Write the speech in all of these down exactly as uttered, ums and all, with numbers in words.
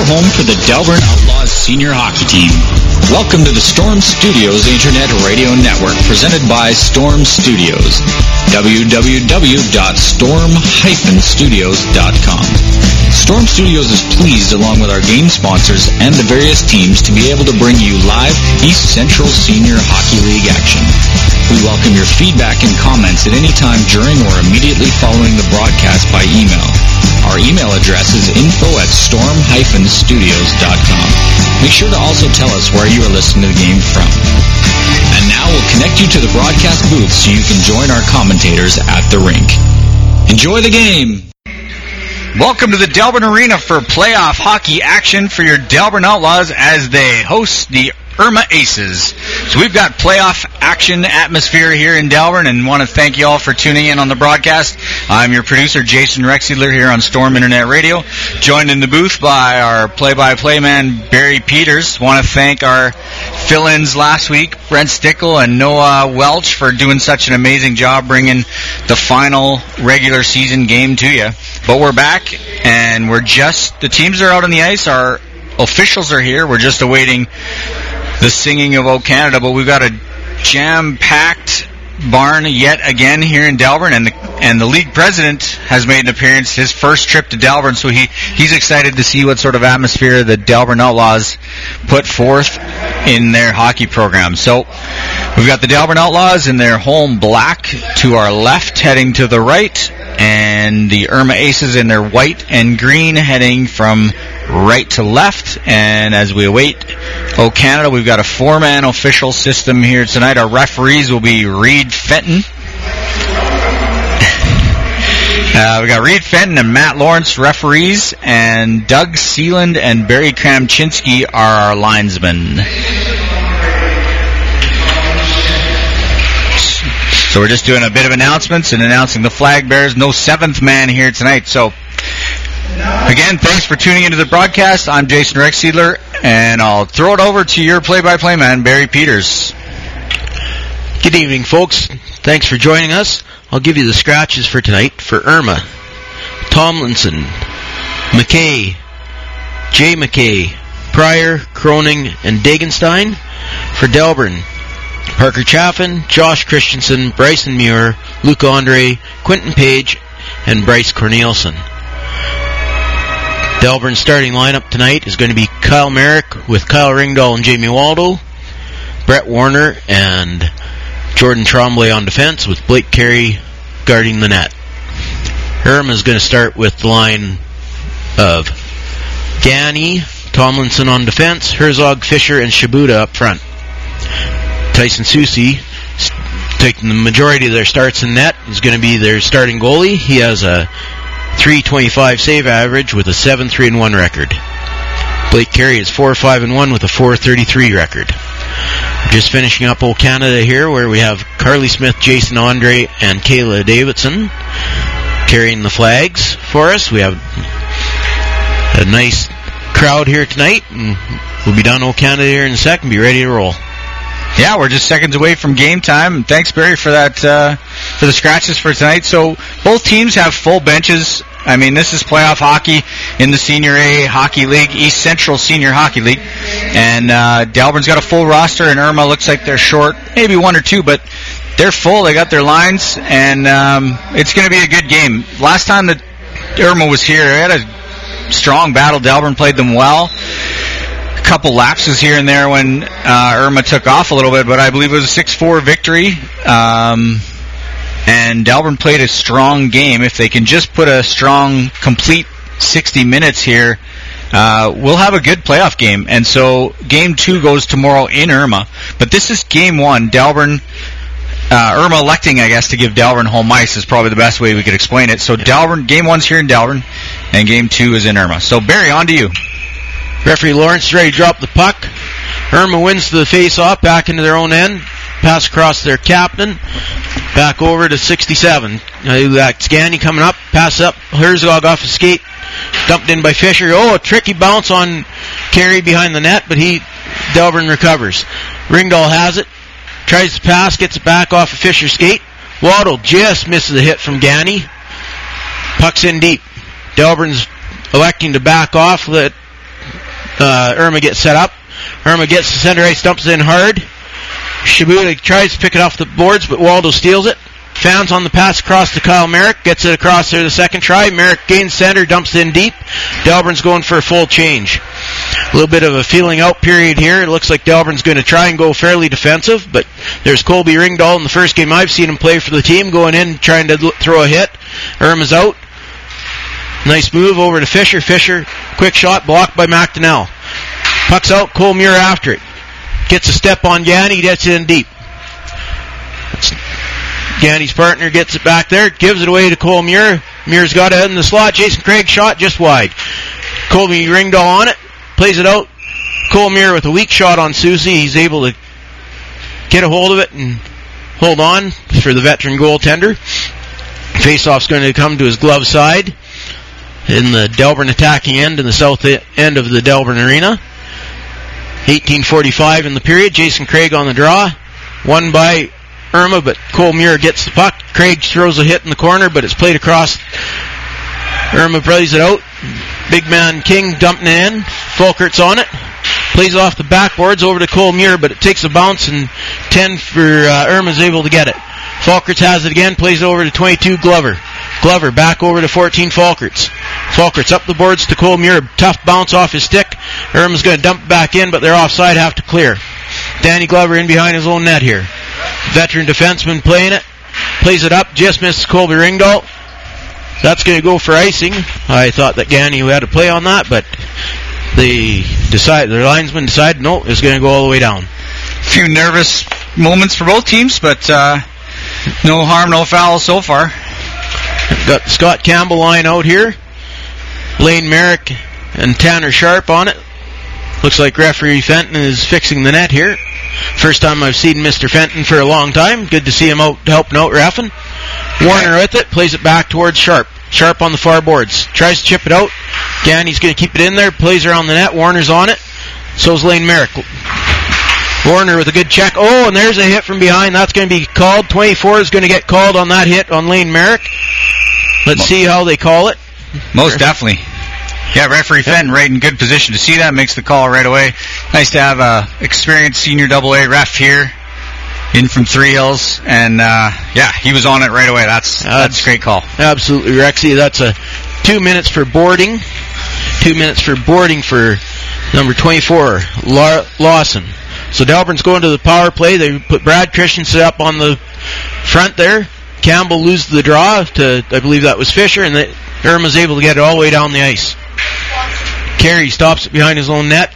You're home for the Delburne Outlaws Senior Hockey Team. Welcome to the Storm Studios Internet Radio Network, presented by Storm Studios. w w w dot storm dash studios dot com. Storm Studios is pleased, along with our game sponsors and the various teams, to be able to bring you live East Central Senior Hockey League action. We welcome your feedback and comments at any time during or immediately following the broadcast by email. Our email address is info at storm dash studios dot com. Make sure to also tell us where you are listening to the game from. And now we'll connect you to the broadcast booth so you can join our commentators at the rink. Enjoy the game! Welcome to the Delburne Arena for playoff hockey action for your Delburne Outlaws as they host the Irma Aces. So we've got playoff action atmosphere here in Delburne, and want to thank you all for tuning in on the broadcast. I'm your producer, Jason Rexiedler, here on Storm Internet Radio, joined in the booth by our play-by-play man, Barry Peters. Want to thank our fill-ins last week, Brent Stickle and Noah Welch, for doing such an amazing job bringing the final regular season game to you. But we're back, and we're just, the teams are out on the ice, our officials are here, we're just awaiting the singing of O Canada, but we've got a jam-packed barn yet again here in Delburne, and the and the league president has made an appearance, his first trip to Delburne, so he, he's excited to see what sort of atmosphere the Delburne Outlaws put forth in their hockey program. So we've got the Delburne Outlaws in their home black to our left, heading to the right, and the Irma Aces in their white and green, heading from right to left. And as we await O Canada, we've got a four-man official system here tonight. Our referees will be Reed Fenton. uh, we got Reed Fenton and Matt Lawrence referees, and Doug Sealand and Barry Kramczynski are our linesmen. So we're just doing a bit of announcements and announcing the flag bearers. No seventh man here tonight. So again, thanks for tuning into the broadcast. I'm Jason Rexiedler, and I'll throw it over to your play-by-play man, Barry Peters. Good evening, folks. Thanks for joining us. I'll give you the scratches for tonight for Irma. Tomlinson, McKay, Jay McKay, Pryor, Croning, and Dagenstein. For Delburne, Parker Chaffin, Josh Christensen, Bryson Muir, Luke Andre, Quentin Page, and Bryce Cornelison. Delburne's starting lineup tonight is going to be Kyle Merrick with Kyle Ringdahl and Jamie Waldo, Brett Warner and Jordan Trombley on defense with Blake Carey guarding the net. Irma is going to start with the line of Ganny, Tomlinson on defense, Herzog, Fisher, and Shibata up front. Tyson Soucy, taking the majority of their starts in net, is going to be their starting goalie. He has a three twenty-five save average with a seven three one record. Blake Carey is four five one with a four thirty-three record. Just finishing up Old Canada here, where we have Carly Smith, Jason Andre, and Kayla Davidson carrying the flags for us. We have a nice crowd here tonight, and we'll be done Old Canada here in a sec and be ready to roll. Yeah, we're just seconds away from game time. And thanks, Barry, for that uh, for the scratches for tonight. So both teams have full benches. I mean, this is playoff hockey in the Senior A Hockey League, East Central Senior Hockey League. And uh, Delburne's got a full roster, and Irma looks like they're short, maybe one or two, but they're full. They got their lines, and um, it's going to be a good game. Last time that Irma was here, they had a strong battle. Delburne played them well. Couple lapses here and there when uh, Irma took off a little bit, but I believe it was a six four victory. Um, and Delburne played a strong game. If they can just put a strong, complete sixty minutes here, uh, we'll have a good playoff game. And so game two goes tomorrow in Irma. But this is game one. Delburne, uh, Irma electing, I guess, to give Delburne home ice is probably the best way we could explain it. So Delburne, game one's here in Delburne, and game two is in Irma. So Barry, on to you. Referee Lawrence is ready to drop the puck. Irma wins the face-off back into their own end. Pass across their captain. Back over to sixty-seven. That's Ganny coming up. Pass up. Herzog off his skate. Dumped in by Fisher. Oh, a tricky bounce on Carey behind the net, but he, Delburne recovers. Ringdahl has it. Tries to pass. Gets it back off of Fisher's skate. Waddle just misses a hit from Ganny. Puck's in deep. Delburne's electing to back off. Let Uh, Irma gets set up. Irma gets to center ice, dumps in hard. Shibata tries to pick it off the boards, but Waldo steals it. Founds on the pass across to Kyle Merrick. Gets it across there the second try. Merrick gains center, dumps in deep. Delburne's going for a full change. A little bit of a feeling out period here. It looks like Delburne's going to try and go fairly defensive, but there's Colby Ringdahl in the first game I've seen him play for the team going in trying to throw a hit. Irma's out. Nice move over to Fisher. Fisher, quick shot, blocked by McDonnell. Puck's out, Cole Muir after it. Gets a step on Ganny, gets it in deep. Ganny's partner gets it back there, gives it away to Cole Muir. Muir's got it in the slot. Jason Craig shot just wide. Colby Ringdahl on it, plays it out. Cole Muir with a weak shot on Soucy. He's able to get a hold of it and hold on for the veteran goaltender. Faceoff's going to come to his glove side in the Delburne attacking end in the south end of the Delburne Arena. eighteen forty-five in the period. Jason Craig on the draw. Won by Irma, but Cole Muir gets the puck. Craig throws a hit in the corner, but it's played across. Irma plays it out. Big man King dumping it in. Falkerts on it. Plays off the backboards over to Cole Muir, but it takes a bounce and ten for uh, Irma's able to get it. Falkerts has it again. Plays it over to twenty-two Glover. Glover back over to fourteen Falkerts. Falkerts up the boards to Cole Muir. Tough bounce off his stick. Irma's going to dump back in, but they're offside, have to clear. Danny Glover in behind his own net here. Veteran defenseman playing it. Plays it up, just misses Colby Ringdahl. That's going to go for icing. I thought that Ganny had a play on that, but the decide, the linesman decided, no, it's going to go all the way down. A few nervous moments for both teams, but uh, no harm, no foul so far. Got Scott Campbell line out here. Lane Merrick and Tanner Sharp on it. Looks like referee Fenton is fixing the net here. First time I've seen Mister Fenton for a long time. Good to see him out helping out reffing. Warner with it, plays it back towards Sharp. Sharp on the far boards. Tries to chip it out. Ganny's going to keep it in there. Plays around the net. Warner's on it. So's Lane Merrick. Warner with a good check. Oh, and there's a hit from behind. That's going to be called. twenty-four is going to get called on that hit on Lane Merrick. Let's see how they call it. Most definitely. Yeah, referee Fenton right in good position to see that. Makes the call right away. Nice to have a experienced senior double A ref here in from three Hills. And, uh, yeah, he was on it right away. That's, uh, that's a great call. Absolutely, Rexy. That's a two minutes for boarding. Two minutes for boarding for number twenty-four, La- Lawson. So Delburne's going to the power play. They put Brad Christensen up on the front there. Campbell loses the draw to, I believe that was Fisher, and the, Irma's able to get it all the way down the ice. Carey stops it behind his own net.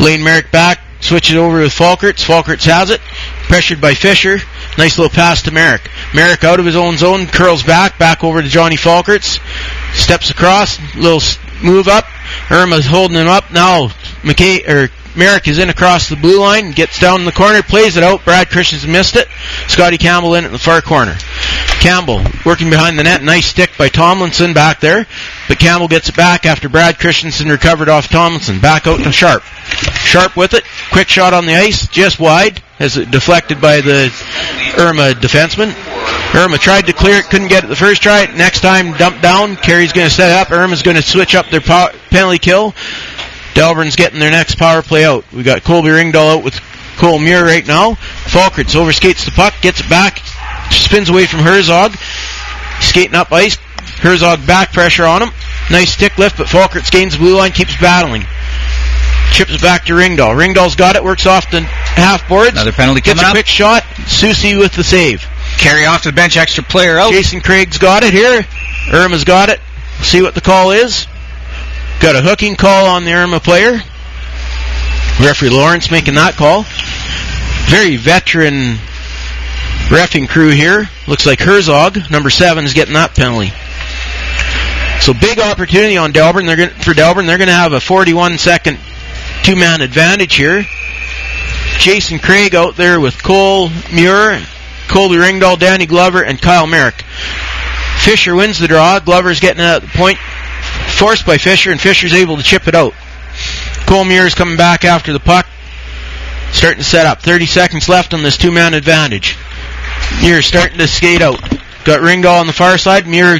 Lane Merrick back, switches over with Falkerts. Falkerts has it, pressured by Fisher. Nice little pass to Merrick. Merrick out of his own zone, curls back, back over to Johnny Falkerts. Steps across, little move up. Irma's holding him up. Now McKay, or Merrick is in across the blue line, gets down in the corner, plays it out. Brad Christensen missed it. Scotty Campbell in at the far corner. Campbell working behind the net. Nice stick by Tomlinson back there. But Campbell gets it back after Brad Christensen recovered off Tomlinson. Back out to Sharp. Sharp with it. Quick shot on the ice. Just wide. As it deflected by the Irma defenseman. Irma tried to clear it. Couldn't get it the first try. Next time, dump down. Carey's going to set it up. Irma's going to switch up their power, penalty kill. Delburne's getting their next power play out. We got Colby Ringdahl out with Cole Muir right now. Falkerts overskates the puck. Gets it back. Spins away from Herzog. Skating up ice. Herzog back pressure on him. Nice stick lift, but Falkerts gains the blue line, keeps battling. Chips it back to Ringdahl. Ringdahl's got it, works off the half boards. Another penalty gets coming a up. Quick shot. Soucy with the save. Carey off to the bench, extra player out. Jason Craig's got it here. Irma's got it. See what the call is. Got a hooking call on the Irma player. Referee Lawrence making that call. Very veteran reffing crew here. Looks like Herzog, number seven, is getting that penalty. So big opportunity on Delburne. They're gonna, for Delburne, they're going to have a forty-one second two-man advantage here. Jason Craig out there with Cole Muir, Colby Ringdahl, Danny Glover, and Kyle Merrick. Fisher wins the draw. Glover's getting out the point, forced by Fisher, and Fisher's able to chip it out. Cole Muir's coming back after the puck, starting to set up. thirty seconds left on this two-man advantage. Muir starting to skate out. Got Ringdahl on the far side. Muir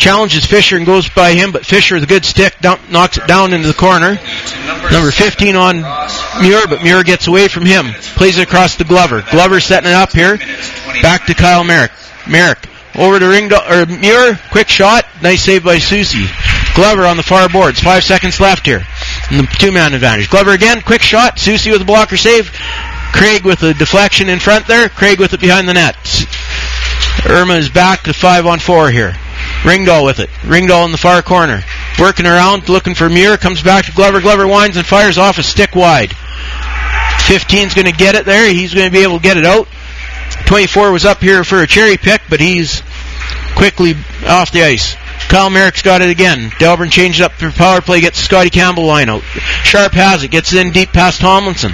challenges Fisher and goes by him, but Fisher with a good stick down, knocks it down into the corner. Number fifteen on Muir, but Muir gets away from him. Plays it across to Glover. Glover setting it up here. Back to Kyle Merrick. Merrick over to Ringdahl, or Muir, quick shot. Nice save by Soucy. Glover on the far boards. Five seconds left here. And the two-man advantage. Glover again, quick shot. Soucy with a blocker save. Craig with a deflection in front there. Craig with it behind the net. Irma is back to five on four here. Ringdahl with it. Ringdahl in the far corner. Working around, looking for Muir. Comes back to Glover. Glover winds and fires off a stick wide. fifteen's going to get it there. He's going to be able to get it out. twenty-four was up here for a cherry pick, but he's quickly off the ice. Kyle Merrick's got it again. Delburne changed up for power play. Gets Scotty Campbell line out. Sharp has it. Gets in deep past Tomlinson.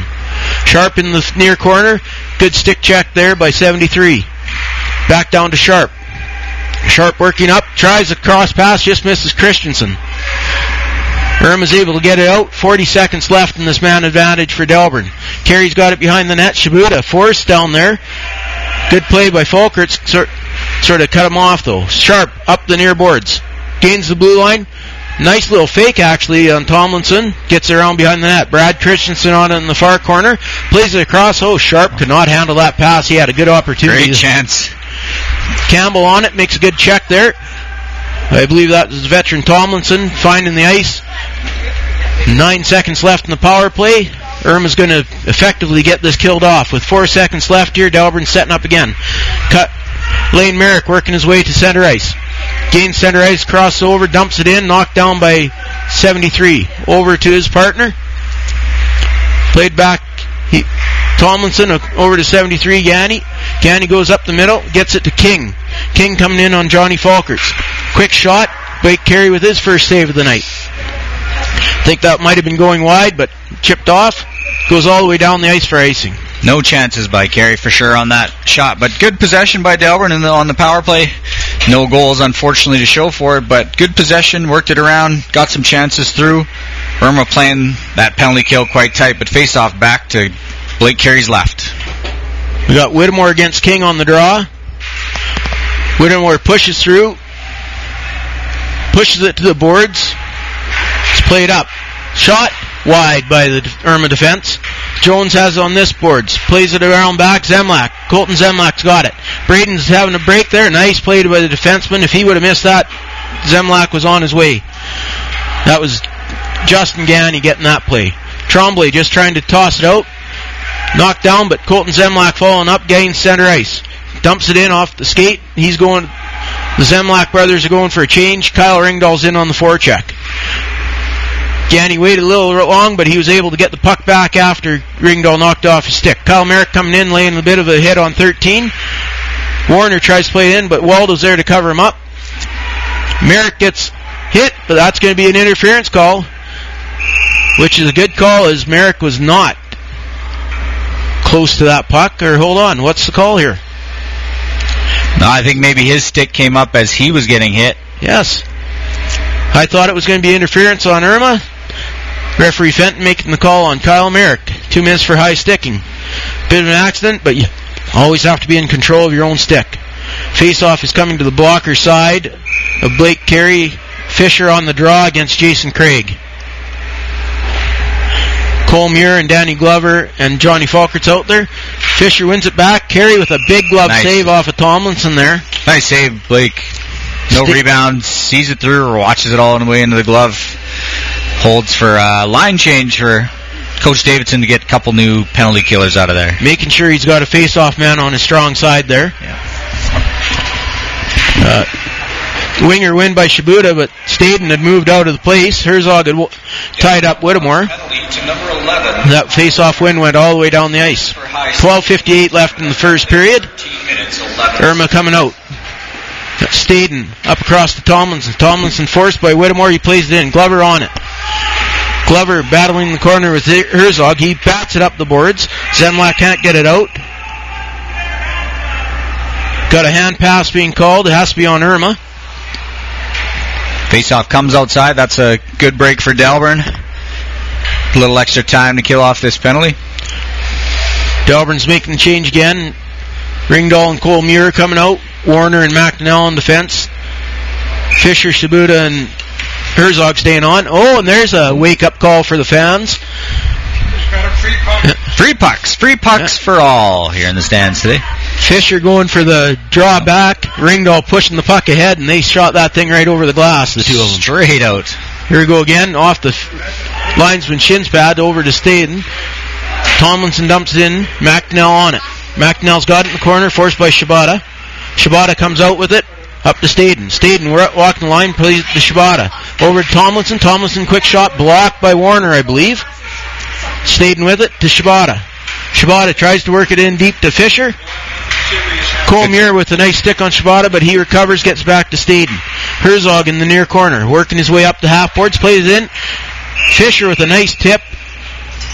Sharp in the near corner. Good stick check there by seventy-three. Back down to Sharp. Sharp working up. Tries a cross pass. Just misses Christensen. Irma's able to get it out. forty seconds left in this man advantage for Delburne. Carey's got it behind the net. Shibata forced down there. Good play by Falkerts. Sort, sort of cut him off though. Sharp up the near boards. Gains the blue line. Nice little fake actually on Tomlinson. Gets around behind the net. Brad Christensen on it in the far corner. Plays it across. Oh, Sharp could not handle that pass. He had a good opportunity. Great chance. Campbell on it. Makes a good check there. I believe that was veteran Tomlinson finding the ice. Nine seconds left in the power play. Irma's going to effectively get this killed off. With four seconds left here, Delburne setting up again. Cut. Lane Merrick working his way to center ice. Gains center ice, crosses over, dumps it in, knocked down by seventy-three. Over to his partner. Played back. He, Tomlinson over to seventy-three, Ganny. Ganny goes up the middle, gets it to King. King coming in on Johnny Falkerts. Quick shot. Blake Carey with his first save of the night. I think that might have been going wide, but chipped off. Goes all the way down the ice for icing. No chances by Carey for sure on that shot. But good possession by Delburne and on the power play. No goals, unfortunately, to show for it. But good possession, worked it around, got some chances through. Irma playing that penalty kill quite tight, but face-off back to Blake Carey's left. We got Whittemore against King on the draw. Whittemore pushes through. Pushes it to the boards. It's played up. Shot wide by the Irma defense. Jones has it on this boards. Plays it around back. Zemlak. Colton Zemlak's got it. Braden's having a break there. Nice play by the defenseman. If he would have missed that, Zemlak was on his way. That was Justin Ganny getting that play. Trombley just trying to toss it out. Knocked down, but Colton Zemlak falling up. Gains center ice. Dumps it in off the skate. He's going. The Zemlak brothers are going for a change. Kyle Ringdahl's in on the forecheck. Ganny waited a little long, but he was able to get the puck back after Ringdahl knocked off his stick. Kyle Merrick coming in, laying a bit of a hit on thirteen. Warner tries to play it in, but Waldo's there to cover him up. Merrick gets hit, but that's going to be an interference call, which is a good call, as Merrick was not close to that puck. Or hold on, what's the call here? No, I think maybe his stick came up as he was getting hit. Yes. I thought it was going to be interference on Irma. Referee Fenton making the call on Kyle Merrick. Two minutes for high sticking. Bit of an accident, but you always have to be in control of your own stick. Face-off is coming to the blocker side of Blake Carey. Fisher on the draw against Jason Craig. Cole Muir and Danny Glover and Johnny Falkerts out there. Fisher wins it back. Carey with a big glove nice save off of Tomlinson there. Nice save, Blake. No Stick. Rebound, sees it through or watches it all the way into the glove. Holds for a line change for Coach Davidson to get a couple new penalty killers out of there. Making sure he's got a face-off man on his strong side there. Yeah. Uh, winger win by Shibata, but Staden had moved out of the place. Herzog had w- tied up Whittemore. That face-off win went all the way down the ice. twelve fifty-eight left in the first period. Irma coming out. Staden up across to Tomlinson. Tomlinson forced by Whittemore. He plays it in. Glover on it. Glover battling the corner with Herzog. He bats it up the boards. Zemlak can't get it out. Got a hand pass being called. It has to be on Irma. Faceoff comes outside. That's a good break for Delburne. A little extra time to kill off this penalty. Delburn's making the change again. Ringdahl and Cole Muir coming out. Warner and McNell on defense. Fisher, Shibata, and Herzog staying on. Oh, and there's a wake-up call for the fans. Free pucks. free pucks. Free pucks yeah. for all here in the stands today. Fisher going for the draw back. Ringdahl pushing the puck ahead, and they shot that thing right over the glass, the two of them. Straight out. Here we go again. Off the f- linesman shin's pad over to Staden. Tomlinson dumps it in. McNell on it. McNell's got it in the corner, forced by Shibata. Shibata comes out with it. Up to Staden. Staden, we're walking the line, plays to Shibata. Over to Tomlinson. Tomlinson, quick shot, blocked by Warner, I believe. Staden with it to Shibata. Shibata tries to work it in deep to Fisher. Cole Muir with a nice stick on Shibata, but he recovers, gets back to Staden. Herzog in the near corner, working his way up the half boards, plays it in. Fisher with a nice tip,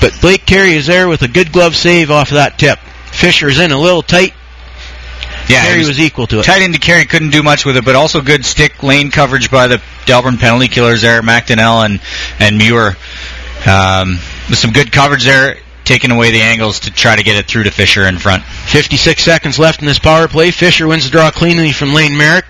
but Blake Carey is there with a good glove save off of that tip. Fisher's in a little tight. Yeah, Carey was, was equal to it. Tight into Carey, couldn't do much with it, but also good stick lane coverage by the Delburne penalty killers there, McDonnell and, and Muir. Um, with some good coverage there, taking away the angles to try to get it through to Fisher in front. fifty-six seconds left in this power play. Fisher wins the draw cleanly from Lane Merrick.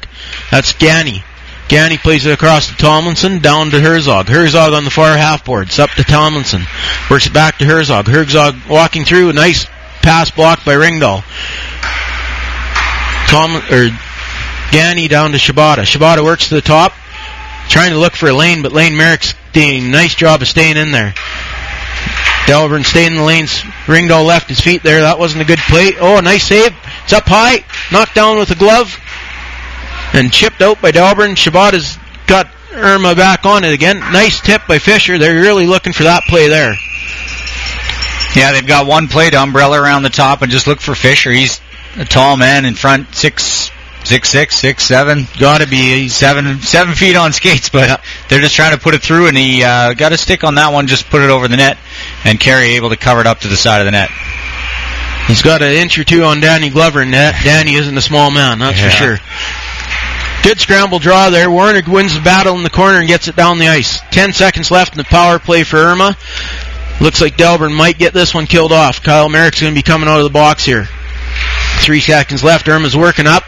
That's Ganny. Ganny plays it across to Tomlinson, down to Herzog. Herzog on the far half boards, up to Tomlinson. Works it back to Herzog. Herzog walking through, a nice pass blocked by Ringdahl. Tom, or Ganny down to Shibata. Shibata works to the top, trying to look for a lane, but Lane Merrick's doing a nice job of staying in there. Delburne staying in the lanes. Ringdahl left his feet there. That wasn't a good play. Oh, a nice save. It's up high. Knocked down with a glove. And chipped out by Delburne. Shibata's got Irma back on it again. Nice tip by Fisher. They're really looking for that play there. Yeah, they've got one play to umbrella around the top and just look for Fisher. He's a tall man in front, six six six, six seven. Gotta be seven seven feet on skates, but yeah. They're just trying to put it through, and he uh, got a stick on that one, just put it over the net, and Carey able to cover it up to the side of the net. He's got an inch or two on Danny Glover, and that Danny isn't a small man, that's yeah. for sure. Good scramble draw there. Warner wins the battle in the corner and gets it down the ice. Ten seconds left in the power play for Irma. Looks like Delburne might get this one killed off. Kyle Merrick's going to be coming out of the box here. Three seconds left. Irma's working up.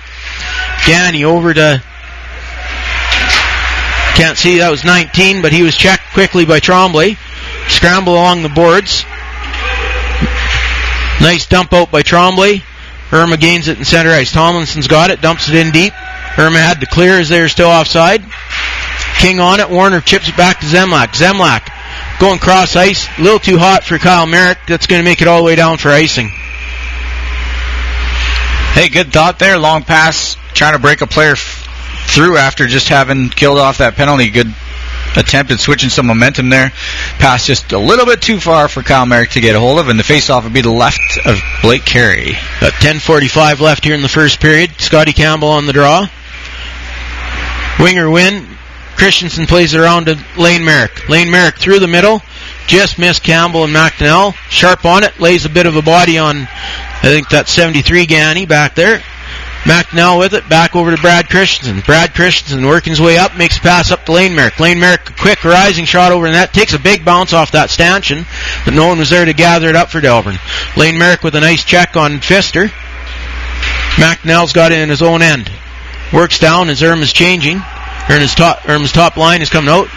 Ganny over to... Can't see. That was nineteen, but he was checked quickly by Trombley. Scramble along the boards. Nice dump out by Trombley. Irma gains it in center ice. Tomlinson's got it. Dumps it in deep. Irma had to clear as they were still offside. King on it. Warner chips it back to Zemlak. Zemlak going cross ice. A little too hot for Kyle Merrick. That's going to make it all the way down for icing. Hey, good thought there. Long pass, trying to break a player f- through after just having killed off that penalty. Good attempt at switching some momentum there. Pass just a little bit too far for Kyle Merrick to get a hold of, and the faceoff would be the left of Blake Carey. About ten forty-five left here in the first period. Scotty Campbell on the draw. Winger win. Christensen plays it around to Lane Merrick. Lane Merrick through the middle. Just missed Campbell and McDonnell. Sharp on it. Lays a bit of a body on, I think that's seventy-three Ganny back there. McDonnell with it. Back over to Brad Christensen. Brad Christensen working his way up. Makes a pass up to Lane Merrick. Lane Merrick, a quick rising shot over the net. Takes a big bounce off that stanchion. But no one was there to gather it up for Delburne. Lane Merrick with a nice check on Pfister. McDonnell's got it in his own end. Works down as Irma's changing. Irma's top, Irma's top line is coming out.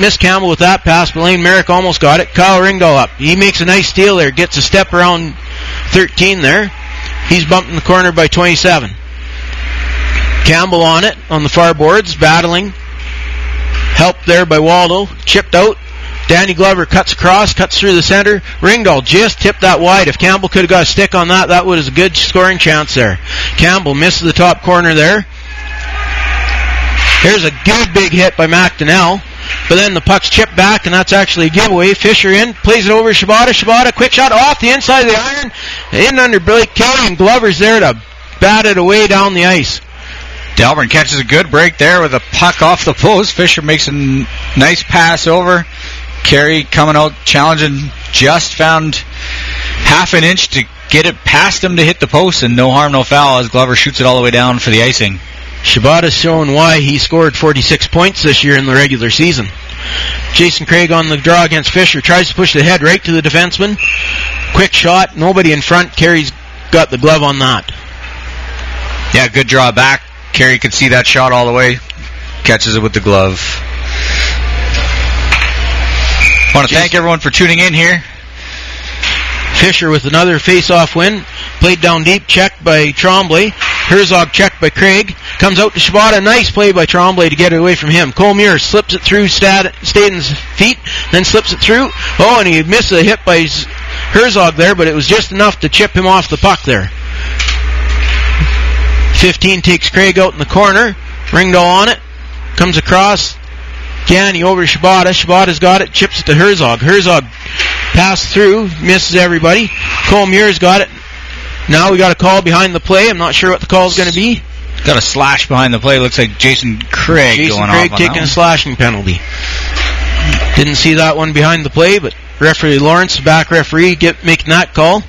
Miss Campbell with that pass, but Lane Merrick almost got it. Kyle Ringdahl up. He makes a nice steal there. Gets a step around thirteen there. He's bumped in the corner by twenty-seven. Campbell on it, on the far boards, battling. Helped there by Waldo. Chipped out. Danny Glover cuts across, cuts through the center. Ringdahl just tipped that wide. If Campbell could have got a stick on that, that was a good scoring chance there. Campbell misses the top corner there. Here's a good big hit by McDonnell. But then the puck's chipped back, and that's actually a giveaway. Fisher in, plays it over Shibata. Shibata, quick shot off the inside of the iron. In under Blake Kelly, and Glover's there to bat it away down the ice. Delburne catches a good break there with a puck off the post. Fisher makes a n- nice pass over. Carey coming out, challenging, just found half an inch to get it past him to hit the post, and no harm, no foul as Glover shoots it all the way down for the icing. Shibata's showing why he scored forty-six points this year in the regular season. Jason Craig on the draw against Fisher. Tries to push the head right to the defenseman. Quick shot. Nobody in front. Carey's got the glove on that. Yeah, good draw back. Carey could see that shot all the way. catches it with the glove. I want to thank everyone for tuning in here. Fisher with another face-off win. Played down deep, checked by Trombley. Herzog checked by Craig. Comes out to Shibata. Nice play by Trombley to get it away from him. Cole Muir slips it through Stad- Staden's feet, then slips it through. Oh, and he missed a hit by Herzog there, but it was just enough to chip him off the puck there. fifteen takes Craig out in the corner. Ringdahl on it. Comes across. Ganny over Shibata. Shibata's got it. Chips it to Herzog. Herzog passed through. Misses everybody. Cole Muir's got it. Now we got a call behind the play. I'm not sure what the call is going to be. Got a slash behind the play. Looks like Jason Craig Jason going Craig off on taking that a slashing penalty. Didn't see that one behind the play, but referee Lawrence, back referee, get making that call.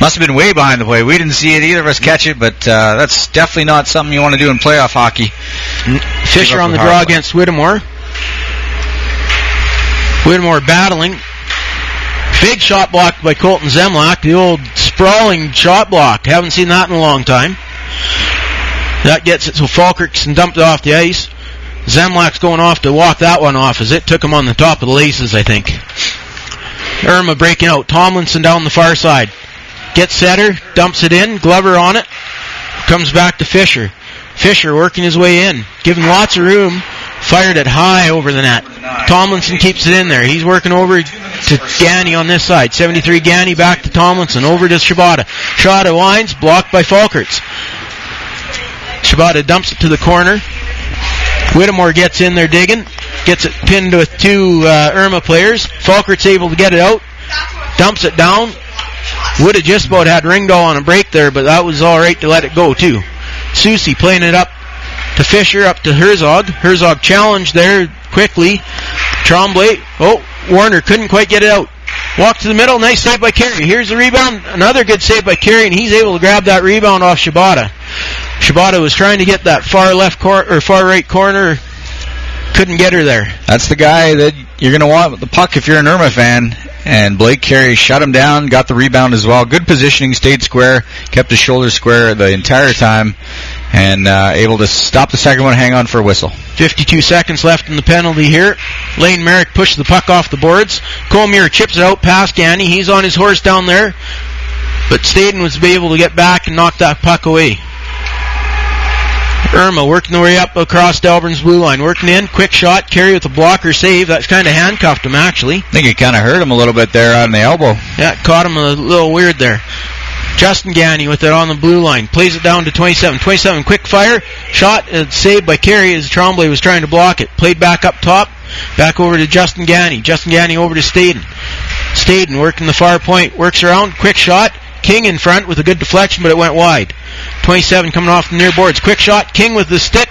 Must have been way behind the play. We didn't see it. Either of us catch it, but uh, that's definitely not something you want to do in playoff hockey. Fisher on the draw play against Whittemore. Whittemore battling. Big shot blocked by Colton Zemlak. The old sprawling shot block. Haven't seen that in a long time. That gets it so Falkerts can dump it off the ice. Zemlak's going off to walk that one off as it took him on the top of the laces, I think. Irma breaking out. Tomlinson down the far side. Gets setter, dumps it in, Glover on it, comes back to Fisher. Fisher working his way in, giving lots of room, fired it high over the net. Tomlinson keeps it in there. He's working over to Ganny on this side. seventy-three Ganny back to Tomlinson, over to Shibata. Shibata winds, blocked by Falkerts. Shibata dumps it to the corner. Whittemore gets in there digging, gets it pinned with two uh, Irma players. Falkerts able to get it out, dumps it down. Would have just about had Ringdahl on a break there, but that was all right to let it go, too. Soucy playing it up to Fisher, up to Herzog. Herzog challenged there quickly. Trombley. Oh, Warner couldn't quite get it out. Walk to the middle. Nice save by Carey. Here's the rebound. Another good save by Carey, and he's able to grab that rebound off Shibata. Shibata was trying to get that far left cor- or far right corner. Couldn't get her there. That's the guy that you're going to want with the puck if you're an Irma fan. And Blake Carey shut him down, got the rebound as well. Good positioning, stayed square, kept his shoulders square the entire time, and uh, able to stop the second one, hang on for a whistle. fifty-two seconds left in the penalty here. Lane Merrick pushed the puck off the boards. Cole Muir chips it out past Ganny. He's on his horse down there, but Staden was able to get back and knock that puck away. Irma working the way up across Delburn's blue line. Working in, quick shot, Carey with a blocker save. That's kind of handcuffed him, actually. I think it kind of hurt him a little bit there on the elbow. Yeah, caught him a little weird there. Justin Ganny with it on the blue line. Plays it down to twenty-seven. twenty-seven, quick fire. Shot and saved by Carey as Trombley was trying to block it. Played back up top. Back over to Justin Ganny. Justin Ganny over to Staden. Staden working the far point. Works around, quick shot. King in front with a good deflection, but it went wide. twenty-seven coming off the near boards. Quick shot. King with the stick.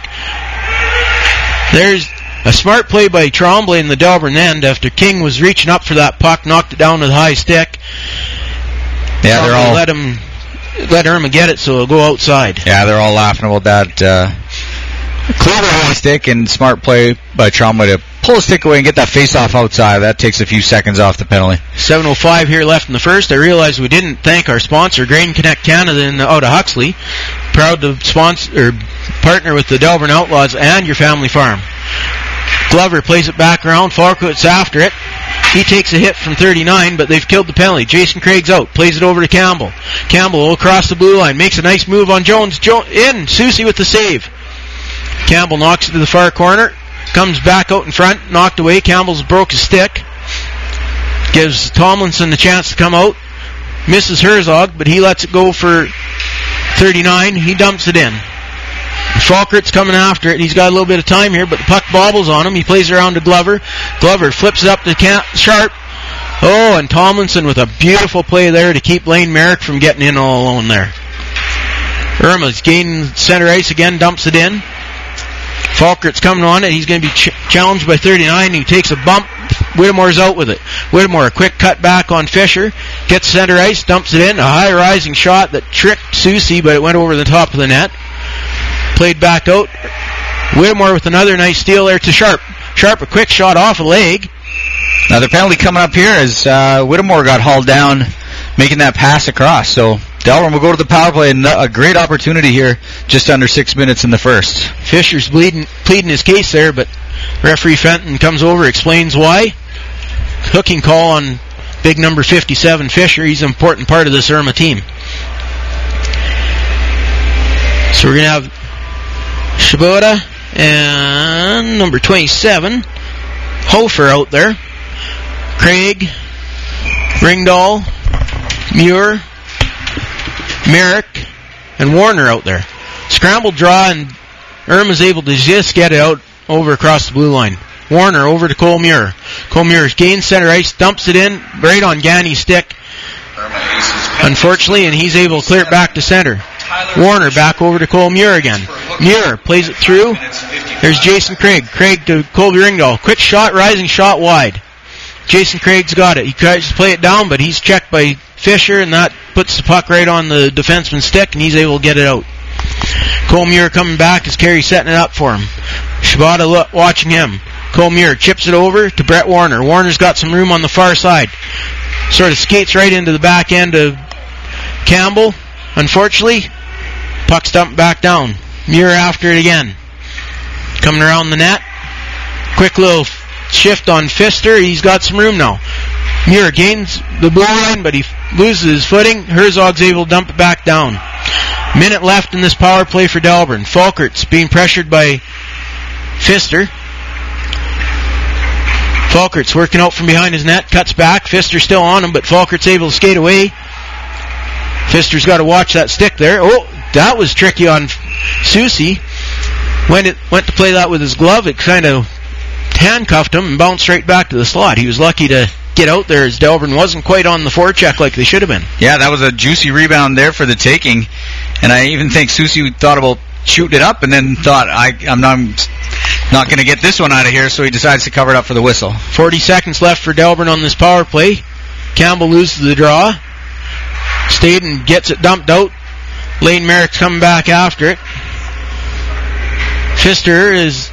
There's a smart play by Trombley in the Delburne end after King was reaching up for that puck, knocked it down with a high stick. Yeah, Trombley they're all... Let, him, let Irma get it, so it'll go outside. Yeah, they're all laughing about that. Uh, clear the high stick and smart play by Trombley to pull a stick away and get that face-off outside. That takes a few seconds off the penalty. seven oh five here left in the first. I realized we didn't thank our sponsor, Grain Connect Canada, in the, out of Huxley. Proud to sponsor, partner with the Delburne Outlaws and your family farm. Glover plays it back around. Falkerts after it. He takes a hit from thirty-nine, but they've killed the penalty. Jason Craig's out. Plays it over to Campbell. Campbell across the blue line. Makes a nice move on Jones. Jo- in. Soucy with the save. Campbell knocks it to the far corner. Comes back out in front, knocked away. Campbell's broke his stick. Gives Tomlinson the chance to come out. Misses Herzog, but he lets it go for thirty-nine. He dumps it in. Falkerts coming after it. He's got a little bit of time here, but the puck bobbles on him. He plays around to Glover. Glover flips it up to Camp Sharp. Oh, and Tomlinson with a beautiful play there to keep Lane Merrick from getting in all alone there. Irma's gaining center ice again, dumps it in. Falkerts coming on it. He's going to be ch- challenged by thirty-nine. He takes a bump. Whittemore's out with it. Whittemore, a quick cut back on Fisher. Gets center ice, dumps it in. A high rising shot that tricked Soucy, but it went over the top of the net. Played back out. Whittemore with another nice steal there to Sharp. Sharp, a quick shot off a leg. Now the penalty coming up here is uh, Whittemore got hauled down making that pass across, so... Delburne will go to the power play. A great opportunity here, just under six minutes in the first. Fisher's bleeding, pleading his case there, but referee Fenton comes over, explains why. Hooking call on big number fifty-seven, Fisher. He's an important part of this Irma team. So we're going to have Shibata and number twenty-seven, Hofer out there. Craig, Ringdahl, Muir, Merrick, and Warner out there. Scramble draw, and Irma's able to just get it out over across the blue line. Warner over to Cole Muir. Cole Muir gains center ice, dumps it in, right on Ganny's stick. Unfortunately, and he's able to clear it back to center. Warner back over to Cole Muir again. Muir plays it through. There's Jason Craig. Craig to Colby Ringdahl. Quick shot, rising shot wide. Jason Craig's got it. He tries to play it down, but he's checked by Fisher, and that puts the puck right on the defenseman's stick, and he's able to get it out. Cole Muir coming back as Carey setting it up for him. Shibata lo- watching him. Cole Muir chips it over to Brett Warner. Warner's got some room on the far side. Sort of skates right into the back end of Campbell. Unfortunately, puck's dumped back down. Muir after it again. Coming around the net. Quick little shift on Fister. He's got some room now. Muir gains the blue line, but he loses his footing. Herzog's able to dump it back down. Minute left in this power play for Delburne. Falkerts being pressured by Fister. Falkerts working out from behind his net. Cuts back. Fister still on him, but Falkerts able to skate away. Fister's got to watch that stick there. Oh, that was tricky on Soucy. When it went to play that with his glove, it kind of handcuffed him and bounced right back to the slot. He was lucky to get out there as Delburne wasn't quite on the forecheck like they should have been. Yeah, that was a juicy rebound there for the taking. And I even think Soucy thought about shooting it up and then thought, I, I'm not... I'm Not going to get this one out of here, so he decides to cover it up for the whistle. forty seconds left for Delburne on this power play. Campbell loses the draw. Staden gets it dumped out. Lane Merrick's coming back after it. Fister is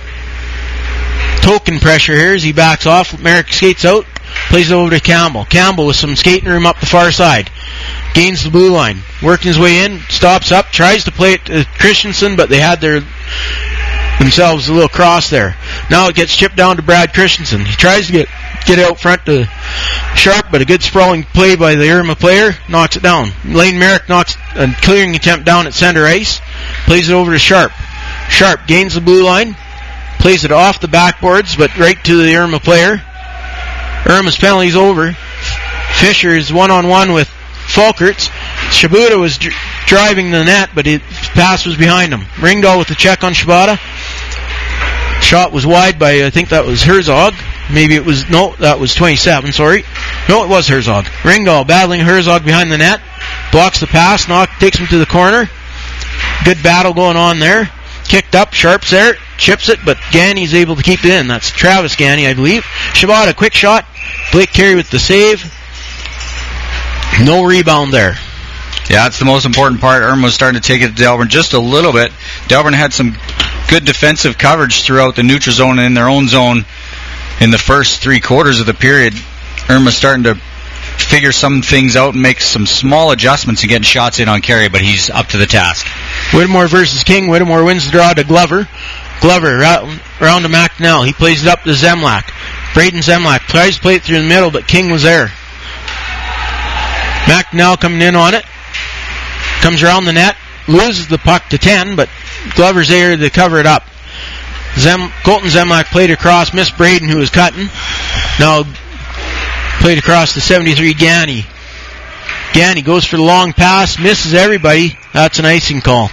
token pressure here as he backs off. Merrick skates out, plays it over to Campbell. Campbell with some skating room up the far side. Gains the blue line. Working his way in, stops up, tries to play it to Christensen, but they had their... themselves a little cross there. Now it gets chipped down to Brad Christensen. He tries to get get out front to Sharp, but a good sprawling play by the Irma player knocks it down. Lane Merrick knocks a clearing attempt down at center ice, plays it over to Sharp. Sharp gains the blue line, plays it off the backboards, but right to the Irma player. Irma's penalty's over. Fisher is one-on-one with Falkerts. Shibata was dr- driving the net, but his pass was behind him. Ringdahl with the check on Shibata. Shot was wide by, I think that was Herzog. Maybe it was, no, that was twenty-seven, sorry. No, it was Herzog. Ringdahl battling Herzog behind the net. Blocks the pass, knock, takes him to the corner. Good battle going on there. Kicked up, Sharp's there, chips it, but Ganny's able to keep it in. That's Travis Ganny, I believe. Shibata, quick shot. Blake Carey with the save. No rebound there. Yeah, that's the most important part. Irma was starting to take it to Delburne just a little bit. Delburne had some good defensive coverage throughout the neutral zone and in their own zone in the first three quarters of the period. Irma's starting to figure some things out and make some small adjustments and get shots in on Carey, but he's up to the task. Whittemore versus King. Whittemore wins the draw to Glover. Glover round, round to McNell. He plays it up to Zemlak. Braden Zemlak tries to play it through the middle, but King was there. McNell coming in on it. Comes around the net, loses the puck to ten, but Glover's there to cover it up. Zem, Colton Zemlak played across, missed Braden, who was cutting. Now played across the seventy-three, Ganny. Ganny goes for the long pass, misses everybody. That's an icing call.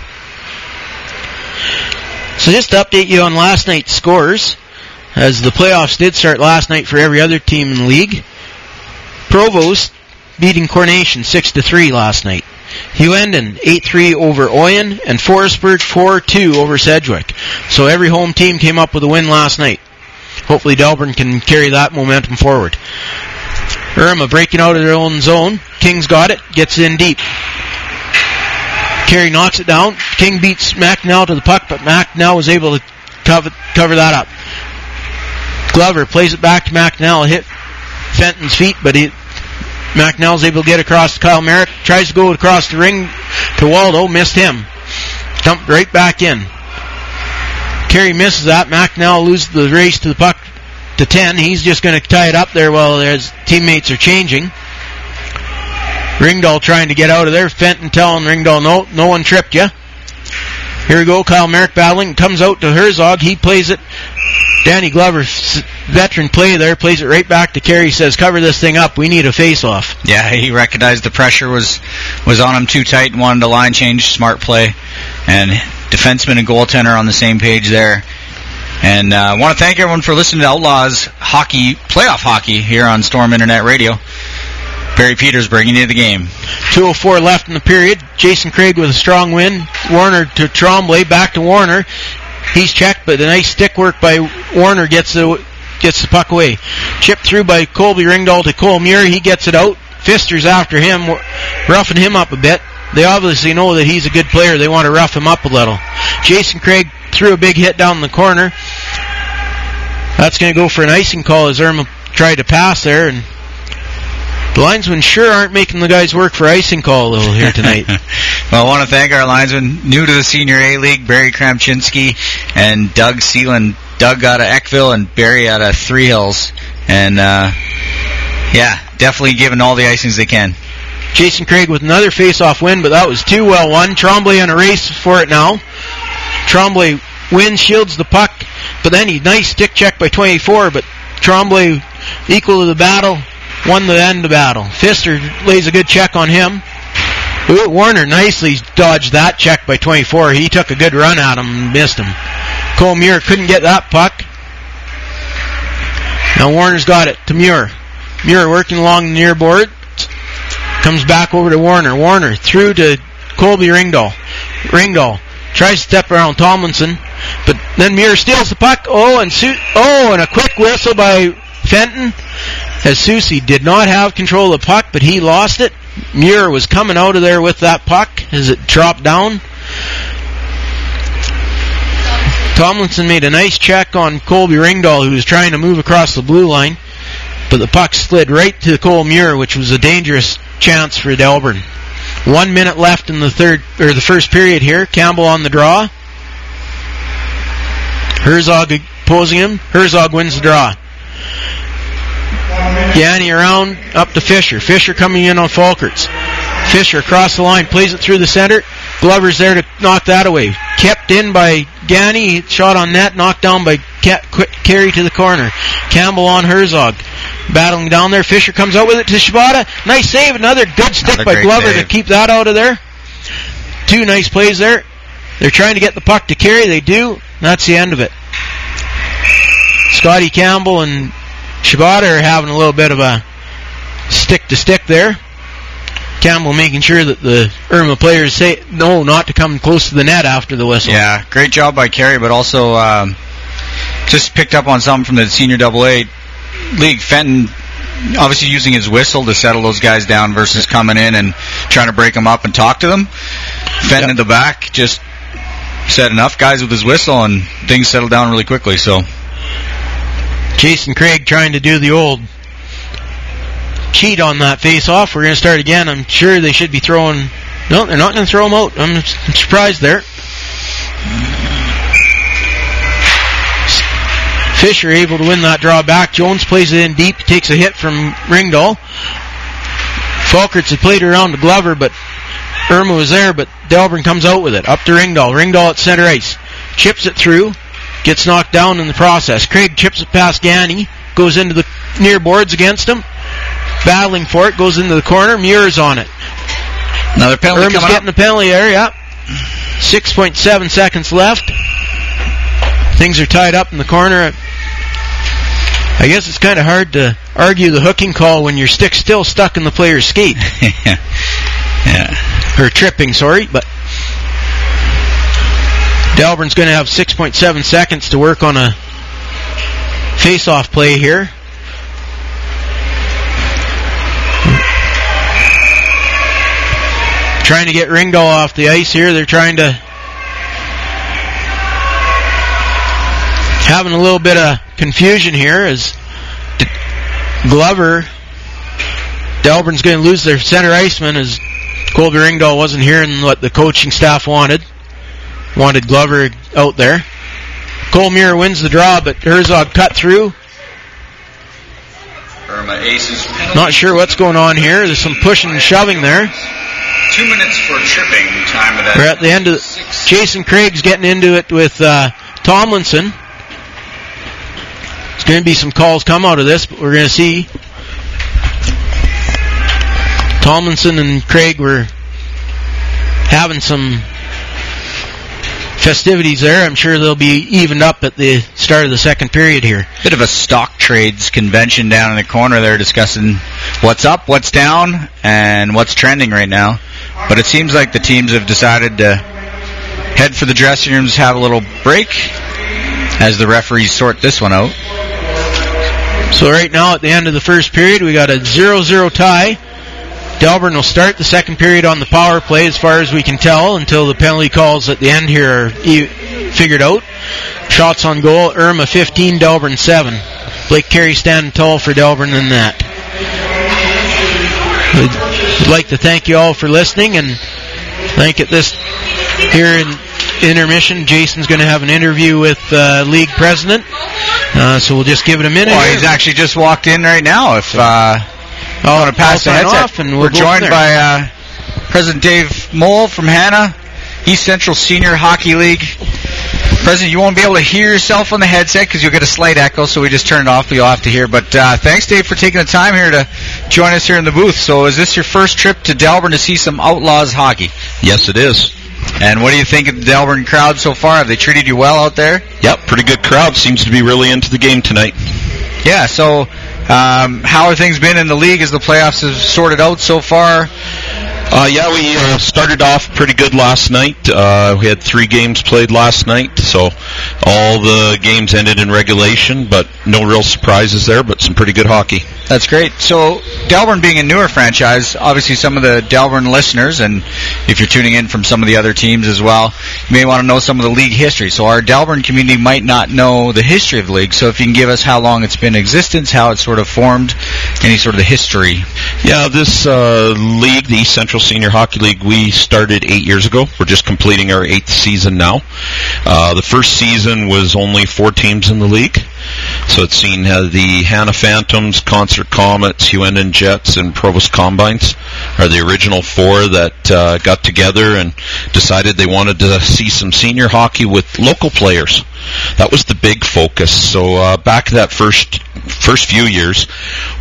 So just to update you on last night's scores, as the playoffs did start last night for every other team in the league. Provost beating Coronation six to three last night. Hughenden eight three over Oyen, and Forestburg four two over Sedgwick. So every home team came up with a win last night. Hopefully Delburne can carry that momentum forward. Irma breaking out of their own zone. King's got it, gets in deep. Carey knocks it down. King beats McNell to the puck, but McNell was able to cover, cover that up. Glover plays it back to McNell, hit Fenton's feet, but he McNell's able to get across to Kyle Merrick. Tries to go across the ring to Waldo. Missed him. Dumped right back in. Carey misses that. McNell loses the race to the puck to ten. He's just going to tie it up there while his teammates are changing. Ringdahl trying to get out of there. Fenton telling Ringdahl, no, no one tripped you. Here we go. Kyle Merrick battling. Comes out to Herzog. He plays it. Danny Glover's veteran play there. Plays it right back to Carey. Says, cover this thing up. We need a face-off. Yeah, he recognized the pressure was was on him too tight and wanted to line change. Smart play. And defenseman and goaltender on the same page there. And I uh, want to thank everyone for listening to Outlaws Hockey, Playoff Hockey here on Storm Internet Radio. Barry Peters bringing you the game. two oh four left in the period. Jason Craig with a strong win. Warner to Trombley. Back to Warner. He's checked, but a nice stick work by Warner gets the gets the puck away. Chipped through by Colby Ringdahl to Cole Muir. He gets it out. Fister's after him, roughing him up a bit. They obviously know that he's a good player. They want to rough him up a little. Jason Craig threw a big hit down in the corner. That's going to go for an icing call as Irma tried to pass there, and the linesmen sure aren't making the guys work for icing call, though, here tonight. Well, I want to thank our linesmen new to the Senior A-League, Barry Kramczynski and Doug Seelan. Doug out of Eckville and Barry out of Three Hills. And, uh, yeah, definitely giving all the icings they can. Jason Craig with another face-off win, but that was too well won. Trombley on a race for it now. Trombley wins, shields the puck, but then he nice stick check by twenty-four, but Trombley equal to the battle. Won the end of battle. Fister lays a good check on him. Ooh, Warner nicely dodged that check by twenty-four. He took a good run at him and missed him. Cole Muir couldn't get that puck. Now Warner's got it to Muir. Muir working along the near board. Comes back over to Warner. Warner through to Colby Ringdahl. Ringdahl tries to step around Tomlinson, but then Muir steals the puck. Oh, and su- oh, and a quick whistle by Fenton, as Soucy did not have control of the puck, but he lost it. Muir was coming out of there with that puck as it dropped down. Tomlinson made a nice check on Colby Ringdahl, who was trying to move across the blue line, but the puck slid right to Cole Muir, which was a dangerous chance for Delburne. One minute left in the third or the first period here. Campbell on the draw. Herzog opposing him. Herzog wins the draw. Ganny around, up to Fisher. Fisher coming in on Falkerts. Fisher across the line, plays it through the center. Glover's there to knock that away. Kept in by Ganny, shot on net, knocked down by Carey to the corner. Campbell on Herzog. Battling down there, Fisher comes out with it to Shibata. Nice save, another good stick another by Glover save. To keep that out of there. Two nice plays there. They're trying to get the puck to Carey, they do. That's the end of it. Scotty Campbell and Shibata are having a little bit of a stick-to-stick there. Campbell making sure that the Irma players say no, not to come close to the net after the whistle. Yeah, great job by Carey, but also um, just picked up on something from the Senior double A League. Fenton obviously using his whistle to settle those guys down versus coming in and trying to break them up and talk to them. Fenton yep. in the back just said enough guys with his whistle, and things settled down really quickly, so... Jason Craig trying to do the old cheat on that face-off. We're going to start again. I'm sure they should be throwing... No, they're not going to throw him out. I'm surprised there. Fisher able to win that draw back. Jones plays it in deep. Takes a hit from Ringdahl. Falkerts had played around to Glover, but Irma was there, but Delburne comes out with it. Up to Ringdahl. Ringdahl at center ice. Chips it through. Gets knocked down in the process. Craig chips it past Ganny. Goes into the near boards against him. Battling for it. Goes into the corner. Muir's on it. Another penalty Irma's coming getting up. The penalty area. six point seven seconds left. Things are tied up in the corner. I guess it's kind of hard to argue the hooking call when your stick's still stuck in the player's skate. yeah. yeah. Or tripping, sorry, but... Delburne's going to have six point seven seconds to work on a face-off play here. Trying to get Ringdahl off the ice here. They're trying to... Having a little bit of confusion here as Glover Delburne's going to lose their center iceman as Colby Ringdahl wasn't hearing what the coaching staff wanted. Wanted Glover out there. Cole Muir wins the draw, but Herzog cut through. Irma Aces. Not sure what's going on here. There's some pushing and shoving there. Two minutes for tripping time of that. We're at the end of the, Jason Craig's getting into it with uh, Tomlinson. There's going to be some calls come out of this, but we're going to see. Tomlinson and Craig were having some festivities there. I'm sure they'll be evened up at the start of the second period here. Bit of a stock trades convention down in the corner there, discussing what's up, what's down, and what's trending right now. But it seems like the teams have decided to head for the dressing rooms, have a little break as the referees sort this one out. So right now at the end of the first period, we got a zero zero tie. Delburne will start the second period on the power play as far as we can tell until the penalty calls at the end here are e- figured out. Shots on goal, Irma fifteen, Delburne seven. Blake Carey standing tall for Delburne in that. We'd, we'd like to thank you all for listening, and I think at this here in intermission, Jason's going to have an interview with uh, league president, uh, so we'll just give it a minute. Well, he's actually just walked in right now. If... Uh, I want to pass the headset. We'll We're joined by uh, President Dave Mole from Hanna, East Central Senior Hockey League. President, you won't be able to hear yourself on the headset because you'll get a slight echo, so we just turn it off, but you'll have to hear. But uh, thanks, Dave, for taking the time here to join us here in the booth. So is this your first trip to Delburne to see some Outlaws hockey? Yes, it is. And what do you think of the Delburne crowd so far? Have they treated you well out there? Yep, pretty good crowd. Seems to be really into the game tonight. Yeah, so... Um, how have things been in the league as the playoffs have sorted out so far? Uh, yeah, we uh, started off pretty good last night. Uh, we had three games played last night, so all the games ended in regulation, but no real surprises there, but some pretty good hockey. That's great. So Delburne being a newer franchise, obviously some of the Delburne listeners, and if you're tuning in from some of the other teams as well, you may want to know some of the league history. So our Delburne community might not know the history of the league, so if you can give us how long it's been in existence, how it's sort of formed, any sort of the history. Yeah, this uh, league, the East Central Senior Hockey League, we started eight years ago. We're just completing our eighth season now. Uh, the first season was only four teams in the league. So it's seen uh, the Hanna Phantoms, Concert Comets, Hughenden Jets, and Provost Combines are the original four that uh, got together and decided they wanted to see some senior hockey with local players. That was the big focus. So uh, back that first first few years,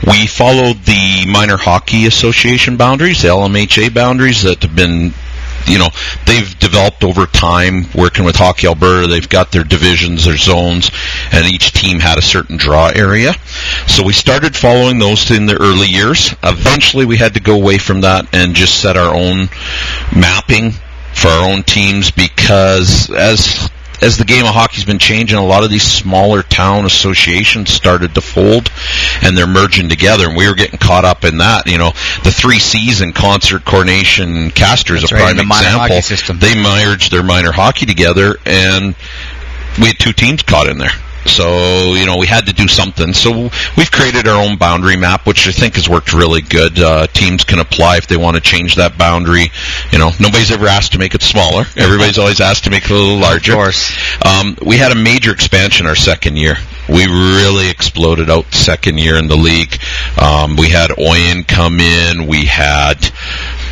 we followed the Minor Hockey Association boundaries, the L M H A boundaries that have been... You know, they've developed over time, working with Hockey Alberta. They've got their divisions, their zones, and each team had a certain draw area. So we started following those in the early years. Eventually, we had to go away from that and just set our own mapping for our own teams because as... As the game of hockey's been changing, a lot of these smaller town associations started to fold, and they're merging together. And we were getting caught up in that. You know, the three C's in Concert, Coronation, Castor is a prime example. They merged their minor hockey together, and we had two teams caught in there. So, you know, we had to do something. So we've created our own boundary map, which I think has worked really good. Uh, teams can apply if they want to change that boundary. You know, nobody's ever asked to make it smaller. Everybody's always asked to make it a little larger. Of course. Um, we had a major expansion our second year. We really exploded out second year in the league. Um, we had Oyen come in. We had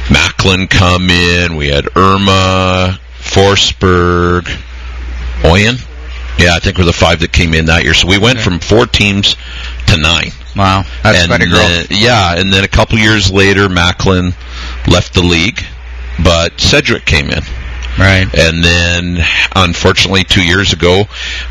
Macklin come in. We had Irma, Forestburg, Oyen. Yeah, I think we're the five that came in that year. So we went okay. from four teams to nine. Wow, that's quite a growth. Yeah, and then a couple years later, Macklin left the league, but Cedric came in. Right. And then, unfortunately, two years ago,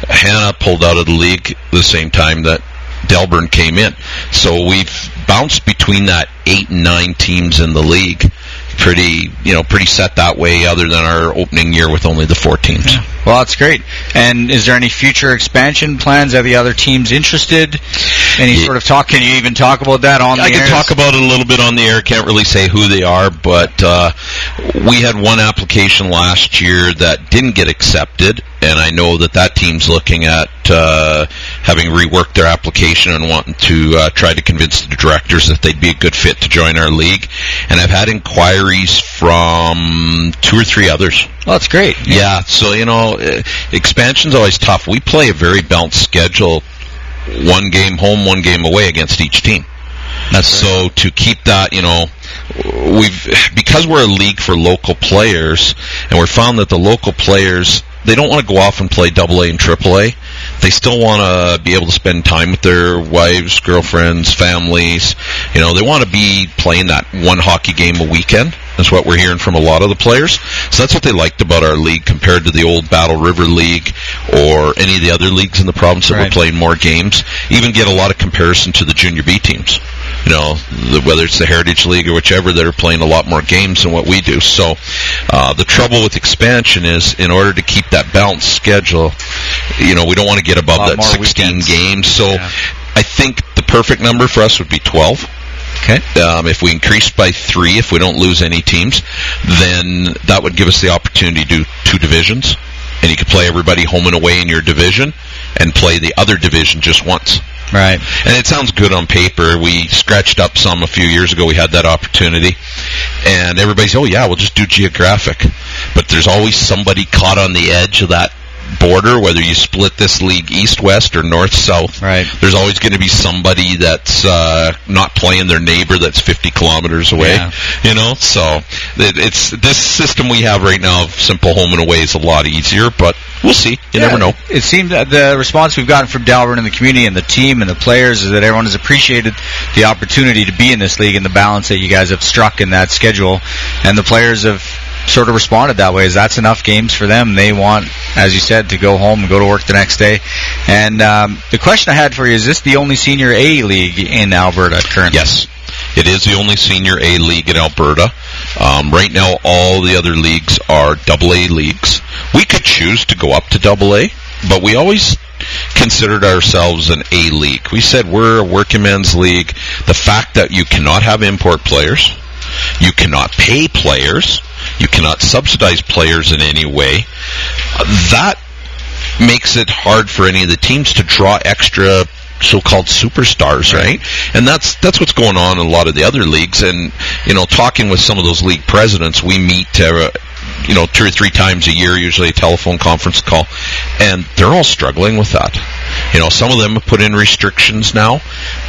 Hanna pulled out of the league the same time that Delburne came in. So we've bounced between that eight and nine teams in the league. Pretty, you know, pretty set that way other than our opening year with only the four teams. Yeah. Well, that's great. And is there any future expansion plans? Are the other teams interested? any yeah. sort of talk? Can you even talk about that on I the air? I can talk about it a little bit on the air. Can't really say who they are, but uh, we had one application last year that didn't get accepted, and I know that that team's looking at uh, having reworked their application and wanting to uh, try to convince the directors that they'd be a good fit to join our league. And I've had inquiries from two or three others. Well, that's great. Yeah, yeah so, you know, expansion's always tough. We play a very balanced schedule, one game home, one game away against each team. That's so right. To keep that, you know, we've because we're a league for local players, and we're found that the local players, they don't want to go off and play double A and triple A. They still want to be able to spend time with their wives, girlfriends, families. You know, they want to be playing that one hockey game a weekend. That's what we're hearing from a lot of the players. So that's what they liked about our league compared to the old Battle River League or any of the other leagues in the province that right. were playing more games. Even get a lot of comparison to the Junior B teams. You know, the, whether it's the Heritage League or whichever, that are playing a lot more games than what we do. So uh, the trouble with expansion is, in order to keep that balanced schedule, you know, we don't want to get above that sixteen games. So yeah. I think the perfect number for us would be twelve. Okay. Um, if we increase by three, if we don't lose any teams, then that would give us the opportunity to do two divisions. And you could play everybody home and away in your division and play the other division just once. Right. And it sounds good on paper. We scratched up some a few years ago. We had that opportunity. And everybody's, oh, yeah, we'll just do geographic. But there's always somebody caught on the edge of that border, whether you split this league east-west or north-south. Right. There's always going to be somebody that's uh, not playing their neighbor that's fifty kilometers away. Yeah. You know, so it, it's this system we have right now of simple home and away is a lot easier, but we'll see. You yeah, never know. It seemed that the response we've gotten from Delburne and the community and the team and the players is that everyone has appreciated the opportunity to be in this league and the balance that you guys have struck in that schedule, and the players have sort of responded that way. Is that's enough games for them. They want, as you said, to go home and go to work the next day. And um, the question I had for you is, this the only Senior A league in Alberta currently? Yes, it is the only Senior A league in Alberta. Um, right now, all the other leagues are double A leagues. We could choose to go up to double A, but we always considered ourselves an A league. We said we're a working men's league. The fact that you cannot have import players, you cannot pay players, you cannot subsidize players in any way, that makes it hard for any of the teams to draw extra so-called superstars, right? right? And that's that's what's going on in a lot of the other leagues. And, you know, talking with some of those league presidents, we meet, uh, you know, two or three times a year, usually a telephone conference call, and they're all struggling with that. You know, some of them have put in restrictions now,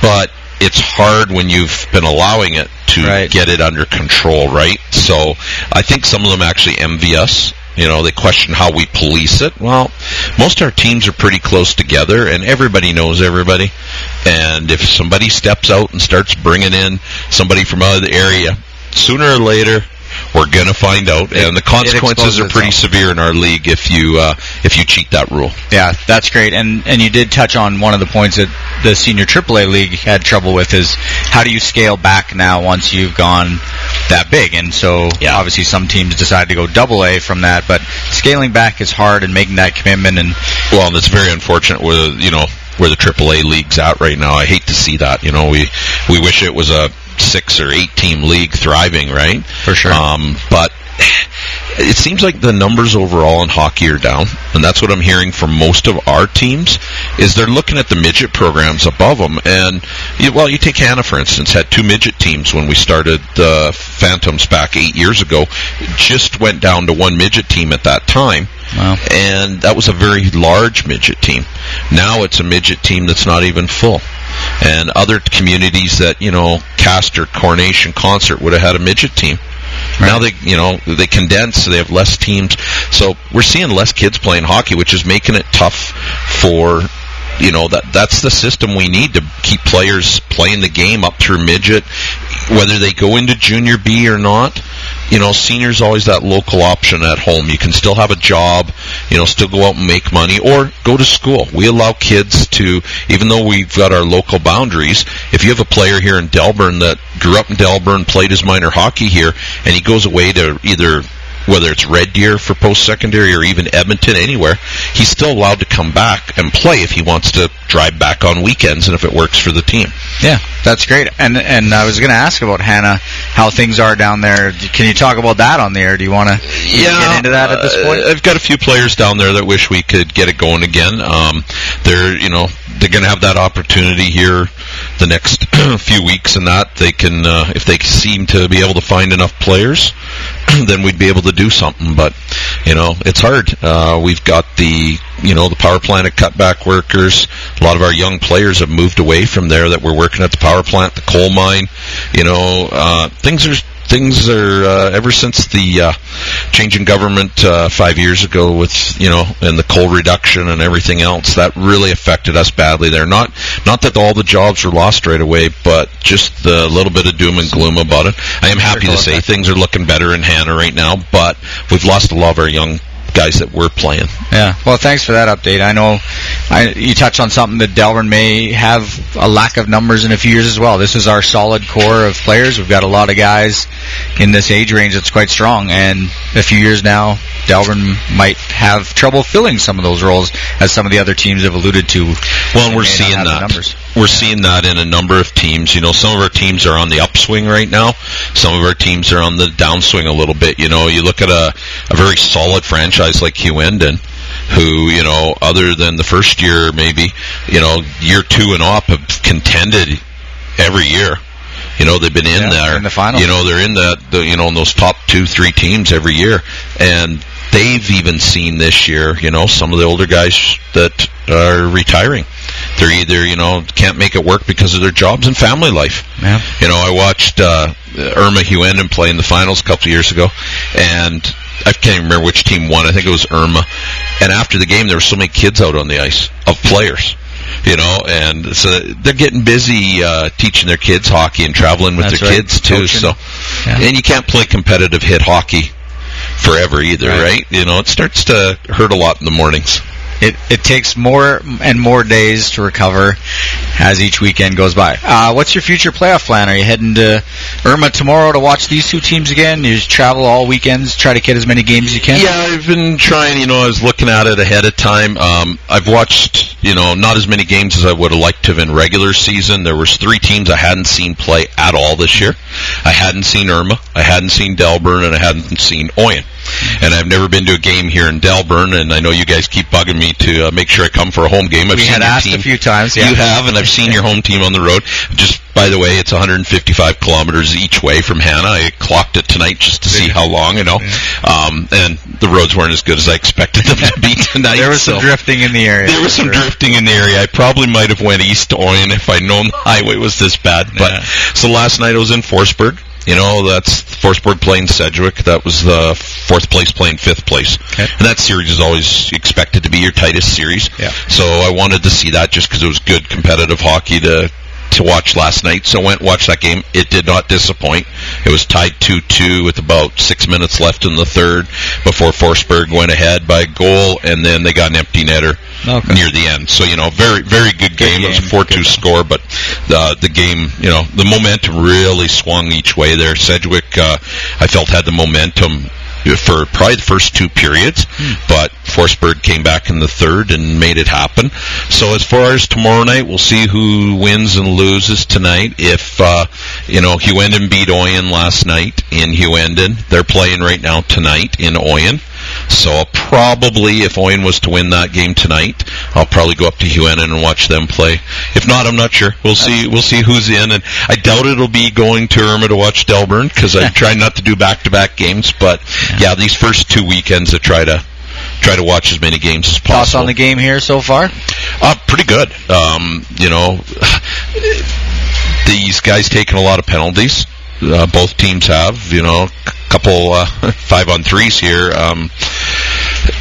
but it's hard when you've been allowing it to right. get it under control, right? So I think some of them actually envy us. You know, they question how we police it. Well, most of our teams are pretty close together, and everybody knows everybody. And if somebody steps out and starts bringing in somebody from out of the area, sooner or later, we're going to find out, and the consequences are pretty severe in our league if you uh, if you cheat that rule. Yeah, that's great. And and you did touch on one of the points that the Senior triple A League had trouble with, is how do you scale back now once you've gone that big? And so yeah. obviously some teams decide to go double A from that, but scaling back is hard and making that commitment. And well, and it's very unfortunate with, you know, where the triple A League's at right now. I hate to see that. You know, we, we wish it was a six or eight team league thriving, right? For sure. Um, but it seems like the numbers overall in hockey are down, and that's what I'm hearing from most of our teams, is they're looking at the midget programs above them. And, you, well, you take Hanna, for instance, had two midget teams when we started the uh, Phantoms back eight years ago. It just went down to one midget team at that time. Wow. And that was a very large midget team. Now it's a midget team that's not even full. And other communities that, you know, Castor, Coronation, Concert would have had a midget team. Right. Now they, you know, they condense, so they have less teams. So we're seeing less kids playing hockey, which is making it tough for, you know, that that's the system we need to keep players playing the game up through midget, whether they go into Junior B or not. You know, senior's always that local option at home. You can still have a job, you know, still go out and make money, or go to school. We allow kids to, even though we've got our local boundaries, if you have a player here in Delburne that grew up in Delburne, played his minor hockey here, and he goes away to either whether it's Red Deer for post-secondary or even Edmonton, anywhere, he's still allowed to come back and play if he wants to drive back on weekends and if it works for the team. Yeah, that's great. And and I was going to ask about Hanna, how things are down there. Can you talk about that on the air? Do you want to yeah, get into that at this point? Uh, I've got a few players down there that wish we could get it going again. Um, they're, you know, they're going to have that opportunity here the next few weeks, and that they can, uh, if they seem to be able to find enough players, then we'd be able to do something. But you know, it's hard. Uh, we've got the, you know, the power plant at cutback workers. A lot of our young players have moved away from there that were working at the power plant, the coal mine. You know, uh, things are. Things are, uh, ever since the uh, change in government uh, five years ago with, you know, and the coal reduction and everything else, that really affected us badly there. Not not that all the jobs were lost right away, but just the little bit of doom and gloom about it. I am happy to say things are looking better in Hanna right now, but we've lost a lot of our young guys that were playing. Yeah, well, thanks for that update. I know I, you touched on something that Delburne may have a lack of numbers in a few years as well. This is our solid core of players. We've got a lot of guys in this age range that's quite strong, and a few years now, Delburne might have trouble filling some of those roles, as some of the other teams have alluded to. Well, we're seeing that. We're yeah. seeing that in a number of teams. You know, some of our teams are on the upswing right now. Some of our teams are on the downswing a little bit. You know, you look at a, a very solid franchise like Hughenden, who, you know, other than the first year maybe, you know, year two and up have contended every year. You know, they've been in yeah, there. In the finals. You know, they're in that, the, you know, in those top two, three teams every year. And they've even seen this year, you know, some of the older guys that are retiring. They're either, you know, can't make it work because of their jobs and family life. Yeah. You know, I watched uh, Irma Hughenden play in the finals a couple of years ago, and I can't even remember which team won. I think it was Irma. And after the game, there were so many kids out on the ice of players, you know. And so they're getting busy uh, teaching their kids hockey and traveling with That's their right. kids too. Coaching. So, yeah. And you can't play competitive hit hockey forever either, right. right? You know, it starts to hurt a lot in the mornings. It it takes more and more days to recover as each weekend goes by. Uh, what's your future playoff plan? Are you heading to Irma tomorrow to watch these two teams again? You travel all weekends, try to get as many games as you can? Yeah, I've been trying. You know, I was looking at it ahead of time. Um, I've watched, you know, not as many games as I would have liked to have in regular season. There was three teams I hadn't seen play at all this year. I hadn't seen Irma, I hadn't seen Delburne, and I hadn't seen Oyen. And I've never been to a game here in Delburne, and I know you guys keep bugging me to uh, make sure I come for a home game. I've we seen had asked team. a few times. Yeah. You have, and I've seen your home team on the road. Just, by the way, it's one hundred fifty-five kilometers each way from Hanna. I clocked it tonight just to see how long, you know. Um, and the roads weren't as good as I expected them to be tonight. There was so. some drifting in the area. There was some sure. drifting in the area. I probably might have went east to Oyen if I'd known the highway was this bad. But yeah. So last night I was in Forestburg. You know, that's Forestburg playing Sedgwick. That was the fourth place playing fifth place. Okay. And that series is always expected to be your tightest series. Yeah. So I wanted to see that just because it was good competitive hockey to to watch last night. So I went and watched that game. It did not disappoint. It was tied two two with about six minutes left in the third before Forestburg went ahead by a goal, and then they got an empty netter okay. near the end. So, you know, very, very good game. Good game. It was a four two score, but the the game, you know, the momentum really swung each way there. Sedgwick, uh, I felt, had the momentum for probably the first two periods, hmm. but Forestburg came back in the third and made it happen. So as far as tomorrow night, we'll see who wins and loses tonight. If, uh, you know, Hughenden beat Oyen last night in Hughenden. They're playing right now tonight in Oyen. So I'll probably, if Oyen was to win that game tonight, I'll probably go up to Hughenden and watch them play. If not, I'm not sure. We'll see. We'll see who's in, and I doubt it'll be going to Irma to watch Delburne because I try not to do back-to-back games. But yeah, these first two weekends I try to try to watch as many games as possible. Thoughts on the game here so far? Uh, pretty good. Um, you know, these guys taking a lot of penalties. Uh, both teams have, you know, a couple uh, five-on-threes here. Um,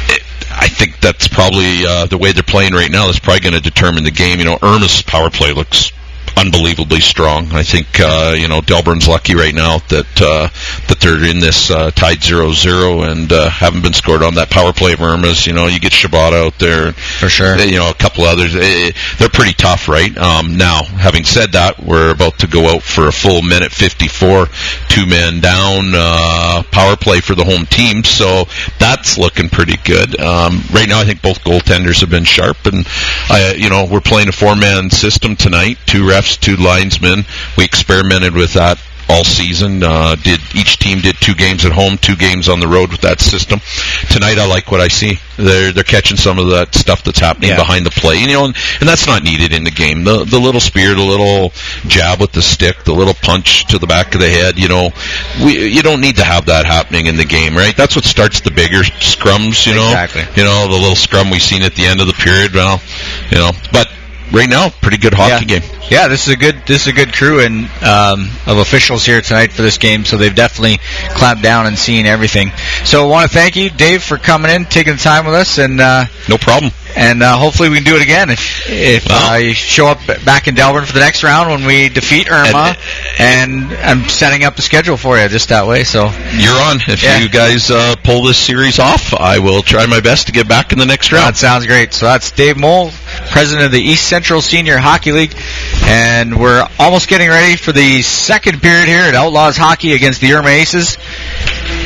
it, I think that's probably uh, the way they're playing right now. That's probably going to determine the game. You know, Irma's power play looks unbelievably strong. I think uh, you know Delburne's lucky right now that uh, that they're in this uh, tied zero zero and uh, haven't been scored on. That power play of Irma's, you know, you get Shibata out there for sure. You know, a couple others. It, they're pretty tough, right? Um, now, having said that, we're about to go out for a full minute fifty-four, two men down, uh, power play for the home team. So that's looking pretty good um, right now. I think both goaltenders have been sharp, and I, you know, we're playing a four-man system tonight. Two refs, two linesmen. We experimented with that all season. Uh, did each team did two games at home, two games on the road with that system. Tonight, I like what I see. They're they're catching some of that stuff that's happening yeah. behind the play, you know, and, and that's not needed in the game. The the little spear, the little jab with the stick, the little punch to the back of the head, you know, we you don't need to have that happening in the game, right? That's what starts the bigger scrums, you know. Exactly. You know, the little scrum we seen at the end of the period. Well, you know, but right now, pretty good hockey yeah. game. Yeah, this is a good this is a good crew and um, of officials here tonight for this game, so they've definitely clamped down and seen everything. So I want to thank you, Dave, for coming in, taking the time with us, and uh, no problem. And uh, hopefully we can do it again if if well, uh, you show up back in Delburne for the next round when we defeat Irma, and, and I'm setting up a schedule for you just that way. So you're on. If yeah. you guys uh, pull this series off, I will try my best to get back in the next round. That sounds great. So that's Dave Mole, president of the East Central Senior Hockey League. And we're almost getting ready for the second period here at Outlaws Hockey against the Irma Aces.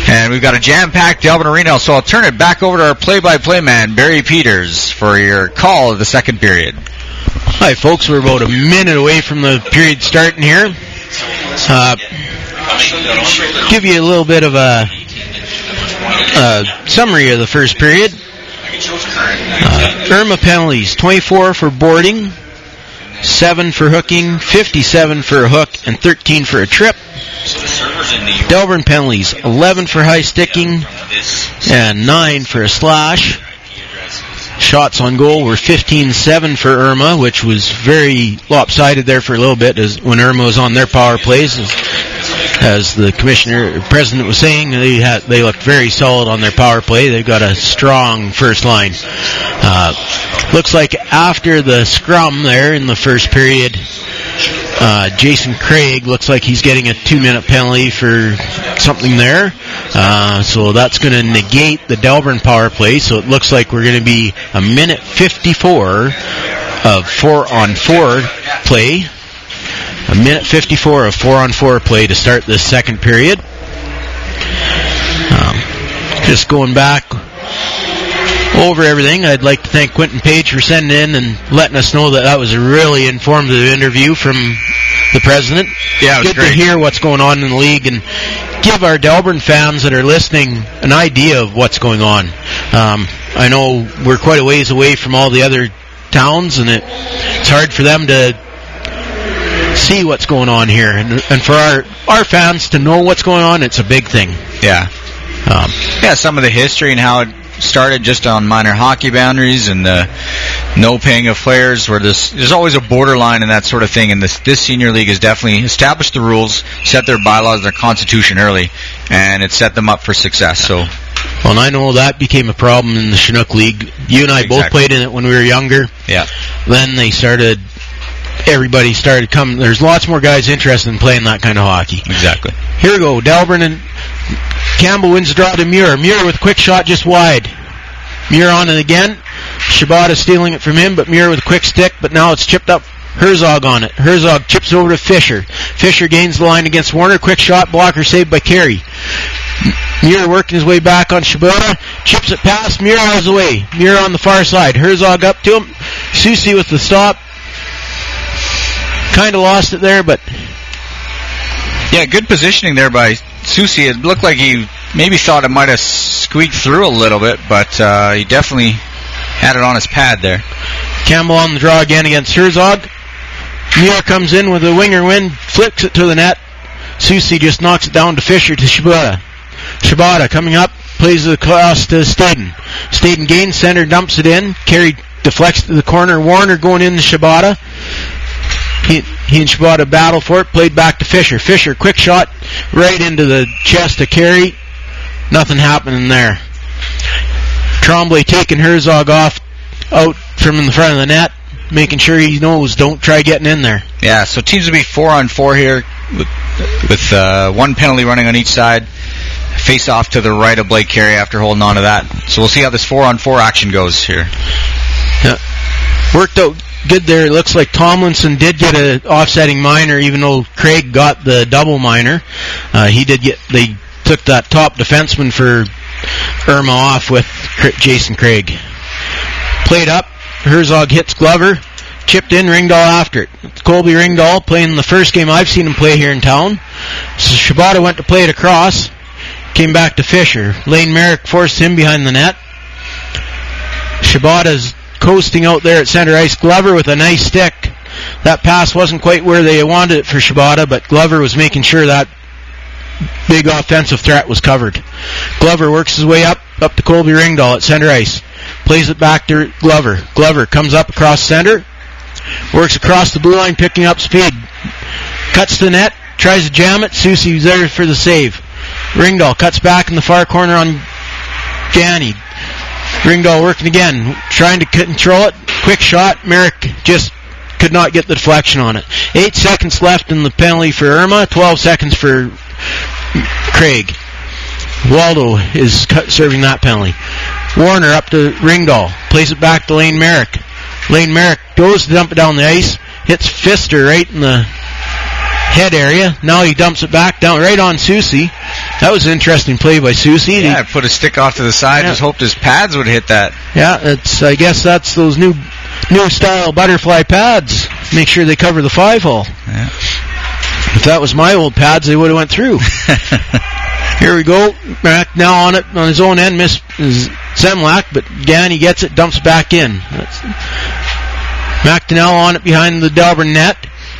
And we've got a jam-packed Delburne Arena, so I'll turn it back over to our play-by-play man, Barry Peters, for your call of the second period. Hi, folks. We're about a minute away from the period starting here. Uh, give you a little bit of a, a summary of the first period. Uh, Irma penalties, twenty-four for boarding, seven for hooking, fifty-seven for a hook, and thirteen for a trip. Delburne penalties, eleven for high sticking, and nine for a slash. Shots on goal were fifteen seven for Irma, which was very lopsided there for a little bit as when Irma was on their power plays. As, as the commissioner, president was saying, they had, they looked very solid on their power play. They've got a strong first line. Uh, looks like after the scrum there in the first period, uh, Jason Craig looks like he's getting a two-minute penalty for something there. Uh, so that's going to negate the Delburne power play. So it looks like we're going to be a minute fifty-four of four-on-four play. A minute fifty-four of four-on-four play to start this second period. Um, just going back over everything, I'd like to thank Quentin Page for sending in and letting us know that that was a really informative interview from the president. Yeah, it was good great. to hear what's going on in the league and give our Delburne fans that are listening an idea of what's going on. Um, I know we're quite a ways away from all the other towns, and it, it's hard for them to see what's going on here. And, and for our, our fans to know what's going on, it's a big thing. Yeah. Um, yeah, some of the history and how it started just on minor hockey boundaries and the no paying of players, where this, there's always a borderline and that sort of thing, and this this senior league has definitely established the rules, set their bylaws, their constitution early, and it set them up for success. So, well, and I know that became a problem in the Chinook League. You and I exactly. both played in it when we were younger. Yeah. Then they started, everybody started coming. There's lots more guys interested in playing that kind of hockey. Exactly. Here we go. Delburne and Campbell wins the draw to Muir. Muir with quick shot just wide. Muir on it again. Shibata stealing it from him, but Muir with a quick stick, but now it's chipped up. Herzog on it. Herzog chips over to Fisher. Fisher gains the line against Warner. Quick shot, blocker saved by Carey. Muir working his way back on Shibata. Chips it past. Muir has the way. Muir on the far side. Herzog up to him. Soucy with the stop. Kind of lost it there, but... Yeah, good positioning there by Soucy. It looked like he maybe thought it might have squeaked through a little bit, but uh, he definitely had it on his pad there. Campbell on the draw again against Herzog. Muir comes in with a winger win, flips it to the net. Soucy just knocks it down to Fisher to Shibata. Shibata coming up, plays the cross to Staden. Staden gains center, dumps it in. Carey deflects to the corner. Warner going in to Shibata. He, he and Shibata battle for it, played back to Fisher. Fisher, quick shot, right into the chest of Carey. Nothing happening there. Trombley taking Herzog off, out from in the front of the net, making sure he knows don't try getting in there. Yeah, so teams will be four on four here with, with uh, one penalty running on each side. Face off to the right of Blake Carey after holding on to that. So we'll see how this four on four action goes here. Yeah. Worked out good there. It looks like Tomlinson did get an offsetting minor, even though Craig got the double minor. Uh, he did get, they took that top defenseman for Irma off with Jason Craig. Played up. Herzog hits Glover. Chipped in, Ringdahl after it. It's Colby Ringdahl playing the first game I've seen him play here in town. So Shibata went to play it across. Came back to Fisher. Lane Merrick forced him behind the net. Shibata's coasting out there at center ice. Glover with a nice stick. That pass wasn't quite where they wanted it for Shibata, but Glover was making sure that big offensive threat was covered. Glover works his way up, up to Colby Ringdahl at center ice. Plays it back to Glover. Glover comes up across center. Works across the blue line, picking up speed. Cuts the net. Tries to jam it. Soucy's there for the save. Ringdahl cuts back in the far corner on Ganny. Ringdahl working again, trying to control it. Quick shot. Merrick just could not get the deflection on it. Eight seconds left in the penalty for Irma. Twelve seconds for Craig. Waldo is cut, serving that penalty. Warner up to Ringdahl. Plays it back to Lane Merrick. Lane Merrick goes to dump it down the ice. Hits Fister right in the head area. Now he dumps it back down right on Soucy. That was an interesting play by Soucy. Yeah, he put a stick off to the side. Yeah. Just hoped his pads would hit that. Yeah, it's. I guess that's those new, new style butterfly pads. Make sure they cover the five hole. Yeah. If that was my old pads, they would have went through. Here we go. Merrick now on it on his own end. Miss Zemlak, but Ganny gets it. Dumps back in. Macdonell on it behind the Delburne net.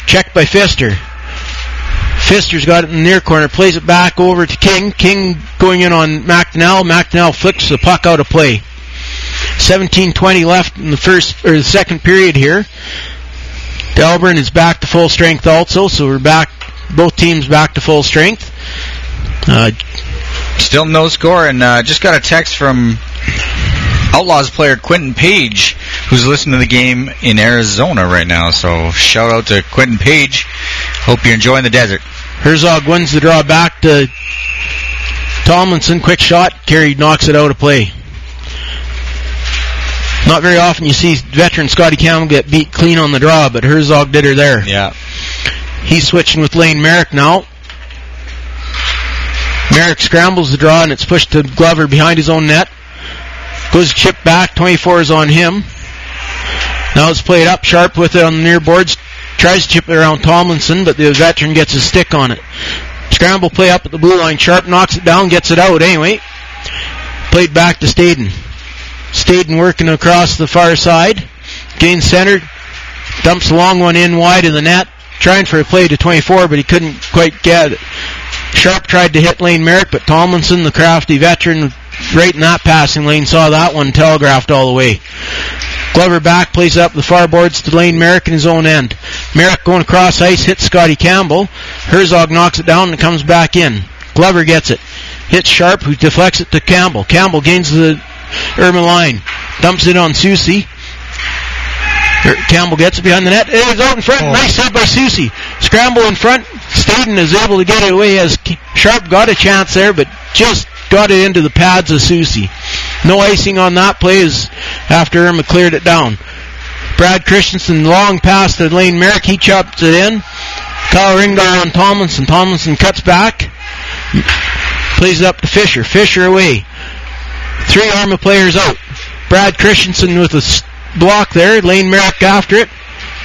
Checked by Fister. Fister's got it in the near corner, plays it back over to King. King going in on Macdonell. Macdonell flicks the puck out of play. seventeen twenty left in the first or the second period here. Delburne is back to full strength also, so we're back, both teams back to full strength. Uh, Still no score, and uh, just got a text from Outlaws player Quentin Page, who's listening to the game in Arizona right now. So shout out to Quentin Page. Hope you're enjoying the desert. Herzog wins the draw back to Tomlinson. Quick shot. Carey knocks it out of play. Not very often you see veteran Scotty Campbell get beat clean on the draw, but Herzog did her there. Yeah. He's switching with Lane Merrick now. Merrick scrambles the draw, and it's pushed to Glover behind his own net. Goes chip back. twenty-four is on him. Now it's played up. Sharp with it on the near boards. Tries to chip it around Tomlinson, but the veteran gets his stick on it. Scramble play up at the blue line. Sharp knocks it down, gets it out anyway. Played back to Staden. Staden working across the far side. Gains center. Dumps a long one in wide of the net. Trying for a play to twenty-four, but he couldn't quite get it. Sharp tried to hit Lane Merrick, but Tomlinson, the crafty veteran, right in that passing lane, saw that one telegraphed all the way. Glover back, plays up the far boards to Lane Merrick in his own end. Merrick going across ice, hits Scotty Campbell. Herzog knocks it down and comes back in. Glover gets it. Hits Sharp, who deflects it to Campbell. Campbell gains the Irma line. Dumps it on Soucy. Campbell gets it behind the net. It is out in front. Oh. Nice save by Soucy. Scramble in front. Staden is able to get it away as Sharp got a chance there, but just got it into the pads of Soucy. No icing on that play is after Irma cleared it down. Brad Christensen long pass to Lane Merrick. He chops it in. Kyle Ringdahl on Tomlinson. Tomlinson cuts back. Plays it up to Fisher. Fisher away. Three Irma players out. Brad Christensen with a block there. Lane Merrick after it.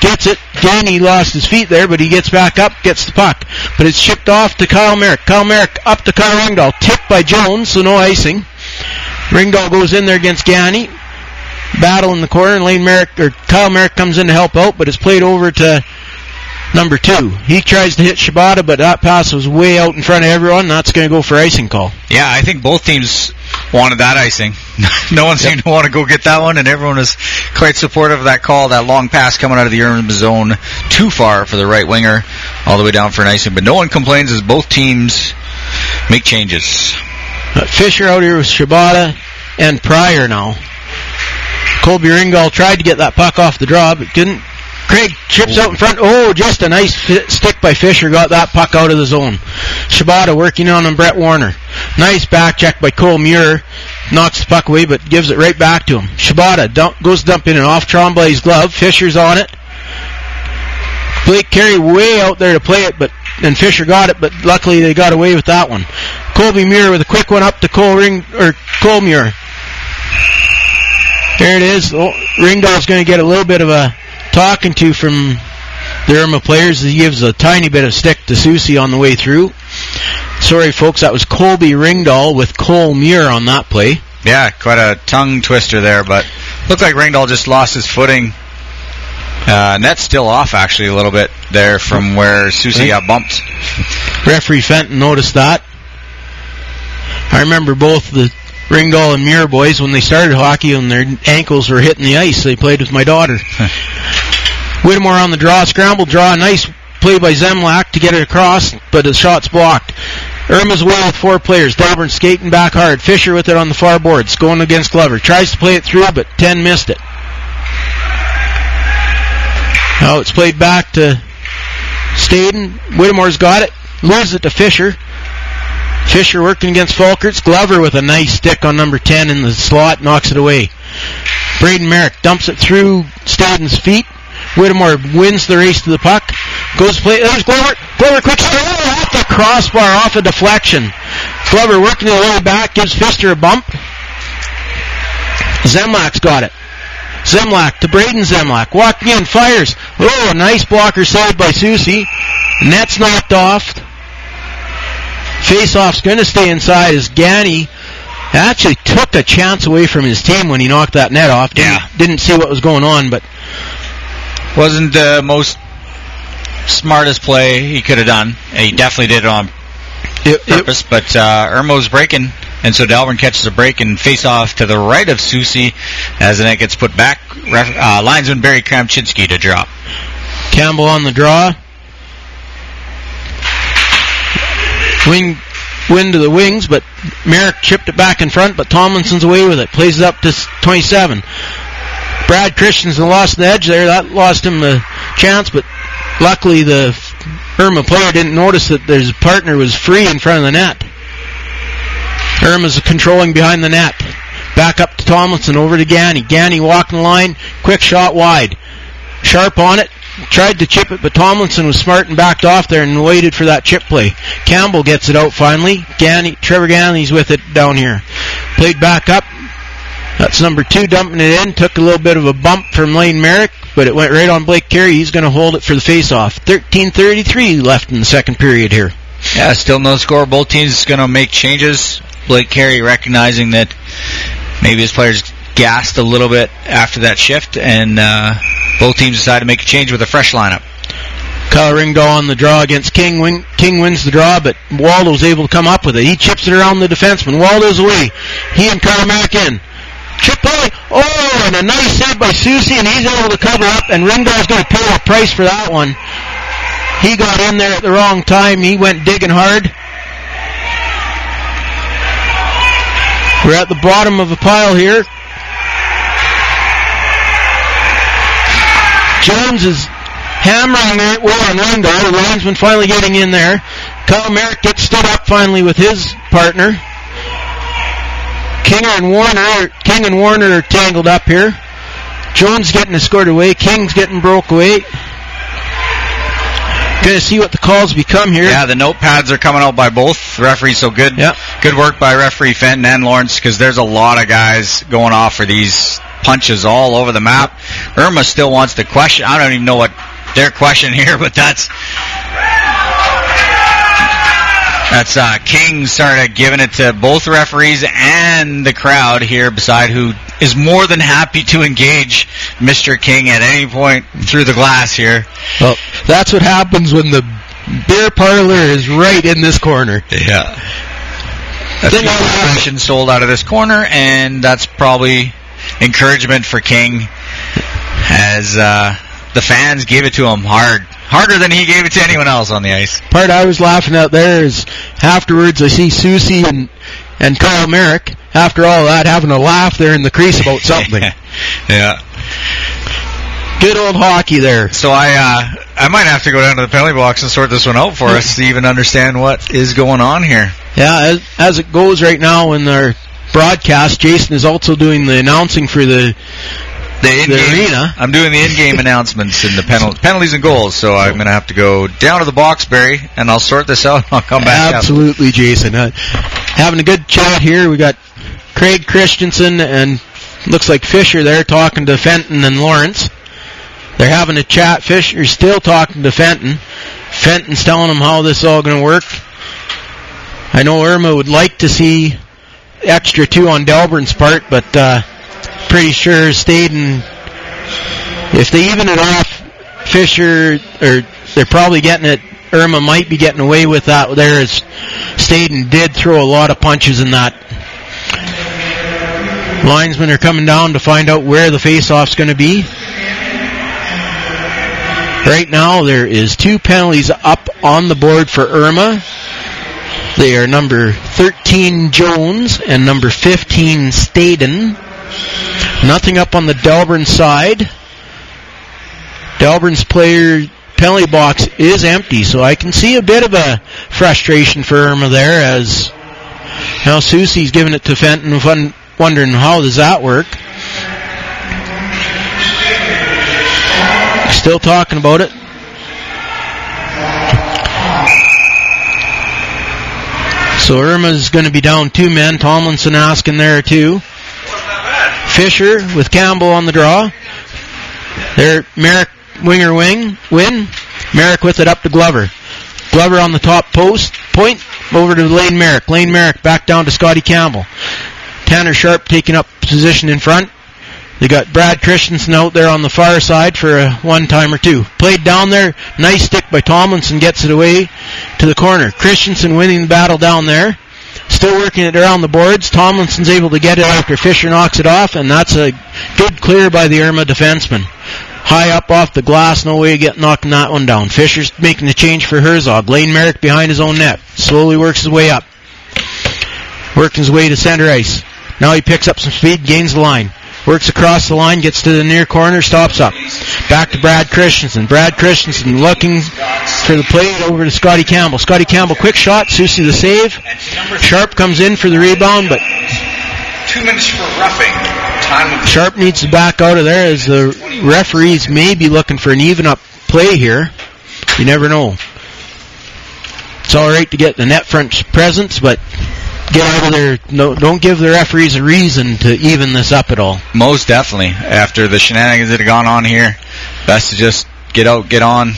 Gets it. Danny lost his feet there, but he gets back up, gets the puck. But it's shipped off to Kyle Merrick. Kyle Merrick up to Kyle Ringdahl. Tipped by Jones, so no icing. Ringdahl goes in there against Ganny. Battle in the corner, and Lane Merrick, or Kyle Merrick comes in to help out, but it's played over to number two. He tries to hit Shibata, but that pass was way out in front of everyone. That's going to go for icing call. Yeah, I think both teams wanted that icing. No one seemed yep. to want to go get that one, and everyone was quite supportive of that call. That long pass coming out of the Irma zone too far for the right winger, all the way down for an icing. But no one complains as both teams make changes. But Fisher out here with Shibata and Pryor now. Colby Ringdahl tried to get that puck off the draw, but didn't. Craig chips out in front. Oh, just a nice fit stick by Fisher. Got that puck out of the zone. Shibata working on him, Brett Warner. Nice back check by Cole Muir. Knocks the puck away, but gives it right back to him. Shibata dump, goes dump in and off Trombley's glove. Fisher's on it. Blake Carey way out there to play it, but and Fisher got it, but luckily they got away with that one. Colby Muir with a quick one up to Cole Ring or Cole Muir. There it is. Oh, Ringdahl's going to get a little bit of a talking to from the Irma players. He gives a tiny bit of stick to Soucy on the way through. Sorry, folks, that was Colby Ringdahl with Cole Muir on that play. Yeah, quite a tongue twister there, but looked like Ringdahl just lost his footing. Uh, net's still off, actually, a little bit there from where Soucy got bumped. Referee Fenton noticed that. I remember both the Ringdahl and Muir boys, when they started hockey and their ankles were hitting the ice, they played with my daughter. Whittemore on the draw, scramble draw, nice play by Zemlak to get it across, but the shot's blocked. Irma's well with four players. Delburne skating back hard. Fisher with it on the far boards, going against Glover. Tries to play it through, but ten missed it. Now it's played back to Staden. Whittemore's got it. Loses it to Fisher. Fisher working against Falkerts. Glover with a nice stick on number ten in the slot. Knocks it away. Braden Merrick dumps it through Staden's feet. Whittemore wins the race to the puck. Goes to play. There's Glover. Glover quick stick off the crossbar, off a deflection. Glover working the way back. Gives Fisher a bump. Zemlak's got it. Zemlak to Braden Zemlak. Walking in. Fires. Oh, a nice blocker saved by Soucy. Net's knocked off. Face-off's going to stay inside as Ganny actually took a chance away from his team when he knocked that net off. Didn't, yeah. Didn't see what was going on, but wasn't the most smartest play he could have done. He definitely did it on it, purpose, it, but uh, Irmo's breaking, and so Delburne catches a break and face-off to the right of Soucy as the net gets put back. Ref, uh, linesman Barry Kramczynski to drop. Campbell on the draw. Wing, win to the wings, but Merrick chipped it back in front, but Tomlinson's away with it. Plays it up to twenty-seven. Brad Christensen lost the edge there. That lost him the chance, but luckily the Irma player didn't notice that his partner was free in front of the net. Irma's controlling behind the net. Back up to Tomlinson, over to Ganny. Ganny walking the line, quick shot wide. Sharp on it. Tried to chip it, but Tomlinson was smart and backed off there and waited for that chip play. Campbell gets it out finally. Ganny, Trevor Ganny's with it down here. Played back up. That's number two dumping it in. Took a little bit of a bump from Lane Merrick, but it went right on Blake Carey. He's going to hold it for the faceoff. thirteen thirty-three left in the second period here. Yeah, still no score. Both teams going to make changes. Blake Carey recognizing that maybe his players gassed a little bit after that shift, and uh, both teams decided to make a change with a fresh lineup. Kyle Ringdahl on the draw against King. Win- King wins the draw, but Waldo's able to come up with it. He chips it around the defenseman. Waldo's away. He and Kyle Merrick in. Chip play. Oh, and a nice save by Soucy, and he's able to cover up, and Ringdahl's going to pay a price for that one. He got in there at the wrong time. He went digging hard. We're at the bottom of a pile here. Jones is hammering that well on Ringdahl. The linesman finally getting in there. Kyle Merrick gets stood up finally with his partner. King and Warner, King and Warner are tangled up here. Jones getting escorted away. King's getting broke away. Going to see what the calls become here. Yeah, the notepads are coming out by both referees, so good, yep. Good work by referee Fenton and Lawrence, because there's a lot of guys going off for these punches all over the map. Irma still wants to question. I don't even know what their question here, but that's that's uh, King started giving it to both referees and the crowd here beside, who is more than happy to engage Mister King at any point through the glass here. Well, that's what happens when the beer parlor is right in this corner. Yeah. A few questions sold out of this corner, and that's probably encouragement for King as uh, the fans gave it to him hard. Harder than he gave it to anyone else on the ice. Part I was laughing out there is afterwards I see Soucy and, and Kyle Merrick, after all that, having a laugh there in the crease about something. Yeah. Good old hockey there. So I uh, I might have to go down to the penalty box and sort this one out for us to even understand what is going on here. Yeah, as, as it goes right now in our broadcast, Jason is also doing the announcing for the... The, the arena. I'm doing the in-game announcements and the penal- penalties and goals, so I'm going to have to go down to the box, Barry, and I'll sort this out and I'll come back. Absolutely, out. Jason. Uh, having a good chat here. We got Craig, Christensen, and looks like Fisher there talking to Fenton and Lawrence. They're having a chat. Fisher's still talking to Fenton. Fenton's telling him how this is all going to work. I know Irma would like to see extra two on Delburne's part, but... Uh, pretty sure stayed in. If they even it off, Fisher, or they're probably getting it. Irma might be getting away with that. There is Staden did throw a lot of punches in that. Linesmen are coming down to find out where the face-off's going to be. Right now, there is two penalties up on the board for Irma. They are number thirteen Jones and number fifteen Staden. Nothing up on the Delburne side. Delburne's player penalty box is empty, so I can see a bit of a frustration for Irma there as now Soucy's giving it to Fenton, fun, wondering how does that work. Still talking about it. So Irma's going to be down two men. Tomlinson asking there too. Fisher with Campbell on the draw. There, Merrick winger wing win. Merrick with it up to Glover. Glover on the top post. Point over to Lane Merrick. Lane Merrick back down to Scotty Campbell. Tanner Sharp taking up position in front. They got Brad Christensen out there on the far side for a one-timer two. Played down there. Nice stick by Tomlinson. Gets it away to the corner. Christensen winning the battle down there. Still working it around the boards. Tomlinson's able to get it after Fisher knocks it off, and that's a good clear by the Irma defenseman. High up off the glass, no way to get knocking that one down. Fisher's making the change for Herzog. Lane Merrick behind his own net. Slowly works his way up. Working his way to center ice. Now he picks up some speed, gains the line. Works across the line, gets to the near corner, stops up. Back to Brad Christensen. Brad Christensen looking for the play over to Scotty Campbell. Scotty Campbell, quick shot. Soucy the save. Sharp comes in for the rebound, but two minutes for roughing. Sharp needs to back out of there as the referees may be looking for an even up play here. You never know. It's all right to get the net front presence, but... Get out of there. No, don't give the referees a reason to even this up at all. Most definitely. After the shenanigans that have gone on here, best to just get out, get on,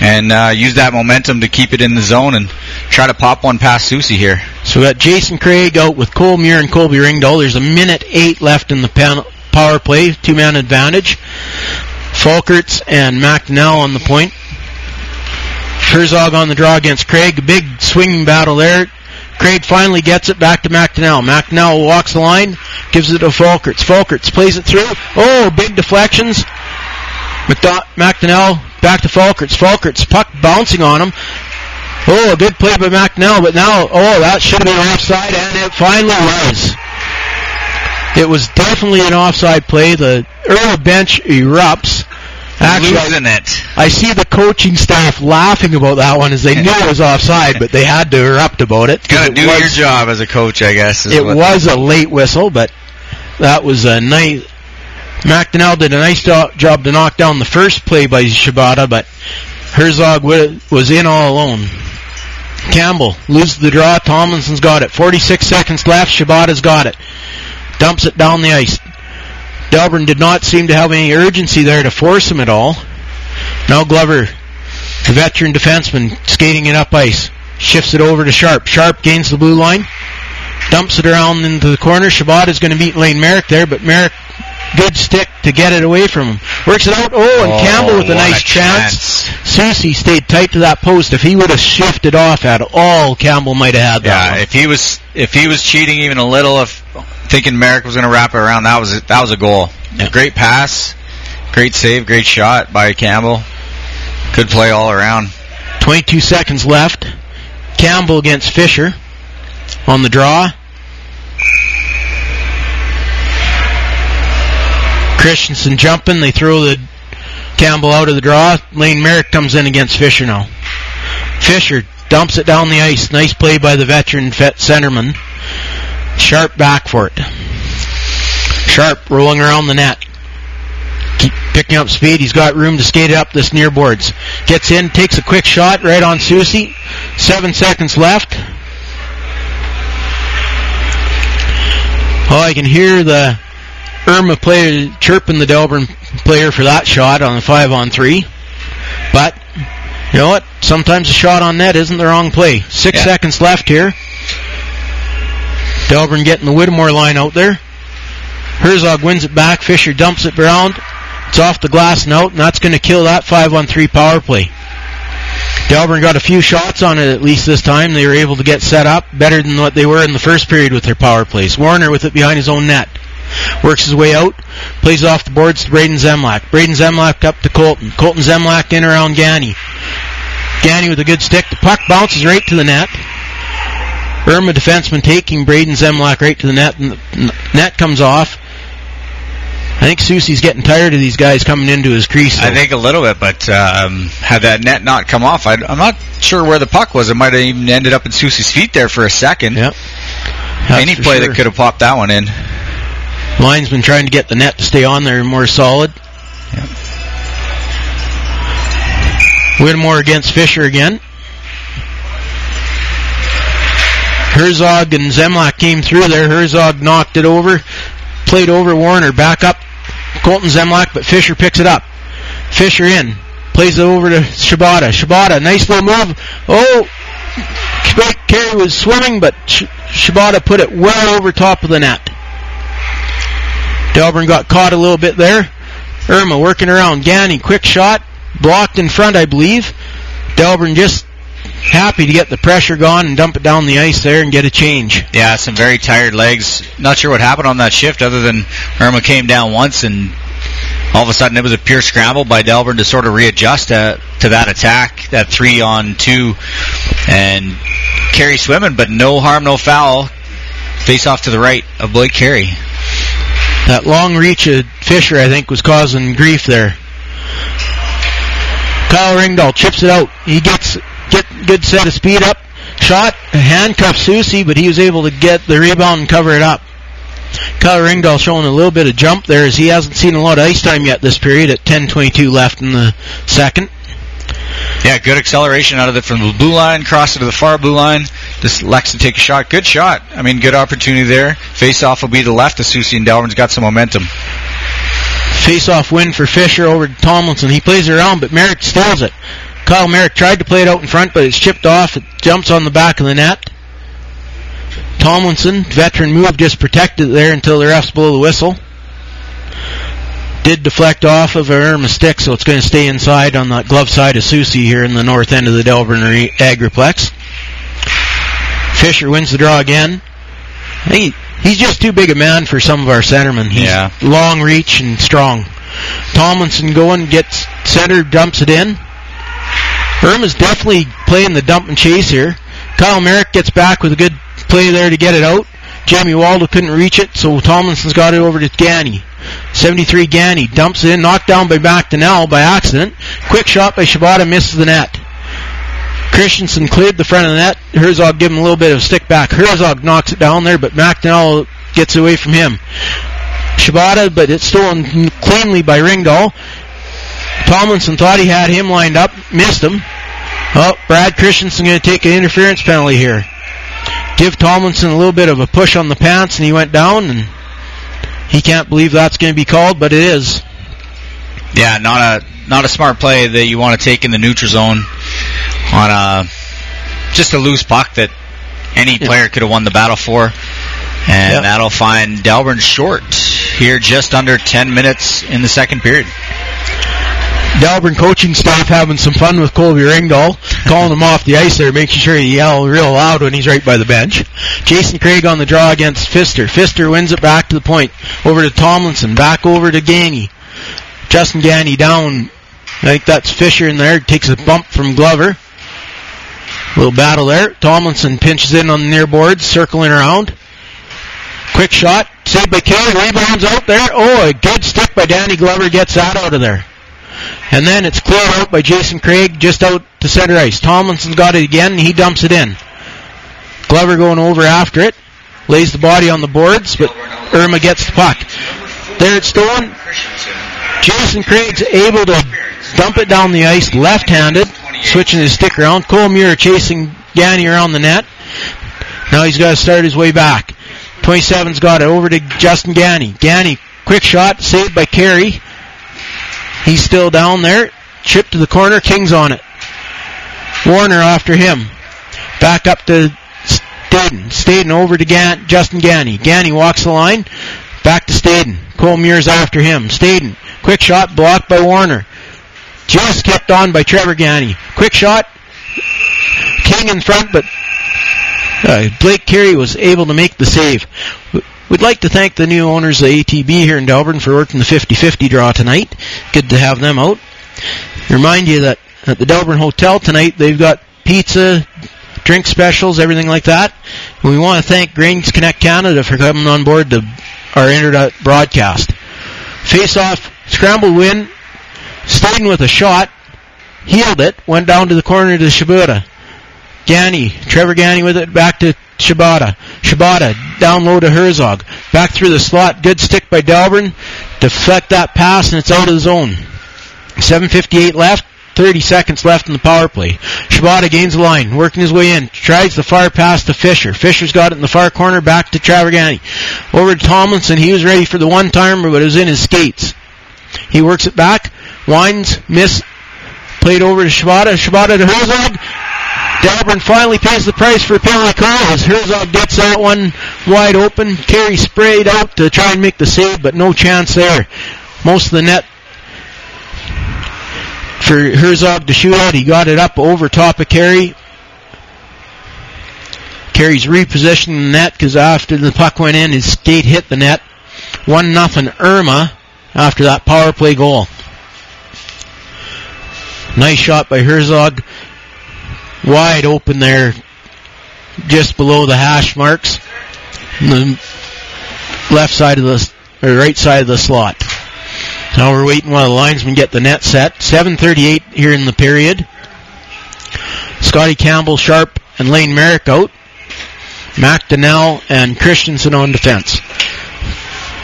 and uh, use that momentum to keep it in the zone and try to pop one past Soucy here. So we got Jason Craig out with Cole Muir and Colby Ringdahl. There's a minute eight left in the pan- power play. Two-man advantage. Falkerts and McNell on the point. Herzog on the draw against Craig. Big swinging battle there. Craig finally gets it back to McDonnell. McDonnell walks the line, gives it to Falkerts. Falkerts plays it through. Oh, big deflections. McDo- McDonnell back to Falkerts. Falkerts puck bouncing on him. Oh, a good play by McDonnell, but now, oh, that should have been offside, and it finally was. It was definitely an offside play. The Earl bench erupts. Actually, losing it. I see the coaching staff laughing about that one as they knew it was offside, but they had to erupt about it. Got to do was, your job as a coach, I guess. Is it what was that. A late whistle, but that was a nice... McDonnell did a nice do- job to knock down the first play by Shibata, but Herzog w- was in all alone. Campbell loses the draw. Tomlinson's got it. forty-six seconds left. Shibata's got it. Dumps it down the ice. Delburne did not seem to have any urgency there to force him at all. Now Glover, the veteran defenseman, skating it up ice. Shifts it over to Sharp. Sharp gains the blue line. Dumps it around into the corner. Shibata is going to meet Lane Merrick there, but Merrick, good stick to get it away from him. Works it out. Oh, and oh, Campbell with a nice a chance. chance. Soucy stayed tight to that post. If he would have shifted off at all, Campbell might have had that Yeah, one. if he was if he was cheating even a little, if... thinking Merrick was going to wrap it around. That was that was a goal. Yeah. Great pass, great save, great shot by Campbell. Good play all around. twenty-two seconds left. Campbell against Fisher on the draw. Christensen jumping. They throw the Campbell out of the draw. Lane Merrick comes in against Fisher now. Fisher dumps it down the ice. Nice play by the veteran centerman. Sharp back for it. Sharp rolling around the net. Keep picking up speed. He's got room to skate it up this near boards. Gets in, takes a quick shot right on Soucy. Seven seconds left. Oh, I can hear the Irma player chirping the Delburne player for that shot on the five on three. But, you know what? Sometimes a shot on net isn't the wrong play. Six yeah. seconds left here. Delburne getting the Whittemore line out there. Herzog wins it back. Fisher dumps it around. It's off the glass and out, and that's going to kill that five on three power play. Delburne got a few shots on it at least this time. They were able to get set up better than what they were in the first period with their power plays. Warner with it behind his own net. Works his way out. Plays off the boards to Braden Zemlak. Braden Zemlak up to Colton. Colton Zemlak in around Ganny. Ganny with a good stick. The puck bounces right to the net. Irma defenseman taking Braden Zemlak right to the net, and the net comes off. I think Soucy's getting tired of these guys coming into his crease. So. I think a little bit, but um, had that net not come off, I'd, I'm not sure where the puck was. It might have even ended up in Soucy's feet there for a second. Yep. Any play sure. that could have popped that one in. Linesman trying to get the net to stay on there more solid. Yep. Whittemore against Fisher again. Herzog and Zemlak came through there. Herzog knocked it over. Played over Warner. Back up Colton Zemlak, but Fisher picks it up. Fisher in. Plays it over to Shibata. Shibata, nice little move. Oh, Carey was swimming, but Sh- Shibata put it well over top of the net. Delburne got caught a little bit there. Irma working around. Ganny, quick shot. Blocked in front, I believe. Delburne just happy to get the pressure gone and dump it down the ice there and get a change. Yeah, some very tired legs. Not sure what happened on that shift other than Irma came down once and all of a sudden it was a pure scramble by Delburne to sort of readjust to, to that attack, that three on two. And Carey swimming, but no harm, no foul. Face off to the right of Blake Carey. That long reach of Fisher, I think, was causing grief there. Kyle Ringdahl chips it out. He gets get good set of speed up. Shot, handcuffs Soucy, but he was able to get the rebound and cover it up. Kyle Ringdahl showing a little bit of jump there as he hasn't seen a lot of ice time yet this period at ten twenty-two left in the second. Yeah, good acceleration out of it from the blue line, cross it to the far blue line. Just Lex to take a shot. Good shot. I mean, good opportunity there. Face-off will be to the left of Soucy, and Delburne's got some momentum. Face-off win for Fisher over to Tomlinson. He plays around, but Merrick steals it. Kyle Merrick tried to play it out in front, but it's chipped off. It jumps on the back of the net. Tomlinson, veteran move, just protected it there until the refs blow the whistle. Did deflect off of Irma's stick, so it's going to stay inside on the glove side of Soucy here in the north end of the Delburne Agriplex. Fisher wins the draw again. He, he's just too big a man for some of our centermen. He's yeah. long reach and strong. Tomlinson going, gets centered, dumps it in. Irma's definitely playing the dump and chase here. Kyle Merrick gets back with a good play there to get it out. Jamie Waldo couldn't reach it, so Tomlinson's got it over to Ganny. seventy-three Ganny dumps it in, knocked down by McDonnell by accident. Quick shot by Shibata, misses the net. Christensen cleared the front of the net. Herzog gave him a little bit of a stick back. Herzog knocks it down there, but McDonnell gets away from him. Shibata, but it's stolen cleanly by Ringdahl. Tomlinson thought he had him lined up, missed him. Oh, Brad Christensen going to take an interference penalty here. Give Tomlinson a little bit of a push on the pants, and he went down, and he can't believe that's going to be called, but it is. Yeah, not a not a smart play that you want to take in the neutral zone on a just a loose puck that any yeah. player could have won the battle for, and yep. that'll find Delburne short here, just under ten minutes in the second period. Delburne coaching staff having some fun with Colby Ringdahl, calling him off the ice there, making sure he yell real loud when he's right by the bench. Jason Craig on the draw against Pfister. Pfister wins it back to the point. Over to Tomlinson. Back over to Ganny. Justin Ganny down. I think that's Fisher in there. Takes a bump from Glover. Little battle there. Tomlinson pinches in on the near boards, circling around. Quick shot. Saved by Carey. Rebounds out there. Oh, a good stick by Danny Glover. Gets that out of there. And then it's cleared out by Jason Craig just out to center ice. Tomlinson's got it again, and he dumps it in. Glover going over after it. Lays the body on the boards, but Irma gets the puck. There it's stolen. Jason Craig's able to dump it down the ice left-handed, switching his stick around. Cole Muir chasing Ganny around the net. Now he's got to start his way back. twenty-seven's got it over to Justin Ganny. Ganny, quick shot, saved by Carey. He's still down there. Chip to the corner, King's on it. Warner after him. Back up to Staden. Staden over to Gan- Justin Ganny. Ganny walks the line. Back to Staden. Cole Muir's after him. Staden, quick shot, blocked by Warner. Just kept on by Trevor Ganny. Quick shot. King in front, but uh, Blake Carey was able to make the save. We'd like to thank the new owners of A T B here in Delburne for working the fifty-fifty draw tonight. Good to have them out. Remind you that at the Delburne Hotel tonight, they've got pizza, drink specials, everything like that. We want to thank Grains Connect Canada for coming on board to our internet broadcast. Face-off, scramble win, Staden with a shot, healed it, went down to the corner to Shibata. Ganny, Trevor Ganny with it, back to Shibata. Shibata, down low to Herzog. Back through the slot, good stick by Delburne. Deflect that pass, and it's out of the zone. seven fifty-eight left, thirty seconds left in the power play. Shibata gains the line, working his way in. Tries the far pass to Fisher. Fisher's got it in the far corner, back to Trevor Ganny. Over to Tomlinson, he was ready for the one-timer, but it was in his skates. He works it back, winds, miss, played over to Shibata. Shibata to Herzog. Delburne finally pays the price for a penalty call as Herzog gets that one wide open. Carey sprayed out to try and make the save, but no chance there. Most of the net for Herzog to shoot out. He got it up over top of Carey. Carey's repositioning the net because after the puck went in, his skate hit the net. one nothing Irma after that power play goal. Nice shot by Herzog. Wide open there, just below the hash marks, the left side of the, or right side of the slot. Now we're waiting while the linesmen get the net set. seven thirty-eight here in the period. Scotty Campbell, Sharp, and Lane Merrick out. Mac Donnell and Christensen on defense.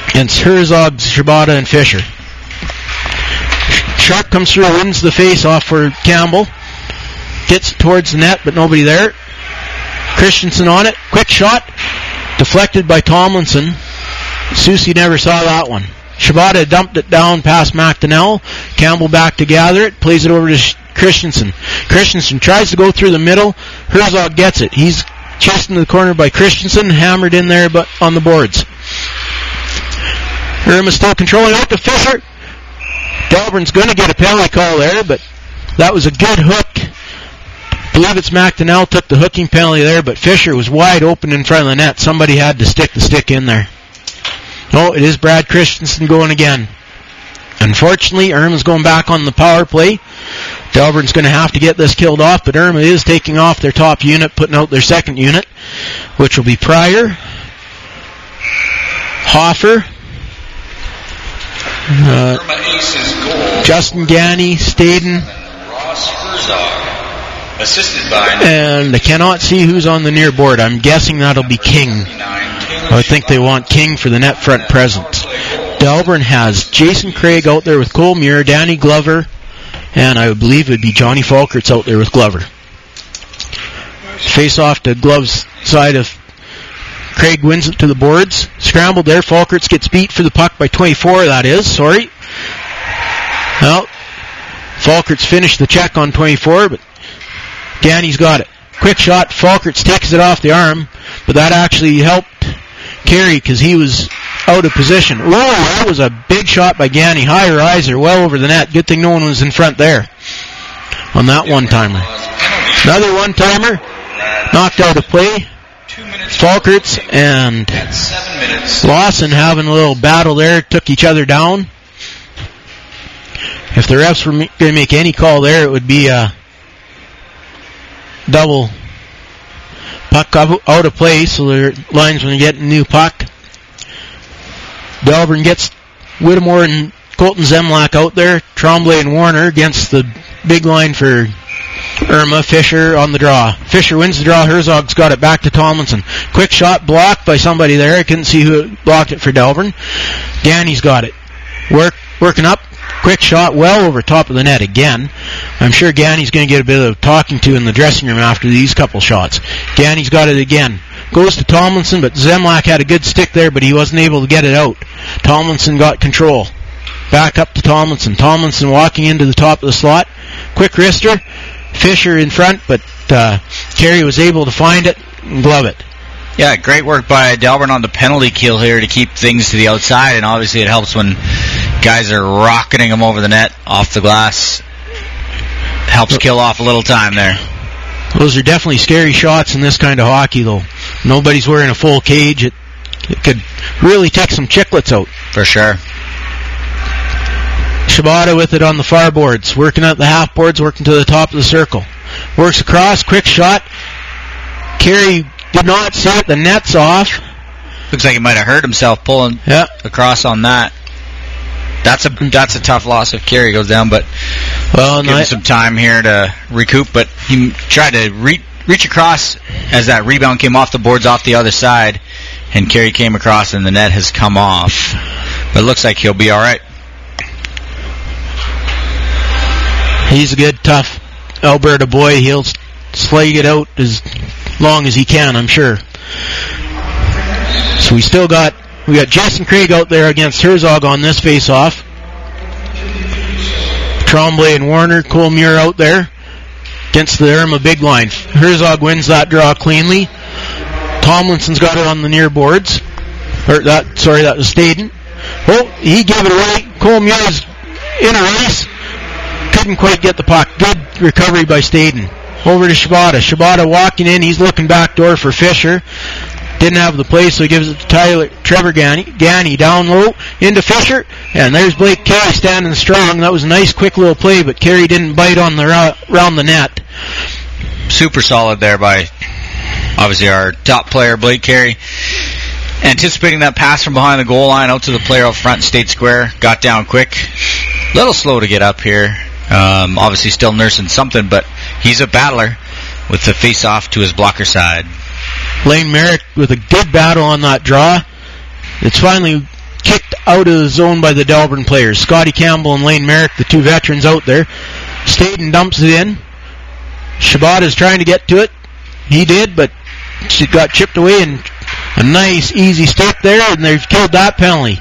Against Herzog, Shibata, and Fisher. Sharp comes through, wins the face-off for Campbell. Gets towards the net, but nobody there. Christensen on it. Quick shot. Deflected by Tomlinson. Soucy never saw that one. Shibata dumped it down past McDonnell. Campbell back to gather it. Plays it over to Christensen. Christensen tries to go through the middle. Herzog gets it. He's chased into the corner by Christensen. Hammered in there, but on the boards. Irma still controlling out to Fisher. Delburne's going to get a penalty call there, but that was a good hook. I believe it's McDonnell took the hooking penalty there, but Fisher was wide open in front of the net. Somebody had to stick the stick in there. Oh, it is Brad Christensen going again. Unfortunately, Irma's going back on the power play. Delburne's going to have to get this killed off, but Irma is taking off their top unit, putting out their second unit, which will be Pryor, Hoffer, uh, Justin Ganny, Staden, Ross Herzog. Assisted by and I cannot see who's on the near board. I'm guessing that'll be King. I think they want King for the net front presence. Delburne has Jason Craig out there with Cole Muir, Danny Glover, and I believe it would be Johnny Falkerts out there with Glover. Face off to Glove's side of Craig wins it to the boards. Scrambled there. Falkerts gets beat for the puck by twenty-four, that is. Sorry. Well, Falkerts finished the check on twenty-four, but Ganny's got it. Quick shot. Falkerts takes it off the arm, but that actually helped Carey because he was out of position. Whoa, that was a big shot by Ganny. High riser, well over the net. Good thing no one was in front there on that one-timer. Another one-timer. Knocked out of play. Falkerts and Lawson having a little battle there. Took each other down. If the refs were going to make any call there, it would be a double puck out of play, so their linesmen get a new puck. Delburne gets Whittemore and Colton Zemlak out there, Trombley and Warner against the big line for Irma. Fisher on the draw. Fisher wins the draw. Herzog's got it back to Tomlinson. Quick shot blocked by somebody there. I couldn't see who blocked it for Delburne. Danny's got it. Work, working up. Quick shot well over top of the net again. I'm sure Ganny's going to get a bit of talking to in the dressing room after these couple shots. Ganny's got it again. Goes to Tomlinson, but Zemlak had a good stick there, but he wasn't able to get it out. Tomlinson got control. Back up to Tomlinson. Tomlinson walking into the top of the slot. Quick wrister. Fisher in front, but uh, Carey was able to find it and glove it. Yeah, great work by Delburne on the penalty kill here to keep things to the outside, and obviously it helps when guys are rocketing them over the net, off the glass. Helps kill off a little time there. Those are definitely scary shots in this kind of hockey, though. Nobody's wearing a full cage. It, it could really take some chicklets out. For sure. Shibata with it on the far boards, working at the half boards, working to the top of the circle. Works across, quick shot. Carey did not set the nets off. Looks like he might have hurt himself pulling yeah. across on that. That's a that's a tough loss if Carey goes down, but well, give him some time here to recoup. But he tried to re- reach across as that rebound came off the boards off the other side, and Carey came across and the net has come off. But it looks like he'll be all right. He's a good, tough Alberta boy. He'll slug it out as long as he can, I'm sure. So we still got we got Jason Craig out there against Herzog on this face-off. Trombley and Warner, Cole Muir out there against the Irma big line. Herzog wins that draw cleanly. Tomlinson's got it on the near boards. Or that, sorry, that was Staden. Oh, he gave it away. Cole Muir's in a race. Couldn't quite get the puck. Good recovery by Staden. Over to Shibata. Shibata walking in. He's looking back door for Fisher. Didn't have the play, so he gives it to Tyler Trevor Ganny. Ganny down low into Fisher. And there's Blake Carey standing strong. That was a nice, quick little play, but Carey didn't bite on the ra- around the net. Super solid there by, obviously, our top player, Blake Carey. Anticipating that pass from behind the goal line out to the player out front, State Square. Got down quick. A little slow to get up here. Um, obviously still nursing something, but he's a battler with the face-off to his blocker side. Lane Merrick with a good battle on that draw. It's finally kicked out of the zone by the Delburne players. Scotty Campbell and Lane Merrick, the two veterans out there. Staden dumps it in. Shibata is trying to get to it. He did, but she got chipped away, and a nice, easy stick there, and they've killed that penalty.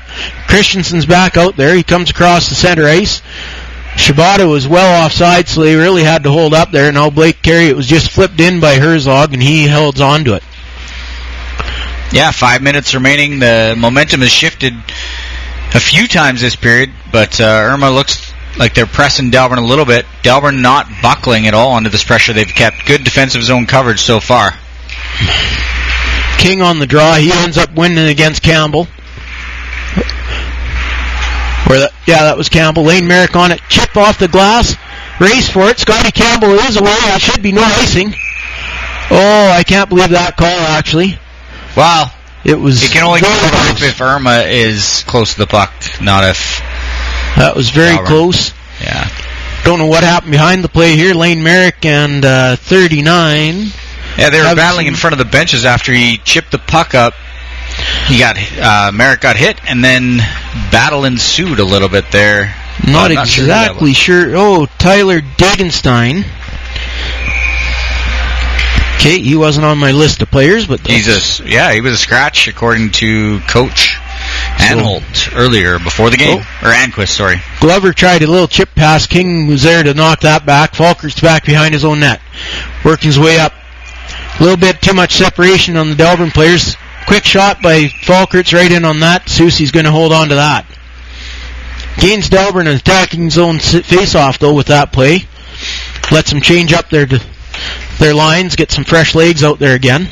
Christensen's back out there. He comes across the center ice. Shibata was well offside, so they really had to hold up there. Now Blake Carey, it was just flipped in by Herzog, and he holds on to it. Yeah, five minutes remaining. The momentum has shifted a few times this period, but uh, Irma looks like they're pressing Delburne a little bit. Delburne not buckling at all under this pressure. They've kept good defensive zone coverage so far. King on the draw. He ends up winning against Campbell. Where the, yeah, that was Campbell. Lane Merrick on it. Chip off the glass. Race for it. Scotty Campbell is away. There should be no icing. Oh, I can't believe that call, actually. Wow. It was. It can only go if Irma is close to the puck, not if. That was very close. Yeah. Don't know what happened behind the play here. Lane Merrick and uh, thirty-nine. Yeah, they were battling in front of the benches after he chipped the puck up. He got uh, Merrick got hit, and then battle ensued a little bit there. Not, not exactly sure. Oh, Tyler Degenstein. Okay, he wasn't on my list of players, but he's a, yeah, he was a scratch according to Coach Anholt earlier before the game, oh. or Anquist, sorry. Glover tried a little chip pass. King was there to knock that back. Falkerts back behind his own net, working his way up. A little bit too much separation on the Delburne players. Quick shot by Falkerts right in on that. Soucy's going to hold on to that. Gains Delburne an attacking zone face-off, though, with that play. Lets them change up their their lines, get some fresh legs out there again.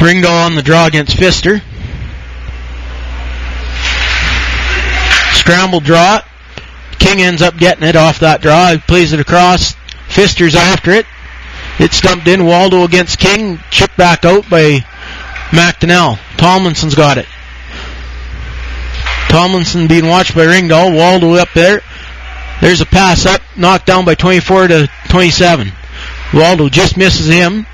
Ringdahl on the draw against Pfister. Scramble draw. King ends up getting it off that draw. He plays it across. Pfister's after it. It's dumped in. Waldo against King. Chipped back out by McDonnell. Tomlinson's got it. Tomlinson being watched by Ringdahl. Waldo up there. There's a pass up, knocked down by twenty-four to twenty-seven. Waldo just misses him.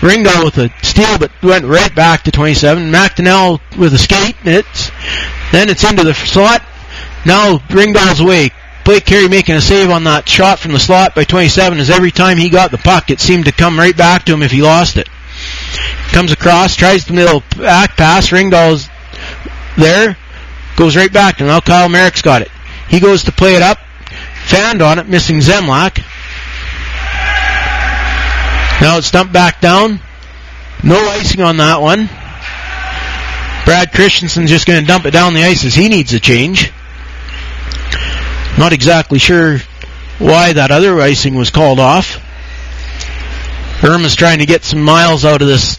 Ringdahl with a steal, but went right back to twenty-seven. McDonnell with a skate. And it's, then it's into the slot. Now Ringdahl's away. Blake Carey making a save on that shot from the slot by twenty-seven, as every time he got the puck, it seemed to come right back to him if he lost it. Comes across, tries the middle back pass. Ringdahl's there. Goes right back, and now Kyle Merrick's got it. He goes to play it up. Fanned on it, missing Zemlak. Now it's dumped back down. No icing on that one. Brad Christensen's just going to dump it down the ice as he needs a change. Not exactly sure why that other icing was called off. Irma's trying to get some miles out of this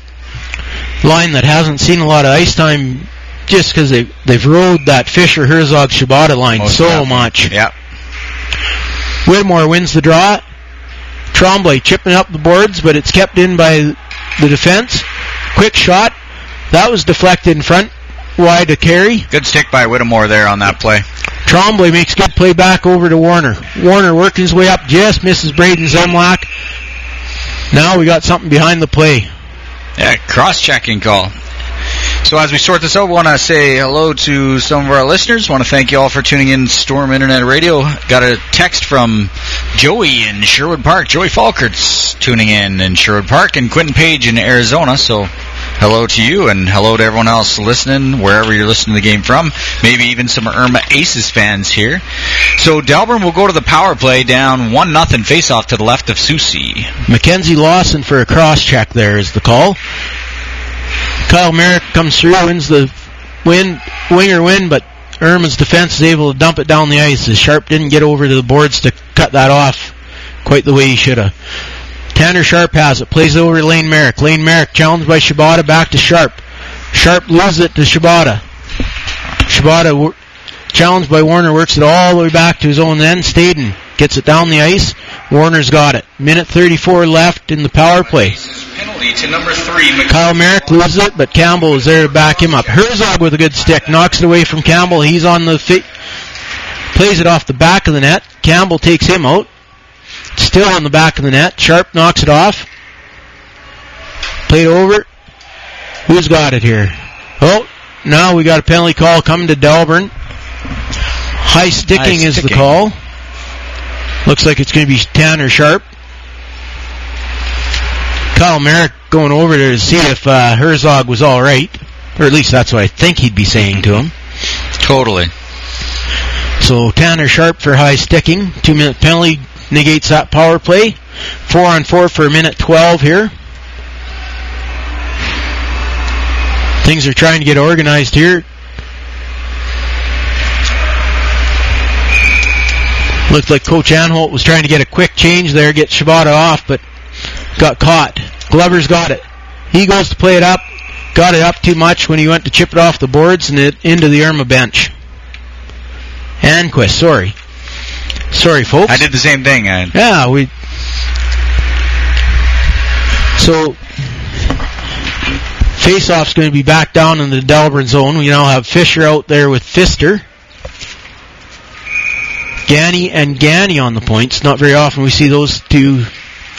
line that hasn't seen a lot of ice time just because they, they've rode that Fisher-Herzog-Shibata line Most so definitely. much. Yep. Whitmore wins the draw. Trombley chipping up the boards, but it's kept in by the defense. Quick shot. That was deflected in front. Wide to Carey. Good stick by Whitmore there on that play. Trombley makes good play back over to Warner. Warner working his way up. Just misses Braden Zemlak. Now we got something behind the play. Yeah, cross-checking call. So as we sort this out, we want to say hello to some of our listeners. Want to thank you all for tuning in Storm Internet Radio. Got a text from Joey in Sherwood Park. Joey Falkerts tuning in in Sherwood Park, and Quentin Page in Arizona. So hello to you, and hello to everyone else listening, wherever you're listening to the game from. Maybe even some Irma Aces fans here. So Delburne will go to the power play, down one nothing. Face off to the left of Soucy. Mackenzie Lawson for a cross-check there is the call. Kyle Merrick comes through, wins the win, winger win, but Irma's defense is able to dump it down the ice as Sharp didn't get over to the boards to cut that off quite the way he should have. Tanner Sharp has it, plays over to Lane Merrick. Lane Merrick challenged by Shibata, back to Sharp. Sharp loses it to Shibata. Shibata, challenged by Warner, works it all the way back to his own end. Staden gets it down the ice. Warner's got it. Minute thirty-four left in the power play. Penalty to number three. Kyle Merrick loses it, but Campbell is there to back him up. Herzog with a good stick. Knocks it away from Campbell. He's on the feet. Plays it off the back of the net. Campbell takes him out. Still on the back of the net. Sharp knocks it off. Played over. Who's got it here? Oh, now we got a penalty call coming to Delburne. High sticking High is sticking. the call. Looks like it's going to be Tanner Sharp. Kyle Merrick going over there to see if uh, Herzog was all right. Or at least that's what I think he'd be saying to him. Totally. So Tanner Sharp for high sticking. Two-minute penalty negates that power play. Four on four for a minute twelve here. Things are trying to get organized here. Looked like Coach Anholt was trying to get a quick change there, get Shibata off, but got caught. Glover's got it. He goes to play it up. Got it up too much when he went to chip it off the boards and it into the Irma bench. Anquist, sorry. Sorry, folks. I did the same thing. I... Yeah, we... So, face-off's going to be back down in the Delburne zone. We now have Fisher out there with Pfister. Ganny and Ganny on the points. Not very often we see those two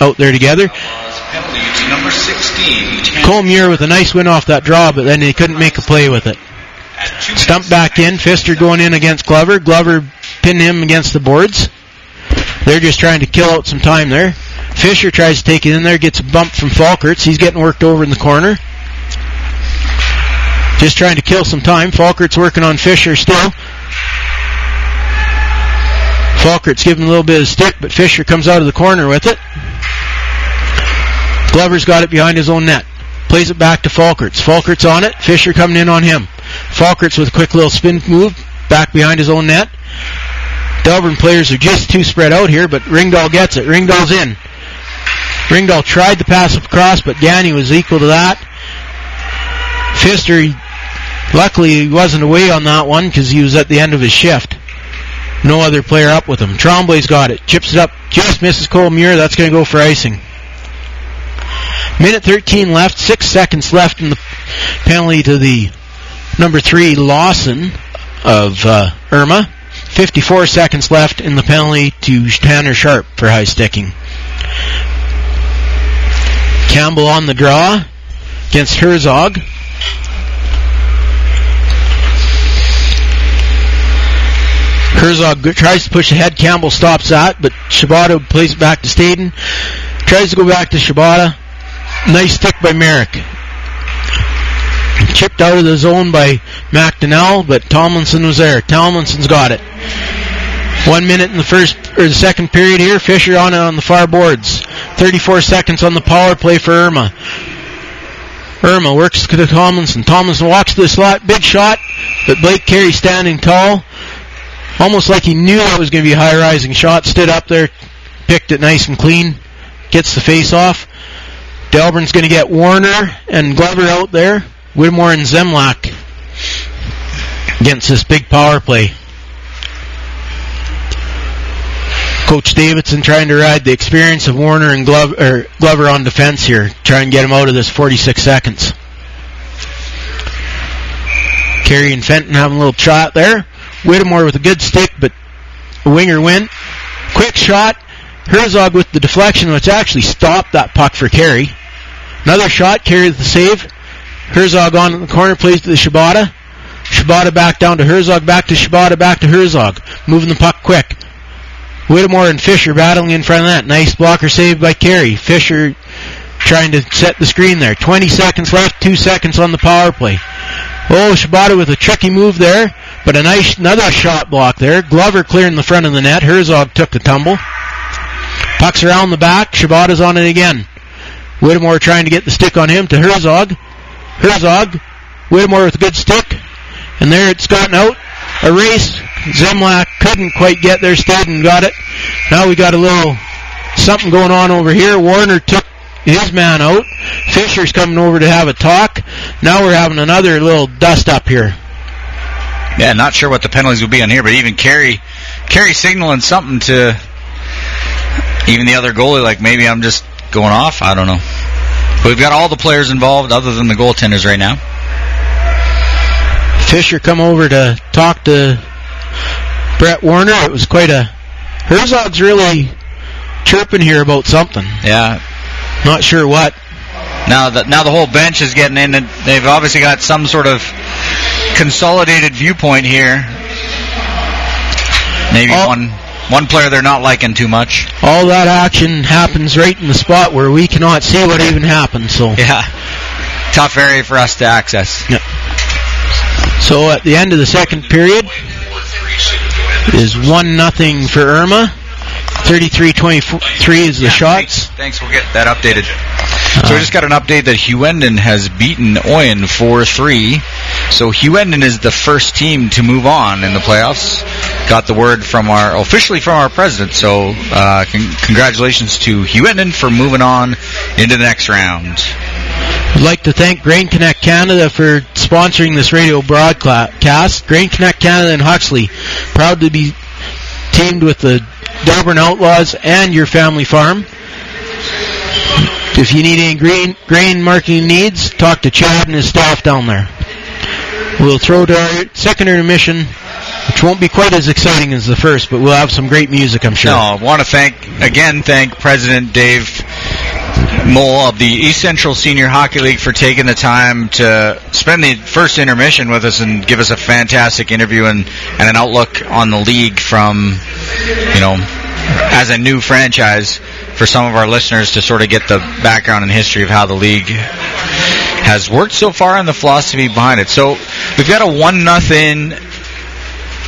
out there together. Penalty to number sixteen. Cole Muir with a nice win off that draw, but then they couldn't make a play with it. Stump back in. Pfister going in against Glover. Glover pinned him against the boards. They're just trying to kill out some time there. Fisher tries to take it in there, gets a bump from Falkerts. He's getting worked over in the corner. Just trying to kill some time. Falkerts working on Fisher still. Falkert's giving a little bit of stick, but Fisher comes out of the corner with it. Glover's got it behind his own net. Plays it back to Falkerts. Falkerts on it. Fisher coming in on him. Falkerts with a quick little spin move back behind his own net. Delburne players are just too spread out here, but Ringdahl gets it. Ringdahl's in. Ringdahl tried to pass across, but Ganny was equal to that. Pfister, luckily he wasn't away on that one because he was at the end of his shift. No other player up with him. Trombley's got it. Chips it up. Just misses Cole Muir. That's going to go for icing. Minute thirteen left. Six seconds left in the penalty to the number three, Lawson. of uh, Irma. fifty-four seconds left in the penalty to Tanner Sharp for high sticking. Campbell on the draw against Herzog. Herzog tries to push ahead. Campbell stops that, but Shibata plays it back to Staden. Tries to go back to Shibata. Nice stick by Merrick. Chipped out of the zone by McDonnell, but Tomlinson was there. Tomlinson's got it. One minute in the first or the second period here. Fisher on on the far boards. thirty-four seconds on the power play for Irma. Irma works to Tomlinson. Tomlinson walks to the slot. Big shot, but Blake Carey standing tall. Almost like he knew that was going to be a high-rising shot. Stood up there, picked it nice and clean. Gets the face-off. Delburn's going to get Warner and Glover out there. Whittemore and Zemlak against this big power play. Coach Davidson trying to ride the experience of Warner and Glover, Glover on defense here. Try and get him out of this forty-six seconds. Carey and Fenton having a little shot there. Whittemore with a good stick, but a winger win. Quick shot. Herzog with the deflection, which actually stopped that puck for Carey. Another shot. Carey with the save. Herzog on in the corner, plays to the Shibata. Shibata back down to Herzog, back to Shibata, back to Herzog. Moving the puck quick. Whittemore and Fisher battling in front of that. Nice blocker save by Carey. Fisher trying to set the screen there. twenty seconds left, two seconds on the power play. Oh, Shibata with a tricky move there, but a nice another shot block there. Glover clearing the front of the net. Herzog took the tumble. Puck's around the back. Shibata's on it again. Whittemore trying to get the stick on him to Herzog. Herzog, Whittemore with a good stick, and there it's gotten out. A race, Zemlak couldn't quite get there, Staden got it. Now we got a little something going on over here. Warner took his man out. Fisher's coming over to have a talk. Now we're having another little dust up here. Yeah, not sure what the penalties will be on here, but even Carey, Carey signaling something to even the other goalie, like maybe I'm just going off, I don't know. We've got all the players involved other than the goaltenders right now. Fisher come over to talk to Brett Warner. It was quite a... Herzog's really chirping here about something. Yeah. Not sure what. Now the, now the whole bench is getting in, and they've obviously got some sort of consolidated viewpoint here. Maybe all, one one player they're not liking too much. All that action happens right in the spot where we cannot see what even happened. So yeah, tough area for us to access. Yeah. So at the end of the second period, is one nothing for Irma. thirty-three twenty-three is the yeah, shots. Thanks, thanks, we'll get that updated. Uh, so we just got an update that Hughenden has beaten Oyen four three. So Hughenden is the first team to move on in the playoffs. Got the word from our, officially from our president. So uh, con- congratulations to Hughenden for moving on into the next round. I'd like to thank Grain Connect Canada for sponsoring this radio broadcast. Grain Connect Canada and Huxley, proud to be teamed with the Delburne Outlaws and your family farm. If you need any grain, grain marketing needs, talk to Chad and his staff down there. We'll throw to our second intermission, which won't be quite as exciting as the first, but we'll have some great music, I'm sure. No, I want to thank, again, thank President Dave Mole of the East Central Senior Hockey League for taking the time to spend the first intermission with us and give us a fantastic interview and, and an outlook on the league from, you know, as a new franchise for some of our listeners to sort of get the background and history of how the league has worked so far and the philosophy behind it. So we've got a one nothing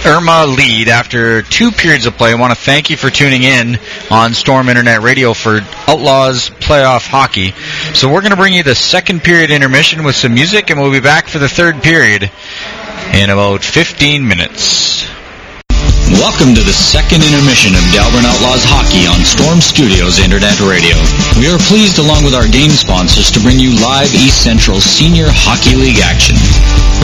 Irma lead after two periods of play. I want to thank you for tuning in on Storm Internet Radio for Outlaws Playoff Hockey. So we're going to bring you the second period intermission with some music, and we'll be back for the third period in about fifteen minutes. Welcome to the second intermission of Delburne Outlaws Hockey on Storm Studios Internet Radio. We are pleased, along with our game sponsors, to bring you live East Central Senior Hockey League action.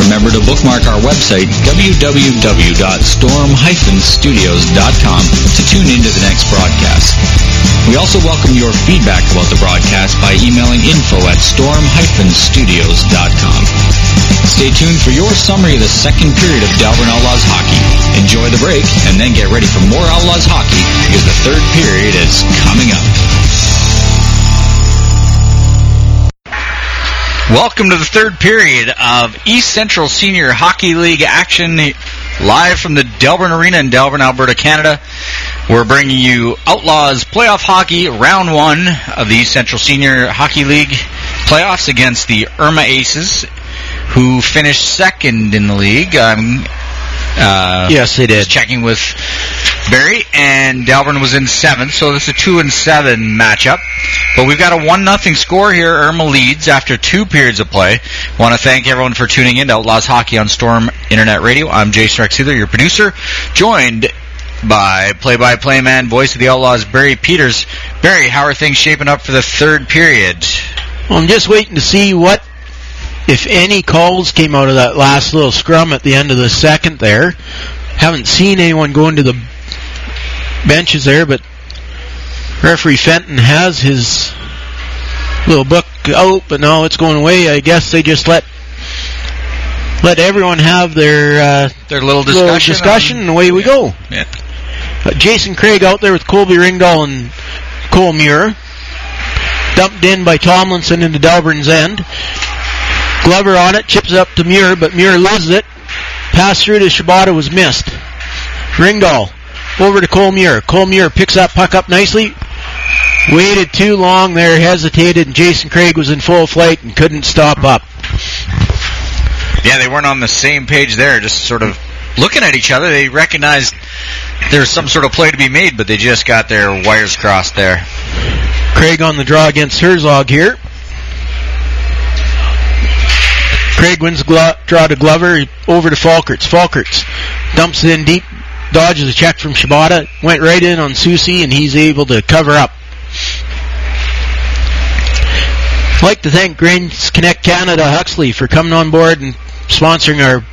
Remember to bookmark our website, w w w dot storm dash studios dot com, to tune into the next broadcast. We also welcome your feedback about the broadcast by emailing info at storm dash studios dot com. Stay tuned for your summary of the second period of Delburne Outlaws hockey. Enjoy the break and then get ready for more Outlaws hockey because the third period is coming up. Welcome to the third period of East Central Senior Hockey League action live from the Delburne Arena in Delburne, Alberta, Canada. We're bringing you Outlaws playoff hockey, round one of the East Central Senior Hockey League playoffs against the Irma Aces, who finished second in the league. Um, uh, yes, they did. Checking with Barry, and Delburne was in seventh, so this is a two and seven matchup. But we've got a one nothing score here. Irma leads after two periods of play. I want to thank everyone for tuning in to Outlaws Hockey on Storm Internet Radio. I'm Jason Rexiedler, your producer, joined by play-by-play man, voice of the Outlaws, Barry Peters. Barry, how are things shaping up for the third period? Well, I'm just waiting to see what, if any, calls came out of that last little scrum at the end of the second there. Haven't seen anyone go into the benches there, but referee Fenton has his little book out, but now it's going away. I guess they just let let everyone have their uh, their little discussion, little discussion and away yeah, we go. Yeah. Uh, Jason Craig out there with Colby Ringdahl and Cole Muir. Dumped in by Tomlinson into Delburne's end. Glover on it, chips up to Muir, but Muir loses it. Pass through to Shibata was missed. Ringdahl over to Cole Muir. Cole Muir picks that puck up nicely. Waited too long there, hesitated, and Jason Craig was in full flight and couldn't stop up. Yeah, they weren't on the same page there, just sort of looking at each other. They recognized there was some sort of play to be made, but they just got their wires crossed there. Craig on the draw against Herzog here. Craig wins glo- draw to Glover, over to Falkerts. Falkerts dumps it in deep, dodges a check from Shibata, went right in on Soucy, and he's able to cover up. I'd like to thank Grains Connect Canada Huxley for coming on board and sponsoring our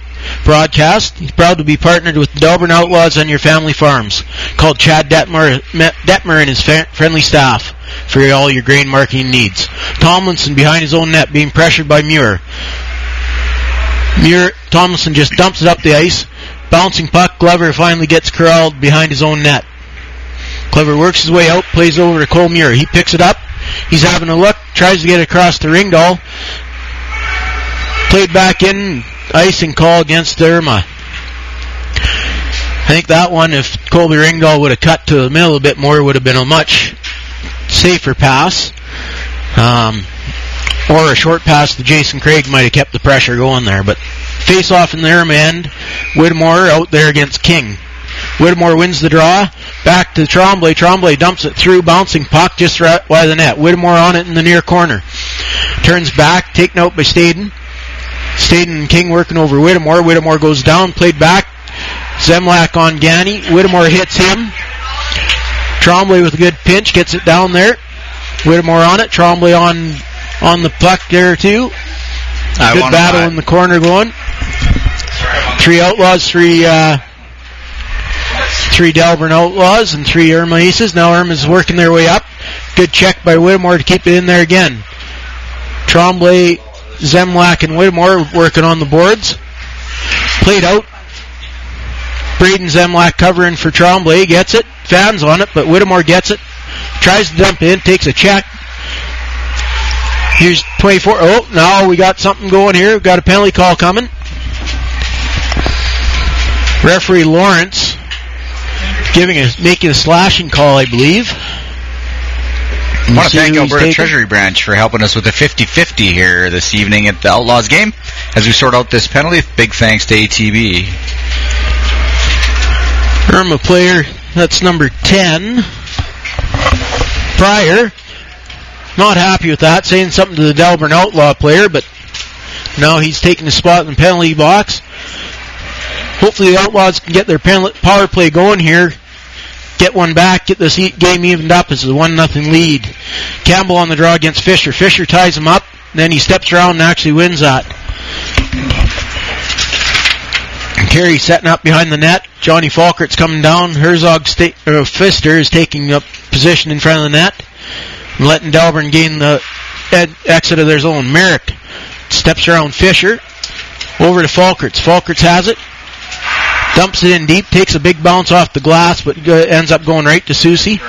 broadcast. He's proud to be partnered with Delburne Outlaws on your family farms. Called Chad Detmer, Detmer and his fa- friendly staff for all your grain marketing needs. Tomlinson behind his own net, being pressured by Muir. Muir, Tomlinson just dumps it up the ice. Bouncing puck, Glover finally gets corralled behind his own net. Glover works his way out, plays over to Cole Muir. He picks it up. He's having a look, tries to get across to Ringdahl. Played back in, icing call against Irma. I think that one, if Colby Ringdahl would have cut to the middle a bit more, would have been a much safer pass. Um, or a short pass to Jason Craig might have kept the pressure going there. But face-off in the Irma end, Whittemore out there against King. Whittemore wins the draw. Back to Trombley. Trombley dumps it through. Bouncing puck just right by the net. Whittemore on it in the near corner. Turns back. Taken out by Staden. Staden and King working over Whittemore. Whittemore goes down. Played back. Zemlak on Ganny. Whittemore hits him. Trombley with a good pinch. Gets it down there. Whittemore on it. Trombley on, on the puck there too. I good battle buy. In the corner going. Three Outlaws. Three... Uh, Three Delburne Outlaws and three Irma Aces. Now Irma's working their way up. Good check by Whittemore to keep it in there again. Trombley, Zemlak, and Whittemore working on the boards. Played out. Braden Zemlak covering for Trombley. Gets it. Fans on it, but Whittemore gets it. Tries to dump in. Takes a check. Here's twenty-four. Oh, now we got something going here. We've got a penalty call coming. Referee Lawrence giving a making a slashing call, I believe. I want to thank Alberta Treasury Branch for helping us with the fifty-fifty here this evening at the Outlaws game. As we sort out this penalty, big thanks to A T B. Irma player, that's number ten. Pryor, not happy with that, saying something to the Delburne Outlaw player, but now he's taking the spot in the penalty box. Hopefully the Outlaws can get their power play going here. Get one back, get this game evened up. It's a one nothing lead. Campbell on the draw against Fisher. Fisher ties him up, and then he steps around and actually wins that. Carey setting up behind the net. Johnny Falkerts coming down. Herzog sta- er, Fister is taking up position in front of the net, and letting Delburne gain the ed- exit of their zone. Merrick steps around Fisher. Over to Falkerts. Falkerts has it. Dumps it in deep. Takes a big bounce off the glass, but ends up going right to Soucy.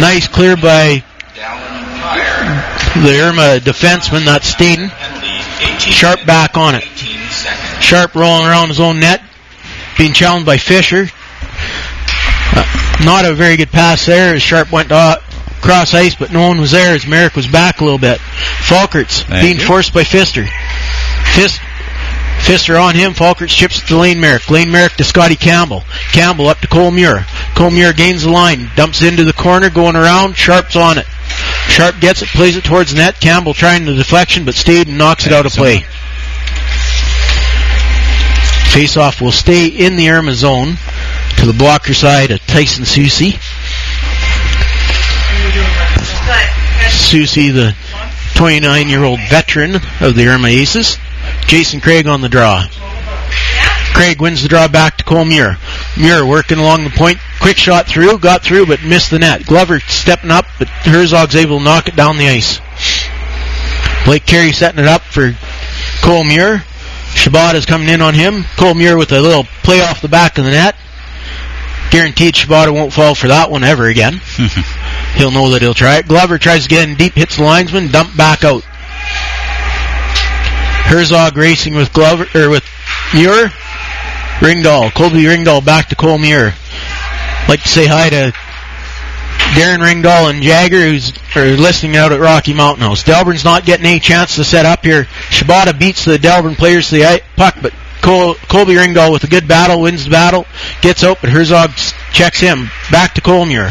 Nice clear by the Irma defenseman, not Staden. Sharp back on it. Sharp rolling around his own net. Being challenged by Fisher. Uh, not a very good pass there as Sharp went uh, cross ice, but no one was there as Merrick was back a little bit. Falkerts Thank being you. forced by Pfister. Fist, Pfister on him. Falkerts chips to Lane Merrick. Lane Merrick to Scotty Campbell. Campbell up to Cole Muir. Cole Muir gains the line. Dumps into the corner. Going around. Sharp's on it. Sharp gets it. Plays it towards net. Campbell trying the deflection, but stayed and knocks Thank it out of so play. Much. Faceoff will stay in the Irma zone to the blocker side of Tyson Soucy. Soucy, the twenty-nine-year-old veteran of the Irma Aces. Jason Craig on the draw. Craig wins the draw back to Cole Muir. Muir working along the point. Quick shot through, got through, but missed the net. Glover stepping up, but Herzog's able to knock it down the ice. Blake Carey setting it up for Cole Muir. Shibata's coming in on him. Cole Muir with a little play off the back of the net. Guaranteed Shibata won't fall for that one ever again. He'll know that he'll try it. Glover tries to get in deep, hits the linesman, dump back out. Herzog racing with Glover or er, with Muir. Ringdahl. Colby Ringdahl back to Cole Muir. Like to say hi to Darren Ringdahl and Jagger, who's are listening out at Rocky Mountain House. Delburn's not getting any chance to set up here. Shibata beats the Delburne players to the puck, but Col- Colby Ringdahl with a good battle, wins the battle, gets out, but Herzog checks him. Back to Cole Muir.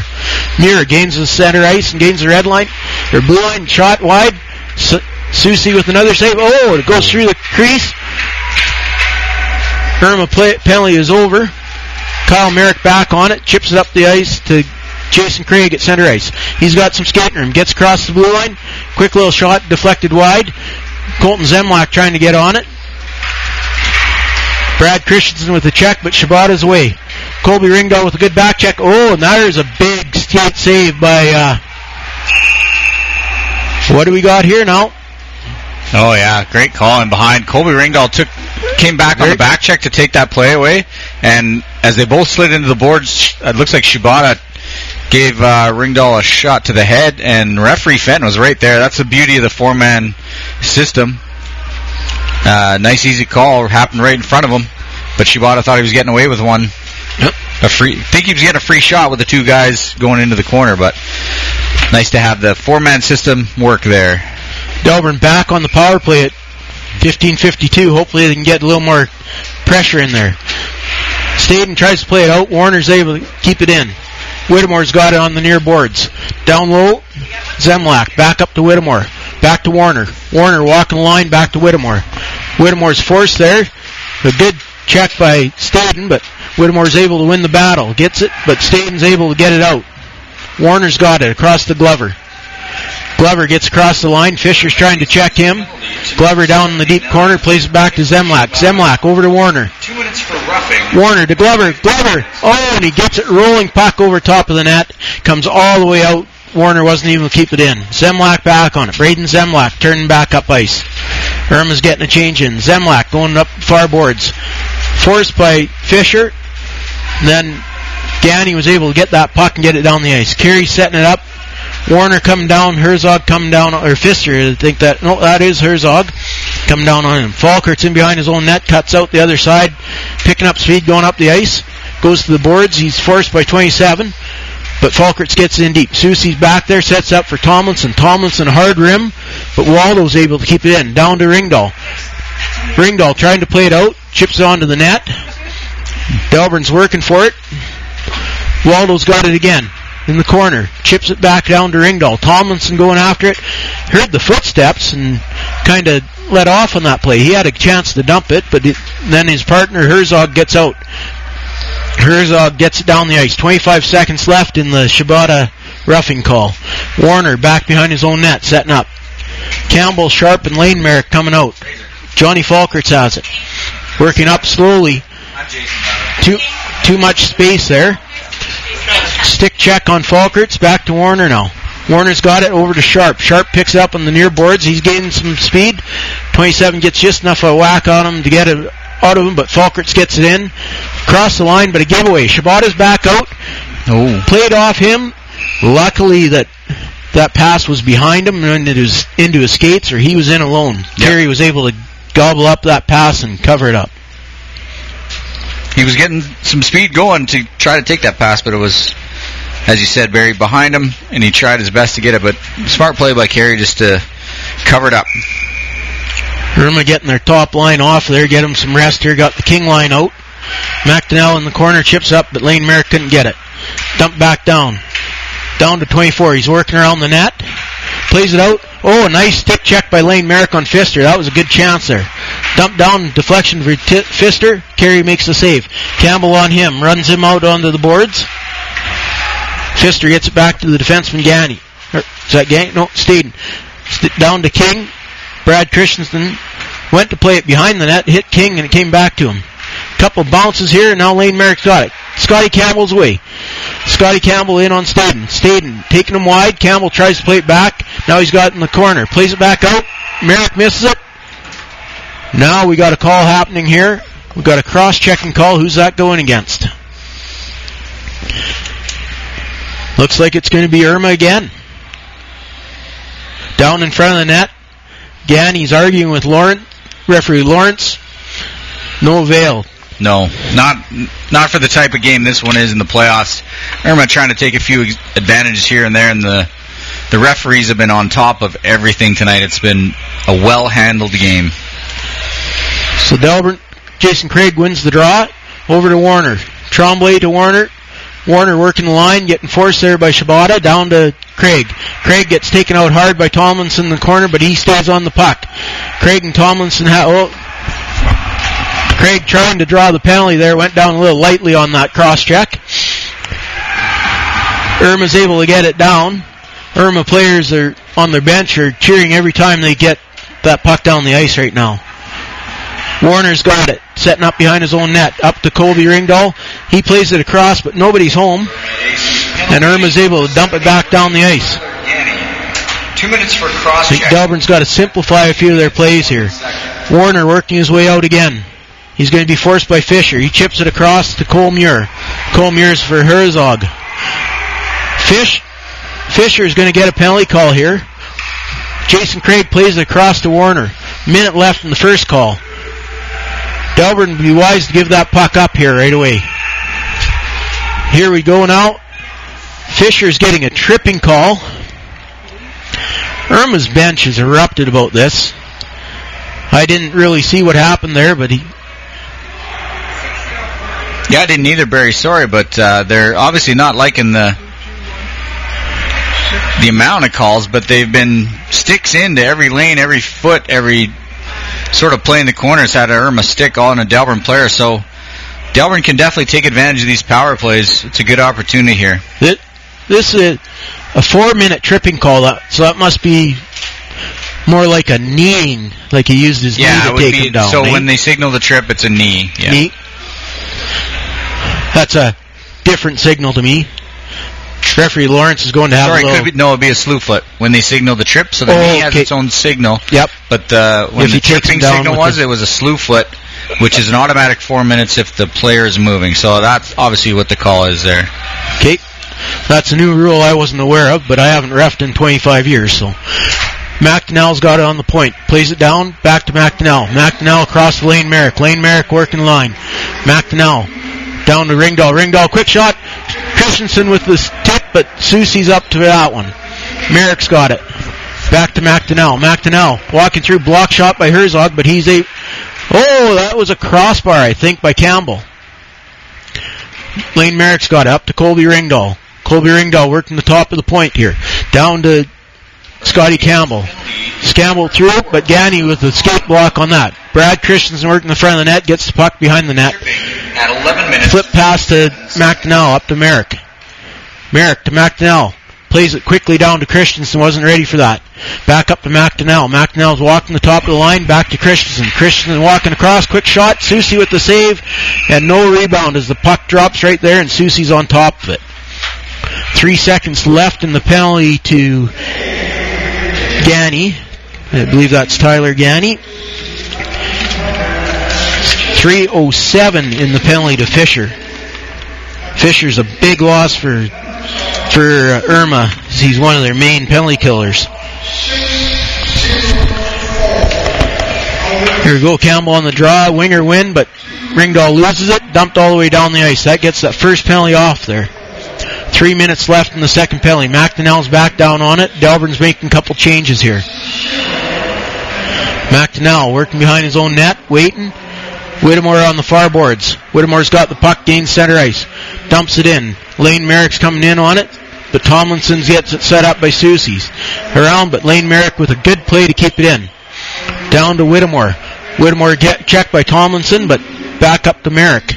Muir gains the center ice and gains the red line. Their blue line, shot wide. Su- Soucy with another save. Oh, it goes through the crease. Irma play- penalty is over. Kyle Merrick back on it, chips it up the ice to Jason Craig at center ice. He's got some skating room. Gets across the blue line. Quick little shot. Deflected wide. Colton Zemlak trying to get on it. Brad Christensen with the check, but Shibata's away. Colby Ringdahl with a good back check. Oh, and there's a big skate save by... Uh, what do we got here now? Oh, yeah. Great call. And behind, Colby Ringdahl took... Came back on the back check to take that play away. And as they both slid into the boards, it looks like Shibata... Gave uh, Ringdahl a shot to the head, and referee Fenton was right there. That's the beauty of the four-man system. Uh, nice, easy call happened right in front of him, but Shibata thought he was getting away with one. Yep. A free, I think he was getting a free shot with the two guys going into the corner, but nice to have the four-man system work there. Delburne back on the power play at fifteen fifty-two. Hopefully they can get a little more pressure in there. Staden tries to play it out. Warner's able to keep it in. Whittemore's got it on the near boards. Down low, Zemlak. Back up to Whittemore. Back to Warner. Warner walking the line back to Whittemore. Whittemore's forced there. A good check by Staden, but Whittemore's able to win the battle. Gets it, but Staden's able to get it out. Warner's got it across to Glover. Glover gets across the line. Fisher's trying to check him. Glover down in the deep corner. Plays it back to Zemlak. Zemlak over to Warner. Two minutes for roughing. Warner to Glover. Glover. Oh, and he gets it rolling puck over top of the net. Comes all the way out. Warner wasn't even able to keep it in. Zemlak back on it. Braden Zemlak turning back up ice. Irma's getting a change in. Zemlak going up far boards. Forced by Fisher. Then Ganny was able to get that puck and get it down the ice. Carey setting it up. Warner come down, Herzog come down, or Pfister, I think that, no, that is Herzog, come down on him. Falkerts in behind his own net, cuts out the other side, picking up speed, going up the ice, goes to the boards, he's forced by twenty-seven, but Falkerts gets in deep. Soucy's back there, sets up for Tomlinson. Tomlinson hard rim, but Waldo's able to keep it in. Down to Ringdahl. Ringdahl trying to play it out, chips it onto the net. Delburn's working for it. Waldo's got it again. In the corner. Chips it back down to Ringdahl. Tomlinson going after it. Heard the footsteps and kind of let off on that play. He had a chance to dump it, but it, then his partner Herzog gets out. Herzog gets it down the ice. twenty-five seconds left in the Shibata roughing call. Warner back behind his own net, setting up. Campbell, Sharp, and Lane Merrick coming out. Johnny Falkerts has it. Working up slowly. Too, too much space there. Stick check on Falkerts. Back to Warner now. Warner's got it over to Sharp. Sharp picks it up on the near boards. He's gaining some speed. twenty-seven gets just enough of a whack on him to get it out of him, but Falkerts gets it in. Across the line, but a giveaway. Shibata's back out. Oh. Played off him. Luckily that that pass was behind him and it was into his skates, or he was in alone. Yep. Terry was able to gobble up that pass and cover it up. He was getting some speed going to try to take that pass, but it was, as you said, Barry, behind him, and he tried his best to get it, but smart play by Carey just to cover it up. Irma getting their top line off there, get him some rest here, got the king line out. McDonnell in the corner, chips up, but Lane Merrick couldn't get it. Dumped back down. Down to twenty-four. He's working around the net. Plays it out. Oh, a nice stick check by Lane Merrick on Pfister. That was a good chance there. Dump down, deflection for t- Pfister. Carey makes the save. Campbell on him. Runs him out onto the boards. Pfister gets it back to the defenseman, Ganny. Or, is that Ganny? No, Staden. St- down to King. Brad Christensen went to play it behind the net, hit King, and it came back to him. Couple bounces here, and now Lane Merrick's got it. Scotty Campbell's away. Scotty Campbell in on Staden. Staden taking him wide. Campbell tries to play it back. Now he's got it in the corner. Plays it back out. Merrick misses it. Now we got a call happening here. We've got a cross-checking call. Who's that going against? Looks like it's going to be Irma again. Down in front of the net. Ganny's arguing with Lawrence, referee Lawrence. No avail. No, not not for the type of game this one is in the playoffs. Irma trying to take a few advantages here and there, and the the referees have been on top of everything tonight. It's been a well-handled game. So Delburne, Jason Craig wins the draw. Over to Warner. Trombley to Warner. Warner working the line, getting forced there by Shibata. Down to Craig. Craig gets taken out hard by Tomlinson in the corner, but he stays on the puck. Craig and Tomlinson have... Oh. Craig trying to draw the penalty there, went down a little lightly on that cross-check. Irma's able to get it down. Irma players are on their bench are cheering every time they get that puck down the ice right now. Warner's got it, setting up behind his own net. Up to Colby Ringdahl. He plays it across, but nobody's home. And Irma's able to dump it back down the ice. Two minutes for cross-check. Delburne's got to simplify a few of their plays here. Warner working his way out again. He's going to be forced by Fisher. He chips it across to Cole Muir. Cole Muir's for Herzog. Fish, Fisher's going to get a penalty call here. Jason Craig plays it across to Warner. Minute left in the first call. Delburne would be wise to give that puck up here right away. Here we go now. Fisher's getting a tripping call. Irma's bench has erupted about this. I didn't really see what happened there, but he... Yeah, I didn't either, Barry. Sorry, but uh, they're obviously not liking the the amount of calls, but they've been sticks into every lane, every foot, every sort of play in the corners had to earn a stick on a Delburne player, so Delburne can definitely take advantage of these power plays. It's a good opportunity here. It, this is a four-minute tripping call, so that must be more like a kneeing, like he used his yeah, knee to it would take be, him down. So eh? When they signal the trip, it's a knee. Yeah. Knee. That's a different signal to me. Referee Lawrence is going to have Sorry, a little... Could be, no, it would be a slew foot when they signal the trip, so the oh, knee has okay. its own signal. Yep. But uh, when if the tripping signal was, the... it was a slew foot, which is an automatic four minutes if the player is moving. So that's obviously what the call is there. Okay. That's a new rule I wasn't aware of, but I haven't refed in twenty-five years, so... McDonnell's got it on the point. Plays it down, back to McDonnell. McDonnell across to Lane Merrick. Lane Merrick working line. McDonnell down to Ringdahl. Ringdahl, quick shot. Christensen with this tip, but Soucy's up to that one. Merrick's got it. Back to McDonnell. McDonnell walking through, block shot by Herzog, but he's a... Oh, that was a crossbar, I think, by Campbell. Lane Merrick's got it. Up to Colby Ringdahl. Colby Ringdahl working the top of the point here. Down to... Scotty Campbell. Campbell through, but Ganny with the skate block on that. Brad Christensen working the front of the net, gets the puck behind the net. At eleven minutes. Flip pass to McDonnell, up to Merrick. Merrick to McDonnell. Plays it quickly down to Christensen, wasn't ready for that. Back up to McDonnell. McDonnell's walking the top of the line, back to Christensen. Christensen walking across, quick shot. Soucy with the save, and no rebound as the puck drops right there, and Soucy's on top of it. Three seconds left in the penalty to Ganny. I believe that's Tyler Ganny. three oh seven in the penalty to Fisher. Fisher's a big loss for for uh, Irma. He's one of their main penalty killers. Here we go, Campbell on the draw. Winger win, but Ringdahl loses it. Dumped all the way down the ice. That gets that first penalty off there. Three minutes left in the second penalty. McDonnell's back down on it. Delburn's making a couple changes here. McDonnell working behind his own net, waiting. Whittemore on the far boards. Whittemore's got the puck, gains center ice. Dumps it in. Lane Merrick's coming in on it, but Tomlinson gets it set up by Soucy's. Around, but Lane Merrick with a good play to keep it in. Down to Whittemore. Whittemore get checked by Tomlinson, but back up to Merrick.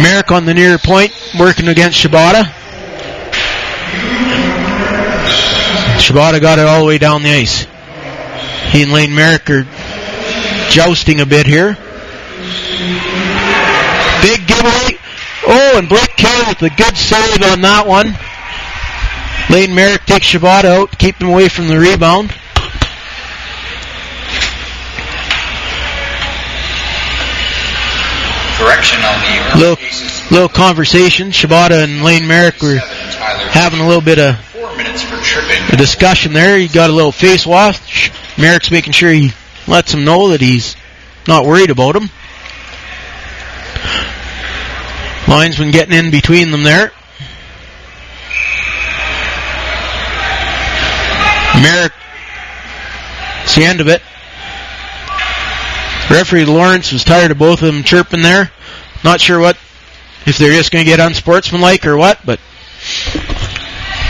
Merrick on the near point, working against Shibata. Shibata got it all the way down the ice. He and Lane Merrick are jousting a bit here. Big giveaway. Oh, and Blake Carey with a good save on that one. Lane Merrick takes Shibata out to keep him away from the rebound. Correction on the little, cases. Little conversation. Shibata and Lane Merrick were having a little bit of four minutes for tripping. A discussion there. He got a little face wash. Merrick's making sure he lets him know that he's not worried about him. Linesman getting in between them there. Merrick. It's the end of it. Referee Lawrence was tired of both of them chirping there. Not sure what, if they're just going to get unsportsmanlike or what, but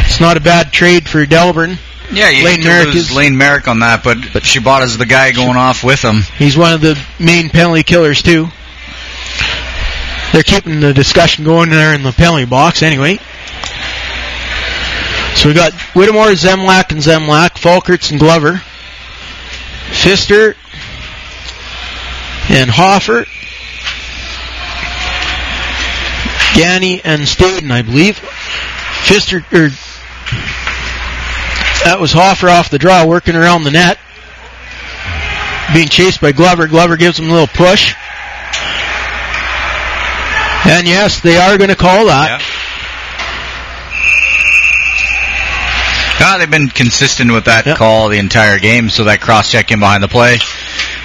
it's not a bad trade for Delburne. Yeah, you Lane hate to Merrick lose is, Lane Merrick on that, but, but Shibata's the guy going off with him. He's one of the main penalty killers, too. They're keeping the discussion going there in the penalty box, anyway. So we got Whittemore, Zemlak, and Zemlak, Falkerts, and Glover. Pfister and Hoffer. Ganny and Staden, I believe. Pfister, er, that was Hoffer off the draw, working around the net. Being chased by Glover. Glover gives him a little push. And yes, they are going to call that. Yeah. Ah, they've been consistent with that yep. call the entire game, so that cross-check in behind the play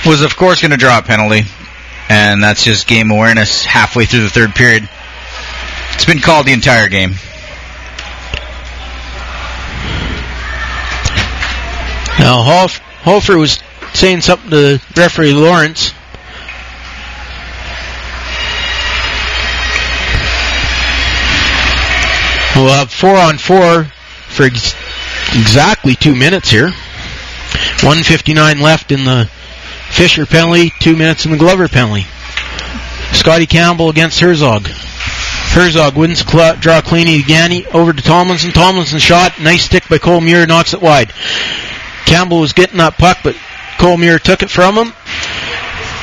was, of course, going to draw a penalty. And that's just game awareness halfway through the third period. It's been called the entire game. Now, Hof- Hofer was saying something to referee Lawrence. We'll have four on four for ex- exactly two minutes here. one fifty-nine left in the Fisher penalty, two minutes in the Glover penalty. Scotty Campbell against Herzog. Herzog wins, cl- draw clean to Ganny, over to Tomlinson. Tomlinson shot, nice stick by Cole Muir, knocks it wide. Campbell was getting that puck, but Cole Muir took it from him.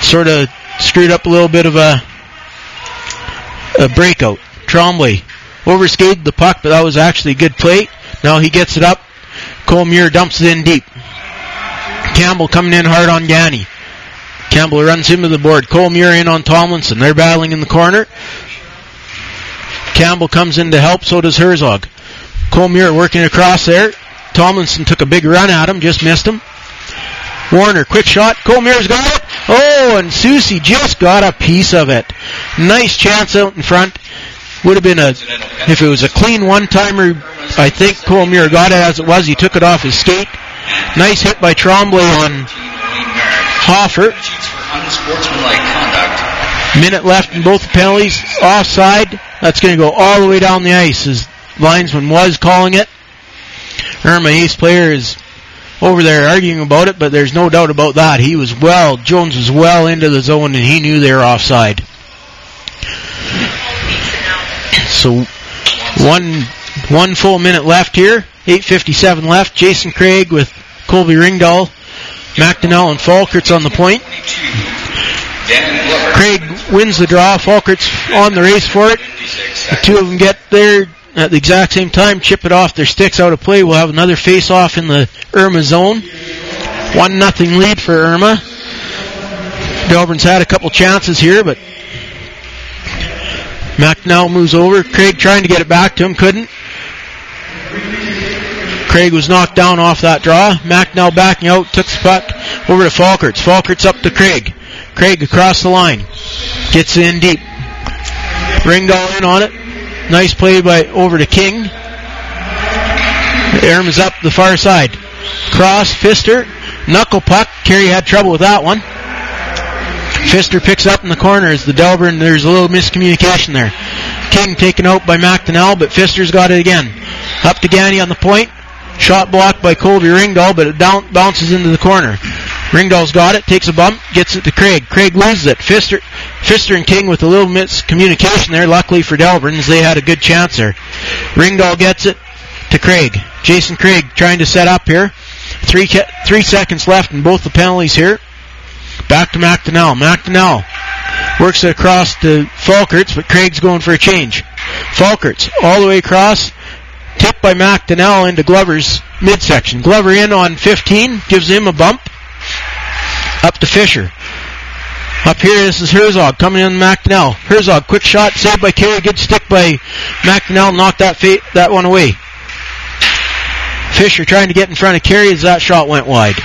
Sort of screwed up a little bit of a, a breakout. Trombley overskated the puck, but that was actually a good play. Now he gets it up. Cole Muir dumps it in deep. Campbell coming in hard on Ganny. Campbell runs him to the board. Cole Muir in on Tomlinson. They're battling in the corner. Campbell comes in to help, so does Herzog. Cole Muir working across there. Tomlinson took a big run at him, just missed him. Warner, quick shot. Cole Muir's got it. Oh, and Soucy just got a piece of it. Nice chance out in front. Would have been a, if it was a clean one-timer, I think Cole Muir got it as it was. He took it off his skate. Nice hit by Trombley on Hoffer. Minute left in both penalties. Offside. That's going to go all the way down the ice as linesman was calling it. Irma Ace player is over there arguing about it, but there's no doubt about that. He was well, Jones was well into the zone, and he knew they were offside. So one one full minute left here. eight fifty-seven left. Jason Craig with Colby Ringdahl, McDonnell, and Falkerts on the point. Craig wins the draw. Falkerts on the race for it. The two of them get there. At the exact same time, chip it off their sticks out of play. We'll have another face-off in the Irma zone. One nothing lead for Irma. Delburne's had a couple chances here, but McNell moves over. Craig trying to get it back to him, couldn't. Craig was knocked down off that draw. McNell backing out, took the puck over to Falkerts. Falkerts up to Craig. Craig across the line. Gets in deep. Ringdahl in on it. Nice play by over to King. Irma's up the far side. Cross, Pfister. Knuckle puck. Carey had trouble with that one. Pfister picks up in the corner as the Delburne, there's a little miscommunication there. King taken out by McDonnell, but Pfister's got it again. Up to Ganny on the point. Shot blocked by Colby Ringdahl, but it down, bounces into the corner. Ringdahl's got it, takes a bump, gets it to Craig. Craig loses it. Pfister, Pfister and King with a little miscommunication there, luckily for Delburne, as they had a good chance there. Ringdahl gets it to Craig. Jason Craig trying to set up here. Three three seconds left in both the penalties here. Back to McDonnell. McDonnell works it across to Falkerts, but Craig's going for a change. Falkerts all the way across. Tipped by McDonnell into Glover's midsection. Glover in on fifteen, gives him a bump. Up to Fisher. Up here, this is Herzog coming in to McDonnell. Herzog, quick shot, saved by Carey. Good stick by McDonnell, knocked that fa- that one away. Fisher trying to get in front of Carey as that shot went wide.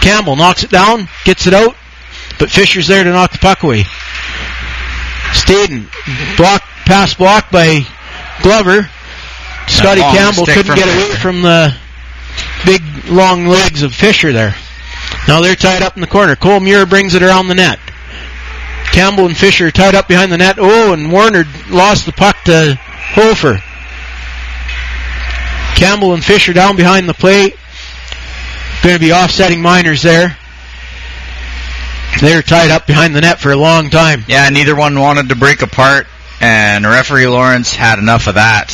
Campbell knocks it down, gets it out, but Fisher's there to knock the puck away. Staden, block, pass blocked by Glover. Scotty Campbell couldn't get away from the big long legs of Fisher there. Now they're tied up in the corner. Cole Muir brings it around the net. Campbell and Fisher are tied up behind the net. Oh, and Warner lost the puck to Hofer. Campbell and Fisher down behind the plate. Going to be offsetting minors there. They were tied up behind the net for a long time. Yeah, neither one wanted to break apart, and referee Lawrence had enough of that.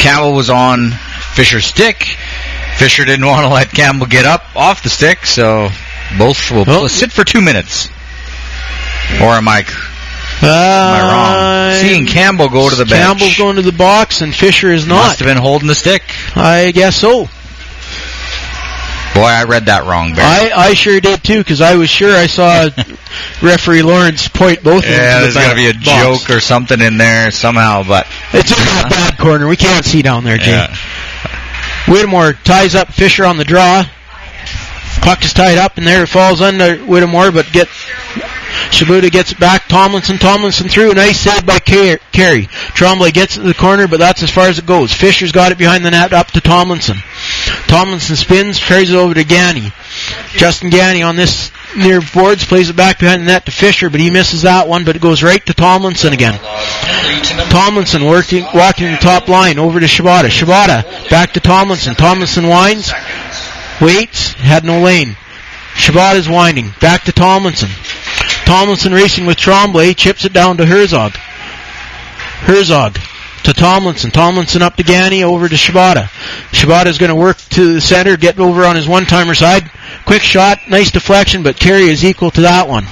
Campbell was on Fisher's stick. Fisher didn't want to let Campbell get up off the stick, so both will oh. sit for two minutes. Or am I, uh, am I wrong? Seeing Campbell go to the bench. Campbell's going to the box, and Fisher is not. Must have been holding the stick. I guess so. Boy, I read that wrong, Barry. I, I sure did, too, because I was sure I saw referee Lawrence point both of them yeah, to the box. Yeah, there's going to be a box. Joke or something in there somehow, but... It's in that bad corner. We can't see down there, Jay. Yeah. Whittemore ties up Fisher on the draw. Puck is tied up, and there it falls under Whittemore, but get Shibuta gets it back. Tomlinson, Tomlinson through. Nice save by Carey. Trombley gets it to the corner, but that's as far as it goes. Fisher's got it behind the net up to Tomlinson. Tomlinson spins, carries it over to Ganny. Justin Ganny on this near boards, plays it back behind the net to Fisher, but he misses that one, but it goes right to Tomlinson again. Tomlinson working, walking the top line over to Shibata. Shibata back to Tomlinson. Tomlinson winds, waits, had no lane. Shibata's winding, back to Tomlinson. Tomlinson racing with Trombley, chips it down to Herzog. Herzog to Tomlinson. Tomlinson up to Ganny, over to Shibata. Shibata's going to work to the center, get over on his one-timer side. Quick shot, nice deflection, but Carey is equal to that one.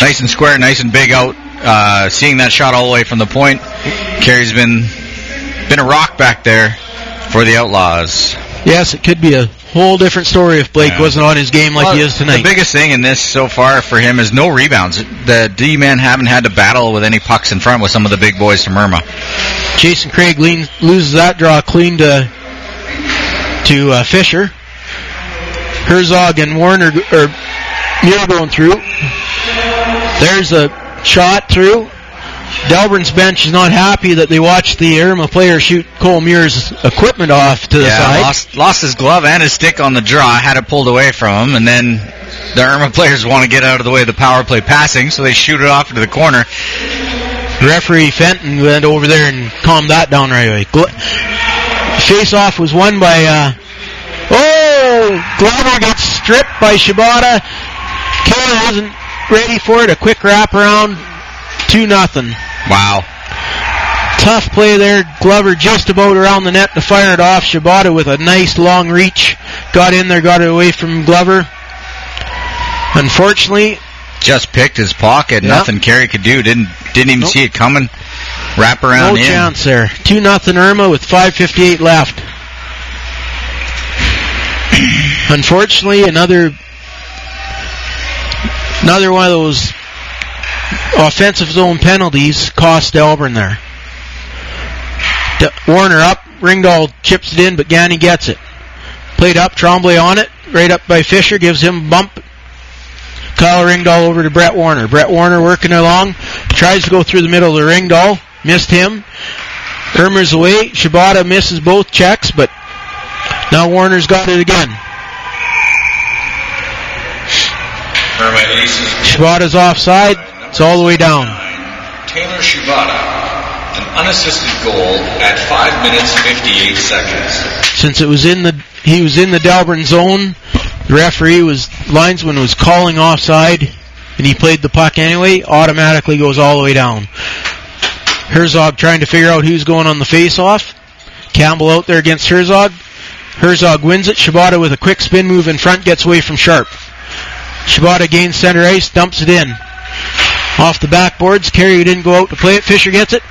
Nice and square, nice and big out. Uh, seeing that shot all the way from the point. Carey's been, been a rock back there for the Outlaws. Yes, it could be a whole different story if Blake yeah. wasn't on his game like well, he is tonight. The biggest thing in this so far for him is no rebounds. The D-men haven't had to battle with any pucks in front with some of the big boys from Irma. Jason Craig leans, loses that draw clean to to uh, Fisher. Herzog and Warner or Muir going through. There's a shot through. Delburne's bench is not happy that they watched the Irma player shoot Cole Muir's equipment off to the yeah, side. Lost, lost his glove and his stick on the draw, had it pulled away from him, and then the Irma players want to get out of the way of the power play passing, so they shoot it off into the corner. Referee Fenton went over there and calmed that down right away. Glo- Face-off was won by... Uh, oh! Glover gets stripped by Shibata. Kayla wasn't ready for it. A quick wraparound. two nothing. Wow. Tough play there. Glover just about around the net to fire it off. Shibata with a nice long reach. Got in there, got it away from Glover. Unfortunately. Just picked his pocket. Yep. Nothing Carey could do. Didn't didn't even nope. see it coming. Wrap around no in. No chance there. two nothing Irma with five fifty-eight left. Unfortunately, another another one of those offensive zone penalties cost Delburne there. De- Warner up. Ringdahl chips it in, but Ganny gets it. Played up. Trombley on it. Right up by Fisher. Gives him a bump. Kyle Ringdahl over to Brett Warner. Brett Warner working along. Tries to go through the middle to Ringdahl. Missed him. Irma's away. Shibata misses both checks, but now Warner's got it again. Shibata's offside. It's all the way down. Taylor Shibata. An unassisted goal at five minutes fifty-eight seconds. Since it was in the he was in the Delburne zone, the referee was linesman was calling offside, and he played the puck anyway. Automatically goes all the way down. Herzog trying to figure out who's going on the face-off. Campbell out there against Herzog. Herzog wins it. Shibata with a quick spin move in front gets away from Sharp. Shibata gains center ice, dumps it in. Off the backboards. Carey didn't go out to play it. Fisher gets it.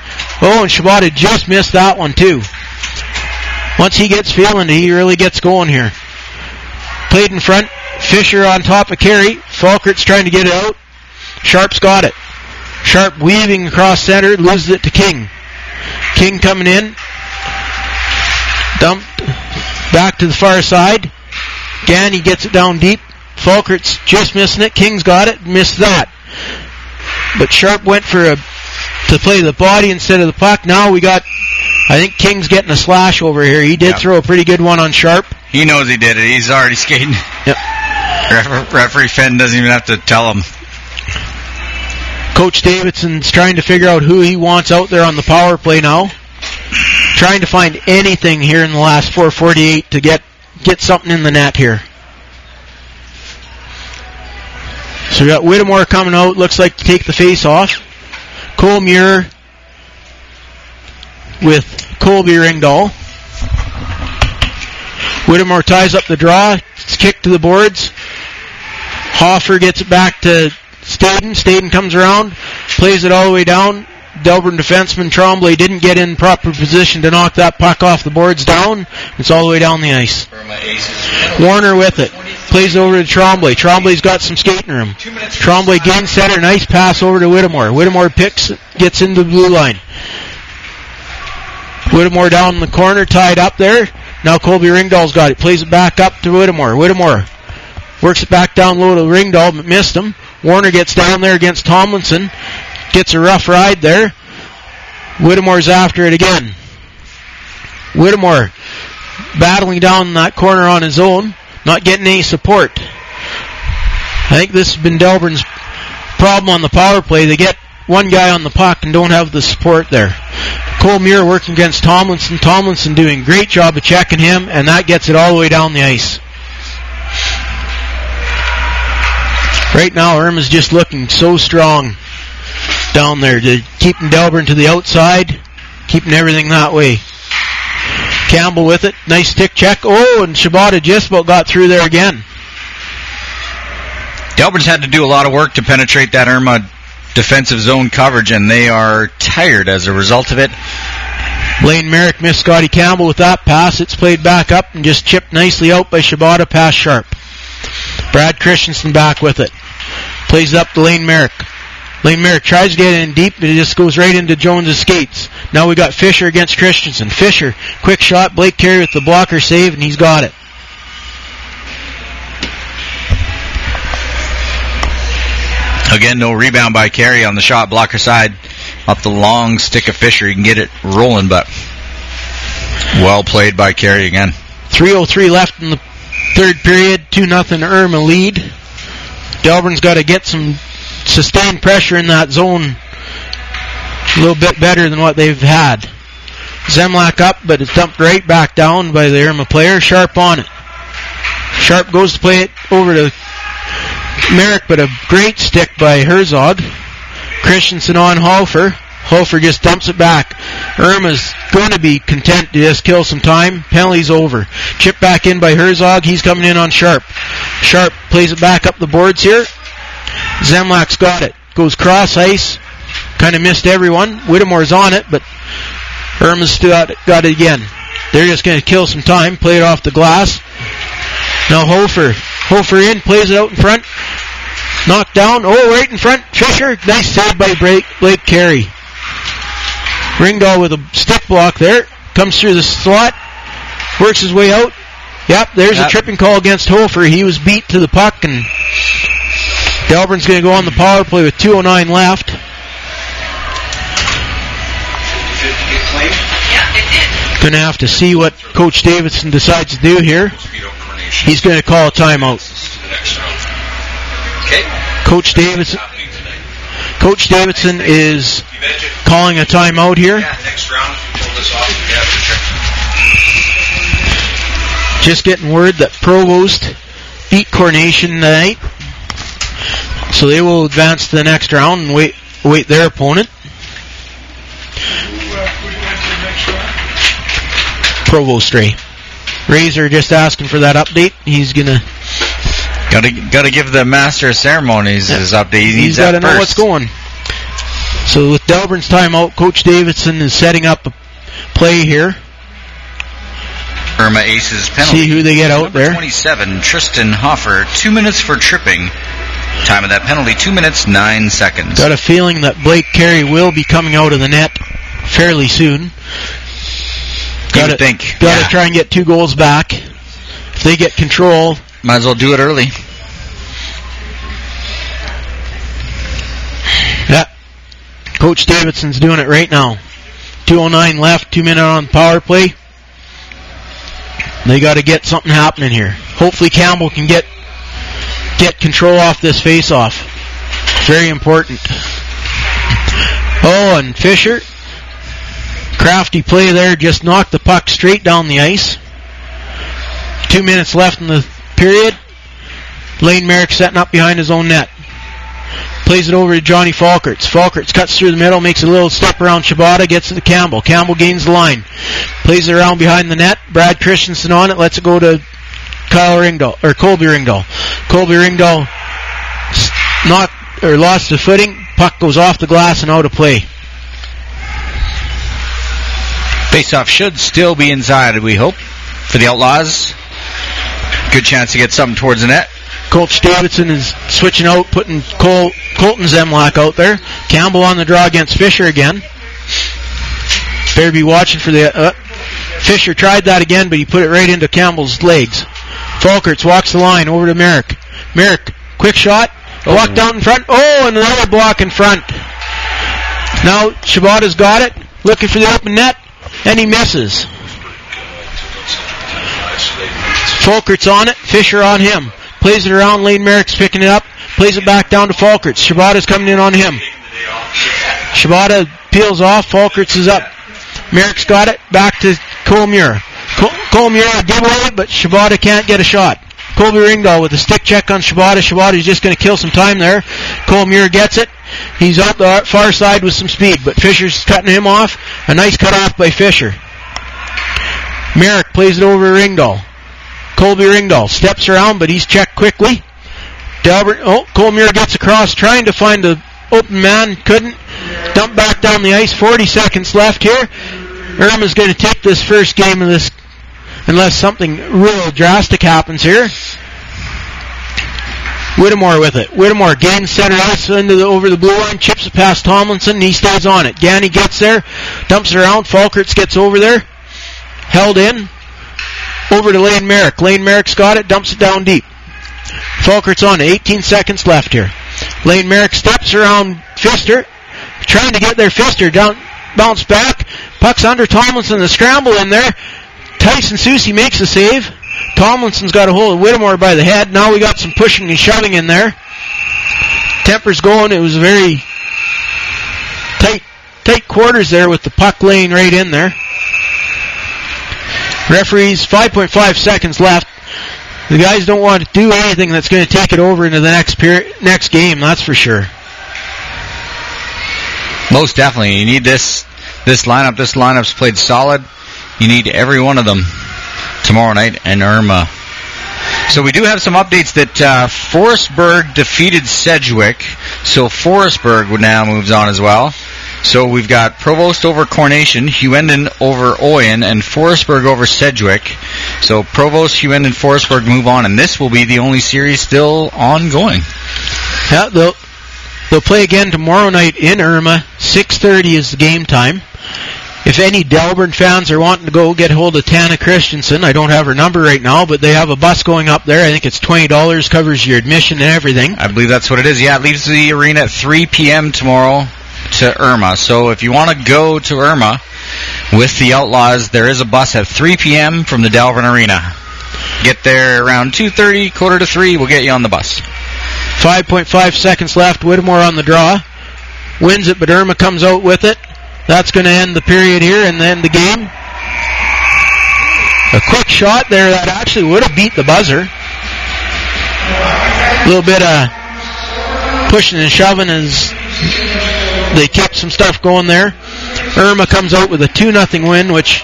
Oh, and Shibata just missed that one too. Once he gets feeling, he really gets going here. Played in front. Fisher on top of Carey. Falkerts trying to get it out. Sharp's got it. Sharp weaving across center. Loses it to King. King coming in. Dumped back to the far side. Ganny gets it down deep. Falkerts just missing it. King's got it. Missed that. But Sharp went for a to play the body instead of the puck. Now we got, I think King's getting a slash over here. He did yep. throw a pretty good one on Sharp. He knows he did it. He's already skating. Yep. Ref, referee Fenton doesn't even have to tell him. Coach Davidson's trying to figure out who he wants out there on the power play now. Trying to find anything here in the last four forty-eight to get, get something in the net here. So we got Whittemore coming out, looks like to take the face off. Cole Muir with Colby Ringdahl. Whittemore ties up the draw, it's kicked to the boards. Hoffer gets it back to Staden. Staden comes around, plays it all the way down. Delburne defenseman Trombley didn't get in proper position to knock that puck off the boards down. It's all the way down the ice. Warner with it. Plays over to Trombley. Trombley's got some skating room. Trombley gains center. Nice pass over to Whittemore. Whittemore picks, gets into the blue line. Whittemore down in the corner, tied up there. Now Colby Ringdahl's got it. Plays it back up to Whittemore. Whittemore works it back down low to Ringdahl, but missed him. Warner gets down there against Tomlinson. Gets a rough ride there. Whittemore's after it again. Whittemore battling down that corner on his own. Not getting any support. I think this has been Delburne's problem on the power play. They get one guy on the puck and don't have the support there. Cole Muir working against Tomlinson. Tomlinson doing a great job of checking him, and that gets it all the way down the ice. Right now, Irma's just looking so strong down there, keeping Delburne to the outside, keeping everything that way. Campbell with it, nice stick check. Oh, and Shibata just about got through there again. Delburne's had to do a lot of work to penetrate that Irma defensive zone coverage, and they are tired as a result of it. Lane Merrick missed Scotty Campbell with that pass. It's played back up and just chipped nicely out by Shibata past Sharp. Brad Christensen back with it. Plays it up to Lane Merrick. Lane Merrick tries to get in deep, but it just goes right into Jones' skates. Now we got Fisher against Christensen. Fisher, quick shot, Blake Carey with the blocker save, and he's got it. Again, no rebound by Carey on the shot blocker side. Up the long stick of Fisher, he can get it rolling, but well played by Carey again. three oh three left in the third period, two nothing Irma lead. Delburne's got to get some sustained pressure in that zone a little bit better than what they've had. Zemlak up, but it's dumped right back down by the Irma player. Sharp on it. Sharp goes to play it over to Merrick, but a great stick by Herzog. Christensen on Hoffer. Hoffer just dumps it back. Irma's going to be content to just kill some time. Penalty's over. Chip back in by Herzog. He's coming in on Sharp. Sharp plays it back up the boards here. Zemlak's got it. Goes cross ice. Kind of missed everyone. Whittemore's on it, but Irma's still out, got it again. They're just going to kill some time. Play it off the glass. Now Hofer. Hofer in. Plays it out in front. Knocked down. Oh, right in front. Fisher. Nice save by Blake Carey. Ringdahl with a stick block there. Comes through the slot. Works his way out. Yep, there's yep. a tripping call against Hofer. He was beat to the puck, and Delburne's going to go on the power play with two oh nine left. Did it get claimed? Yeah, it did. Going to have to see what Coach Davidson decides to do here. He's going to call a timeout. Okay. Coach Davidson. Coach Davidson is calling a timeout here. Yeah, next round, pull this off. We have to check. Just getting word that Provost beat Coronation tonight. So they will advance to the next round and wait, wait their opponent. Provost Ray. Rays are just asking for that update. He's going to... Gotta, gotta give the master of ceremonies yeah. his update. He needs He's got to know what's going. So with Delburne's timeout, Coach Davidson is setting up a play here. Irma Aces penalty. See who they get out Number there. twenty-seven, Tristan Hofer. Two minutes for tripping. Time of that penalty, two minutes, nine seconds. Got a feeling that Blake Carey will be coming out of the net fairly soon. Got to think. Got to yeah. try and get two goals back. If they get control... Might as well do it early. Yeah. Coach Davidson's doing it right now. two oh nine left, two minute on power play. They got to get something happening here. Hopefully Campbell can get get control off this face-off. Very important. Oh, and Fisher. Crafty play there. Just knocked the puck straight down the ice. Two minutes left in the period. Lane Merrick setting up behind his own net. Plays it over to Johnny Falkerts. Falkerts cuts through the middle, makes a little step around Shibata, gets it to Campbell. Campbell gains the line. Plays it around behind the net. Brad Christensen on it. Lets it go to Kyle Ringdahl, or Colby Ringdahl. Colby Ringdahl knocked, or lost the footing. Puck goes off the glass and out of play. Faceoff should still be inside, we hope, for the Outlaws. Good chance to get something towards the net. Coach Davidson is switching out, putting Col- Colton Zemlak out there. Campbell on the draw against Fisher again. Better be watching for the... Uh, Fisher tried that again, but he put it right into Campbell's legs. Falkerts walks the line over to Merrick. Merrick, quick shot. Oh. Blocked out in front. Oh, and another block in front. Now Shibata's got it. Looking for the open net. And he misses. Falkerts on it. Fisher on him. Plays it around. Lane Merrick's picking it up. Plays it back down to Falkerts. Shibata's coming in on him. Shibata peels off. Falkerts is up. Merrick's got it. Back to Cole Muir. Cole, Cole Muir a giveaway, but Shibata can't get a shot. Colby Ringdahl with a stick check on Shibata. Shibata's just going to kill some time there. Cole Muir gets it. He's up the far side with some speed, but Fisher's cutting him off. A nice cutoff by Fisher. Merrick plays it over to Ringdahl. Colby Ringdahl steps around, but he's checked quickly. Delbert, oh, Cole Muir gets across, trying to find the open man, couldn't. Dump back down the ice, forty seconds left here. Irma's going to take this first game of this, unless something real drastic happens here. Whittemore with it. Whittemore gains center ice into the, over the blue line, chips it past Tomlinson, and he stays on it. Ganny gets there, dumps it around, Falkerts gets over there, held in. Over to Lane Merrick. Lane Merrick's got it, dumps it down deep. Falkerts on it. eighteen seconds left here. Lane Merrick steps around Fister, trying to get there. Fister down, bounce back. Puck's under Tomlinson. The scramble in there. Tyson Soucy makes the save. Tomlinson's got a hold of Whittemore by the head. Now we got some pushing and shoving in there. Temper's going. It was very tight, tight quarters there with the puck laying right in there. Referees, five point five seconds left. The guys don't want to do anything that's going to take it over into the next period, next game, that's for sure. Most definitely. You need this this lineup. This lineup's played solid. You need every one of them tomorrow night and Irma. So we do have some updates that uh, Forestburg defeated Sedgwick. So Forestburg now moves on as well. So we've got Provost over Coronation, Hughenden over Oyen, and Forestburg over Sedgwick. So Provost, Hughenden, and Forestburg move on, and this will be the only series still ongoing. Yeah, they'll, they'll play again tomorrow night in Irma. six thirty is the game time. If any Delburne fans are wanting to go get hold of Tanner Christensen, I don't have her number right now, but they have a bus going up there. I think it's twenty dollars, covers your admission and everything. I believe that's what it is. Yeah, it leaves the arena at three p.m. tomorrow to Irma. So if you want to go to Irma with the Outlaws, there is a bus at three p.m. from the Delburne Arena. Get there around two thirty, quarter to three, we'll get you on the bus. five point five seconds left. Whittemore on the draw. Wins it, but Irma comes out with it. That's going to end the period here and then the game. A quick shot there that actually would have beat the buzzer. A little bit of pushing and shoving as they kept some stuff going there. Irma comes out with a two nothing win, which,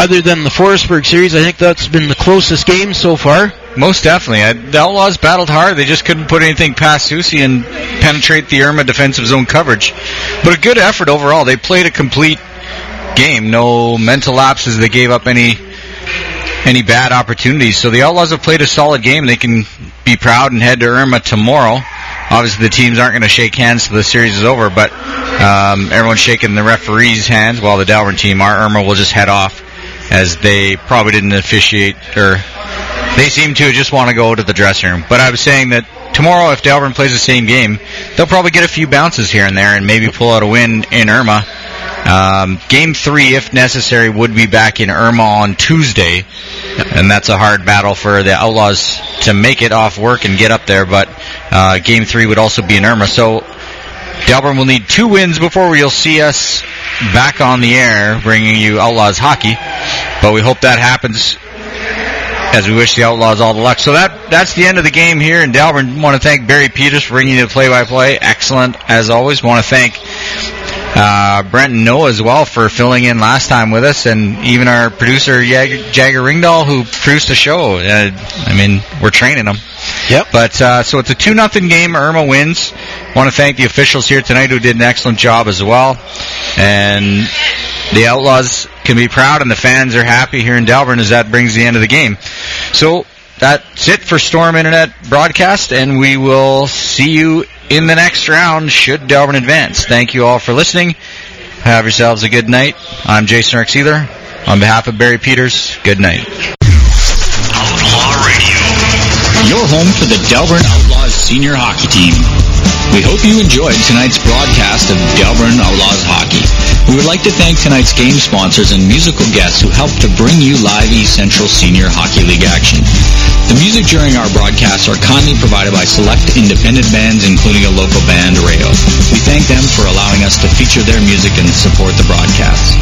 other than the Forestburg series, I think that's been the closest game so far. Most definitely. I, the Outlaws battled hard. They just couldn't put anything past Soucy and penetrate the Irma defensive zone coverage. But a good effort overall. They played a complete game. No mental lapses. They gave up any any bad opportunities. So the Outlaws have played a solid game. They can be proud and head to Irma tomorrow. Obviously, the teams aren't going to shake hands till the series is over, but um, everyone's shaking the referees' hands while the Delburne team, our Irma, will just head off, as they probably didn't officiate, or they seem to just want to go to the dressing room. But I was saying that tomorrow, if Delburne plays the same game, they'll probably get a few bounces here and there and maybe pull out a win in Irma. Um, game three, if necessary, would be back in Irma on Tuesday, and that's a hard battle for the Outlaws to make it off work and get up there, but uh, game three would also be in Irma. So Delburne will need two wins before we'll see us back on the air bringing you Outlaws hockey, but we hope that happens, as we wish the Outlaws all the luck. So that that's the end of the game here in Delburne. Want to thank Barry Peters for bringing you the play-by-play. Excellent, as always. Want to thank uh, Brent and Noah as well for filling in last time with us, and even our producer, Jag- Jagger Ringdahl, who produced the show. Uh, I mean, we're training them. Yep. But uh, so it's a two nothing game. Irma wins. Want to thank the officials here tonight who did an excellent job as well. And the Outlaws can be proud, and the fans are happy here in Delburne as that brings the end of the game. So that's it for Storm Internet broadcast, and we will see you in the next round should Delburne advance. Thank you all for listening. Have yourselves a good night. I'm Jason Rexiedler. On behalf of Barry Peters, good night. Outlaw Radio. Your home for the Delburne Outlaws senior hockey team. We hope you enjoyed tonight's broadcast of Delburne Outlaws hockey. We would like to thank tonight's game sponsors and musical guests who helped to bring you live East Central Senior Hockey League action. The music during our broadcasts are kindly provided by select independent bands, including a local band, Rayo. We thank them for allowing us to feature their music and support the broadcasts.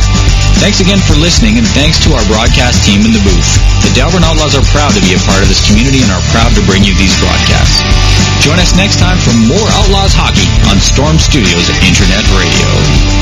Thanks again for listening, and thanks to our broadcast team in the booth. The Delburne Outlaws are proud to be a part of this community and are proud to bring you these broadcasts. Join us next time for more Outlaws hockey on Storm Studios Internet Radio.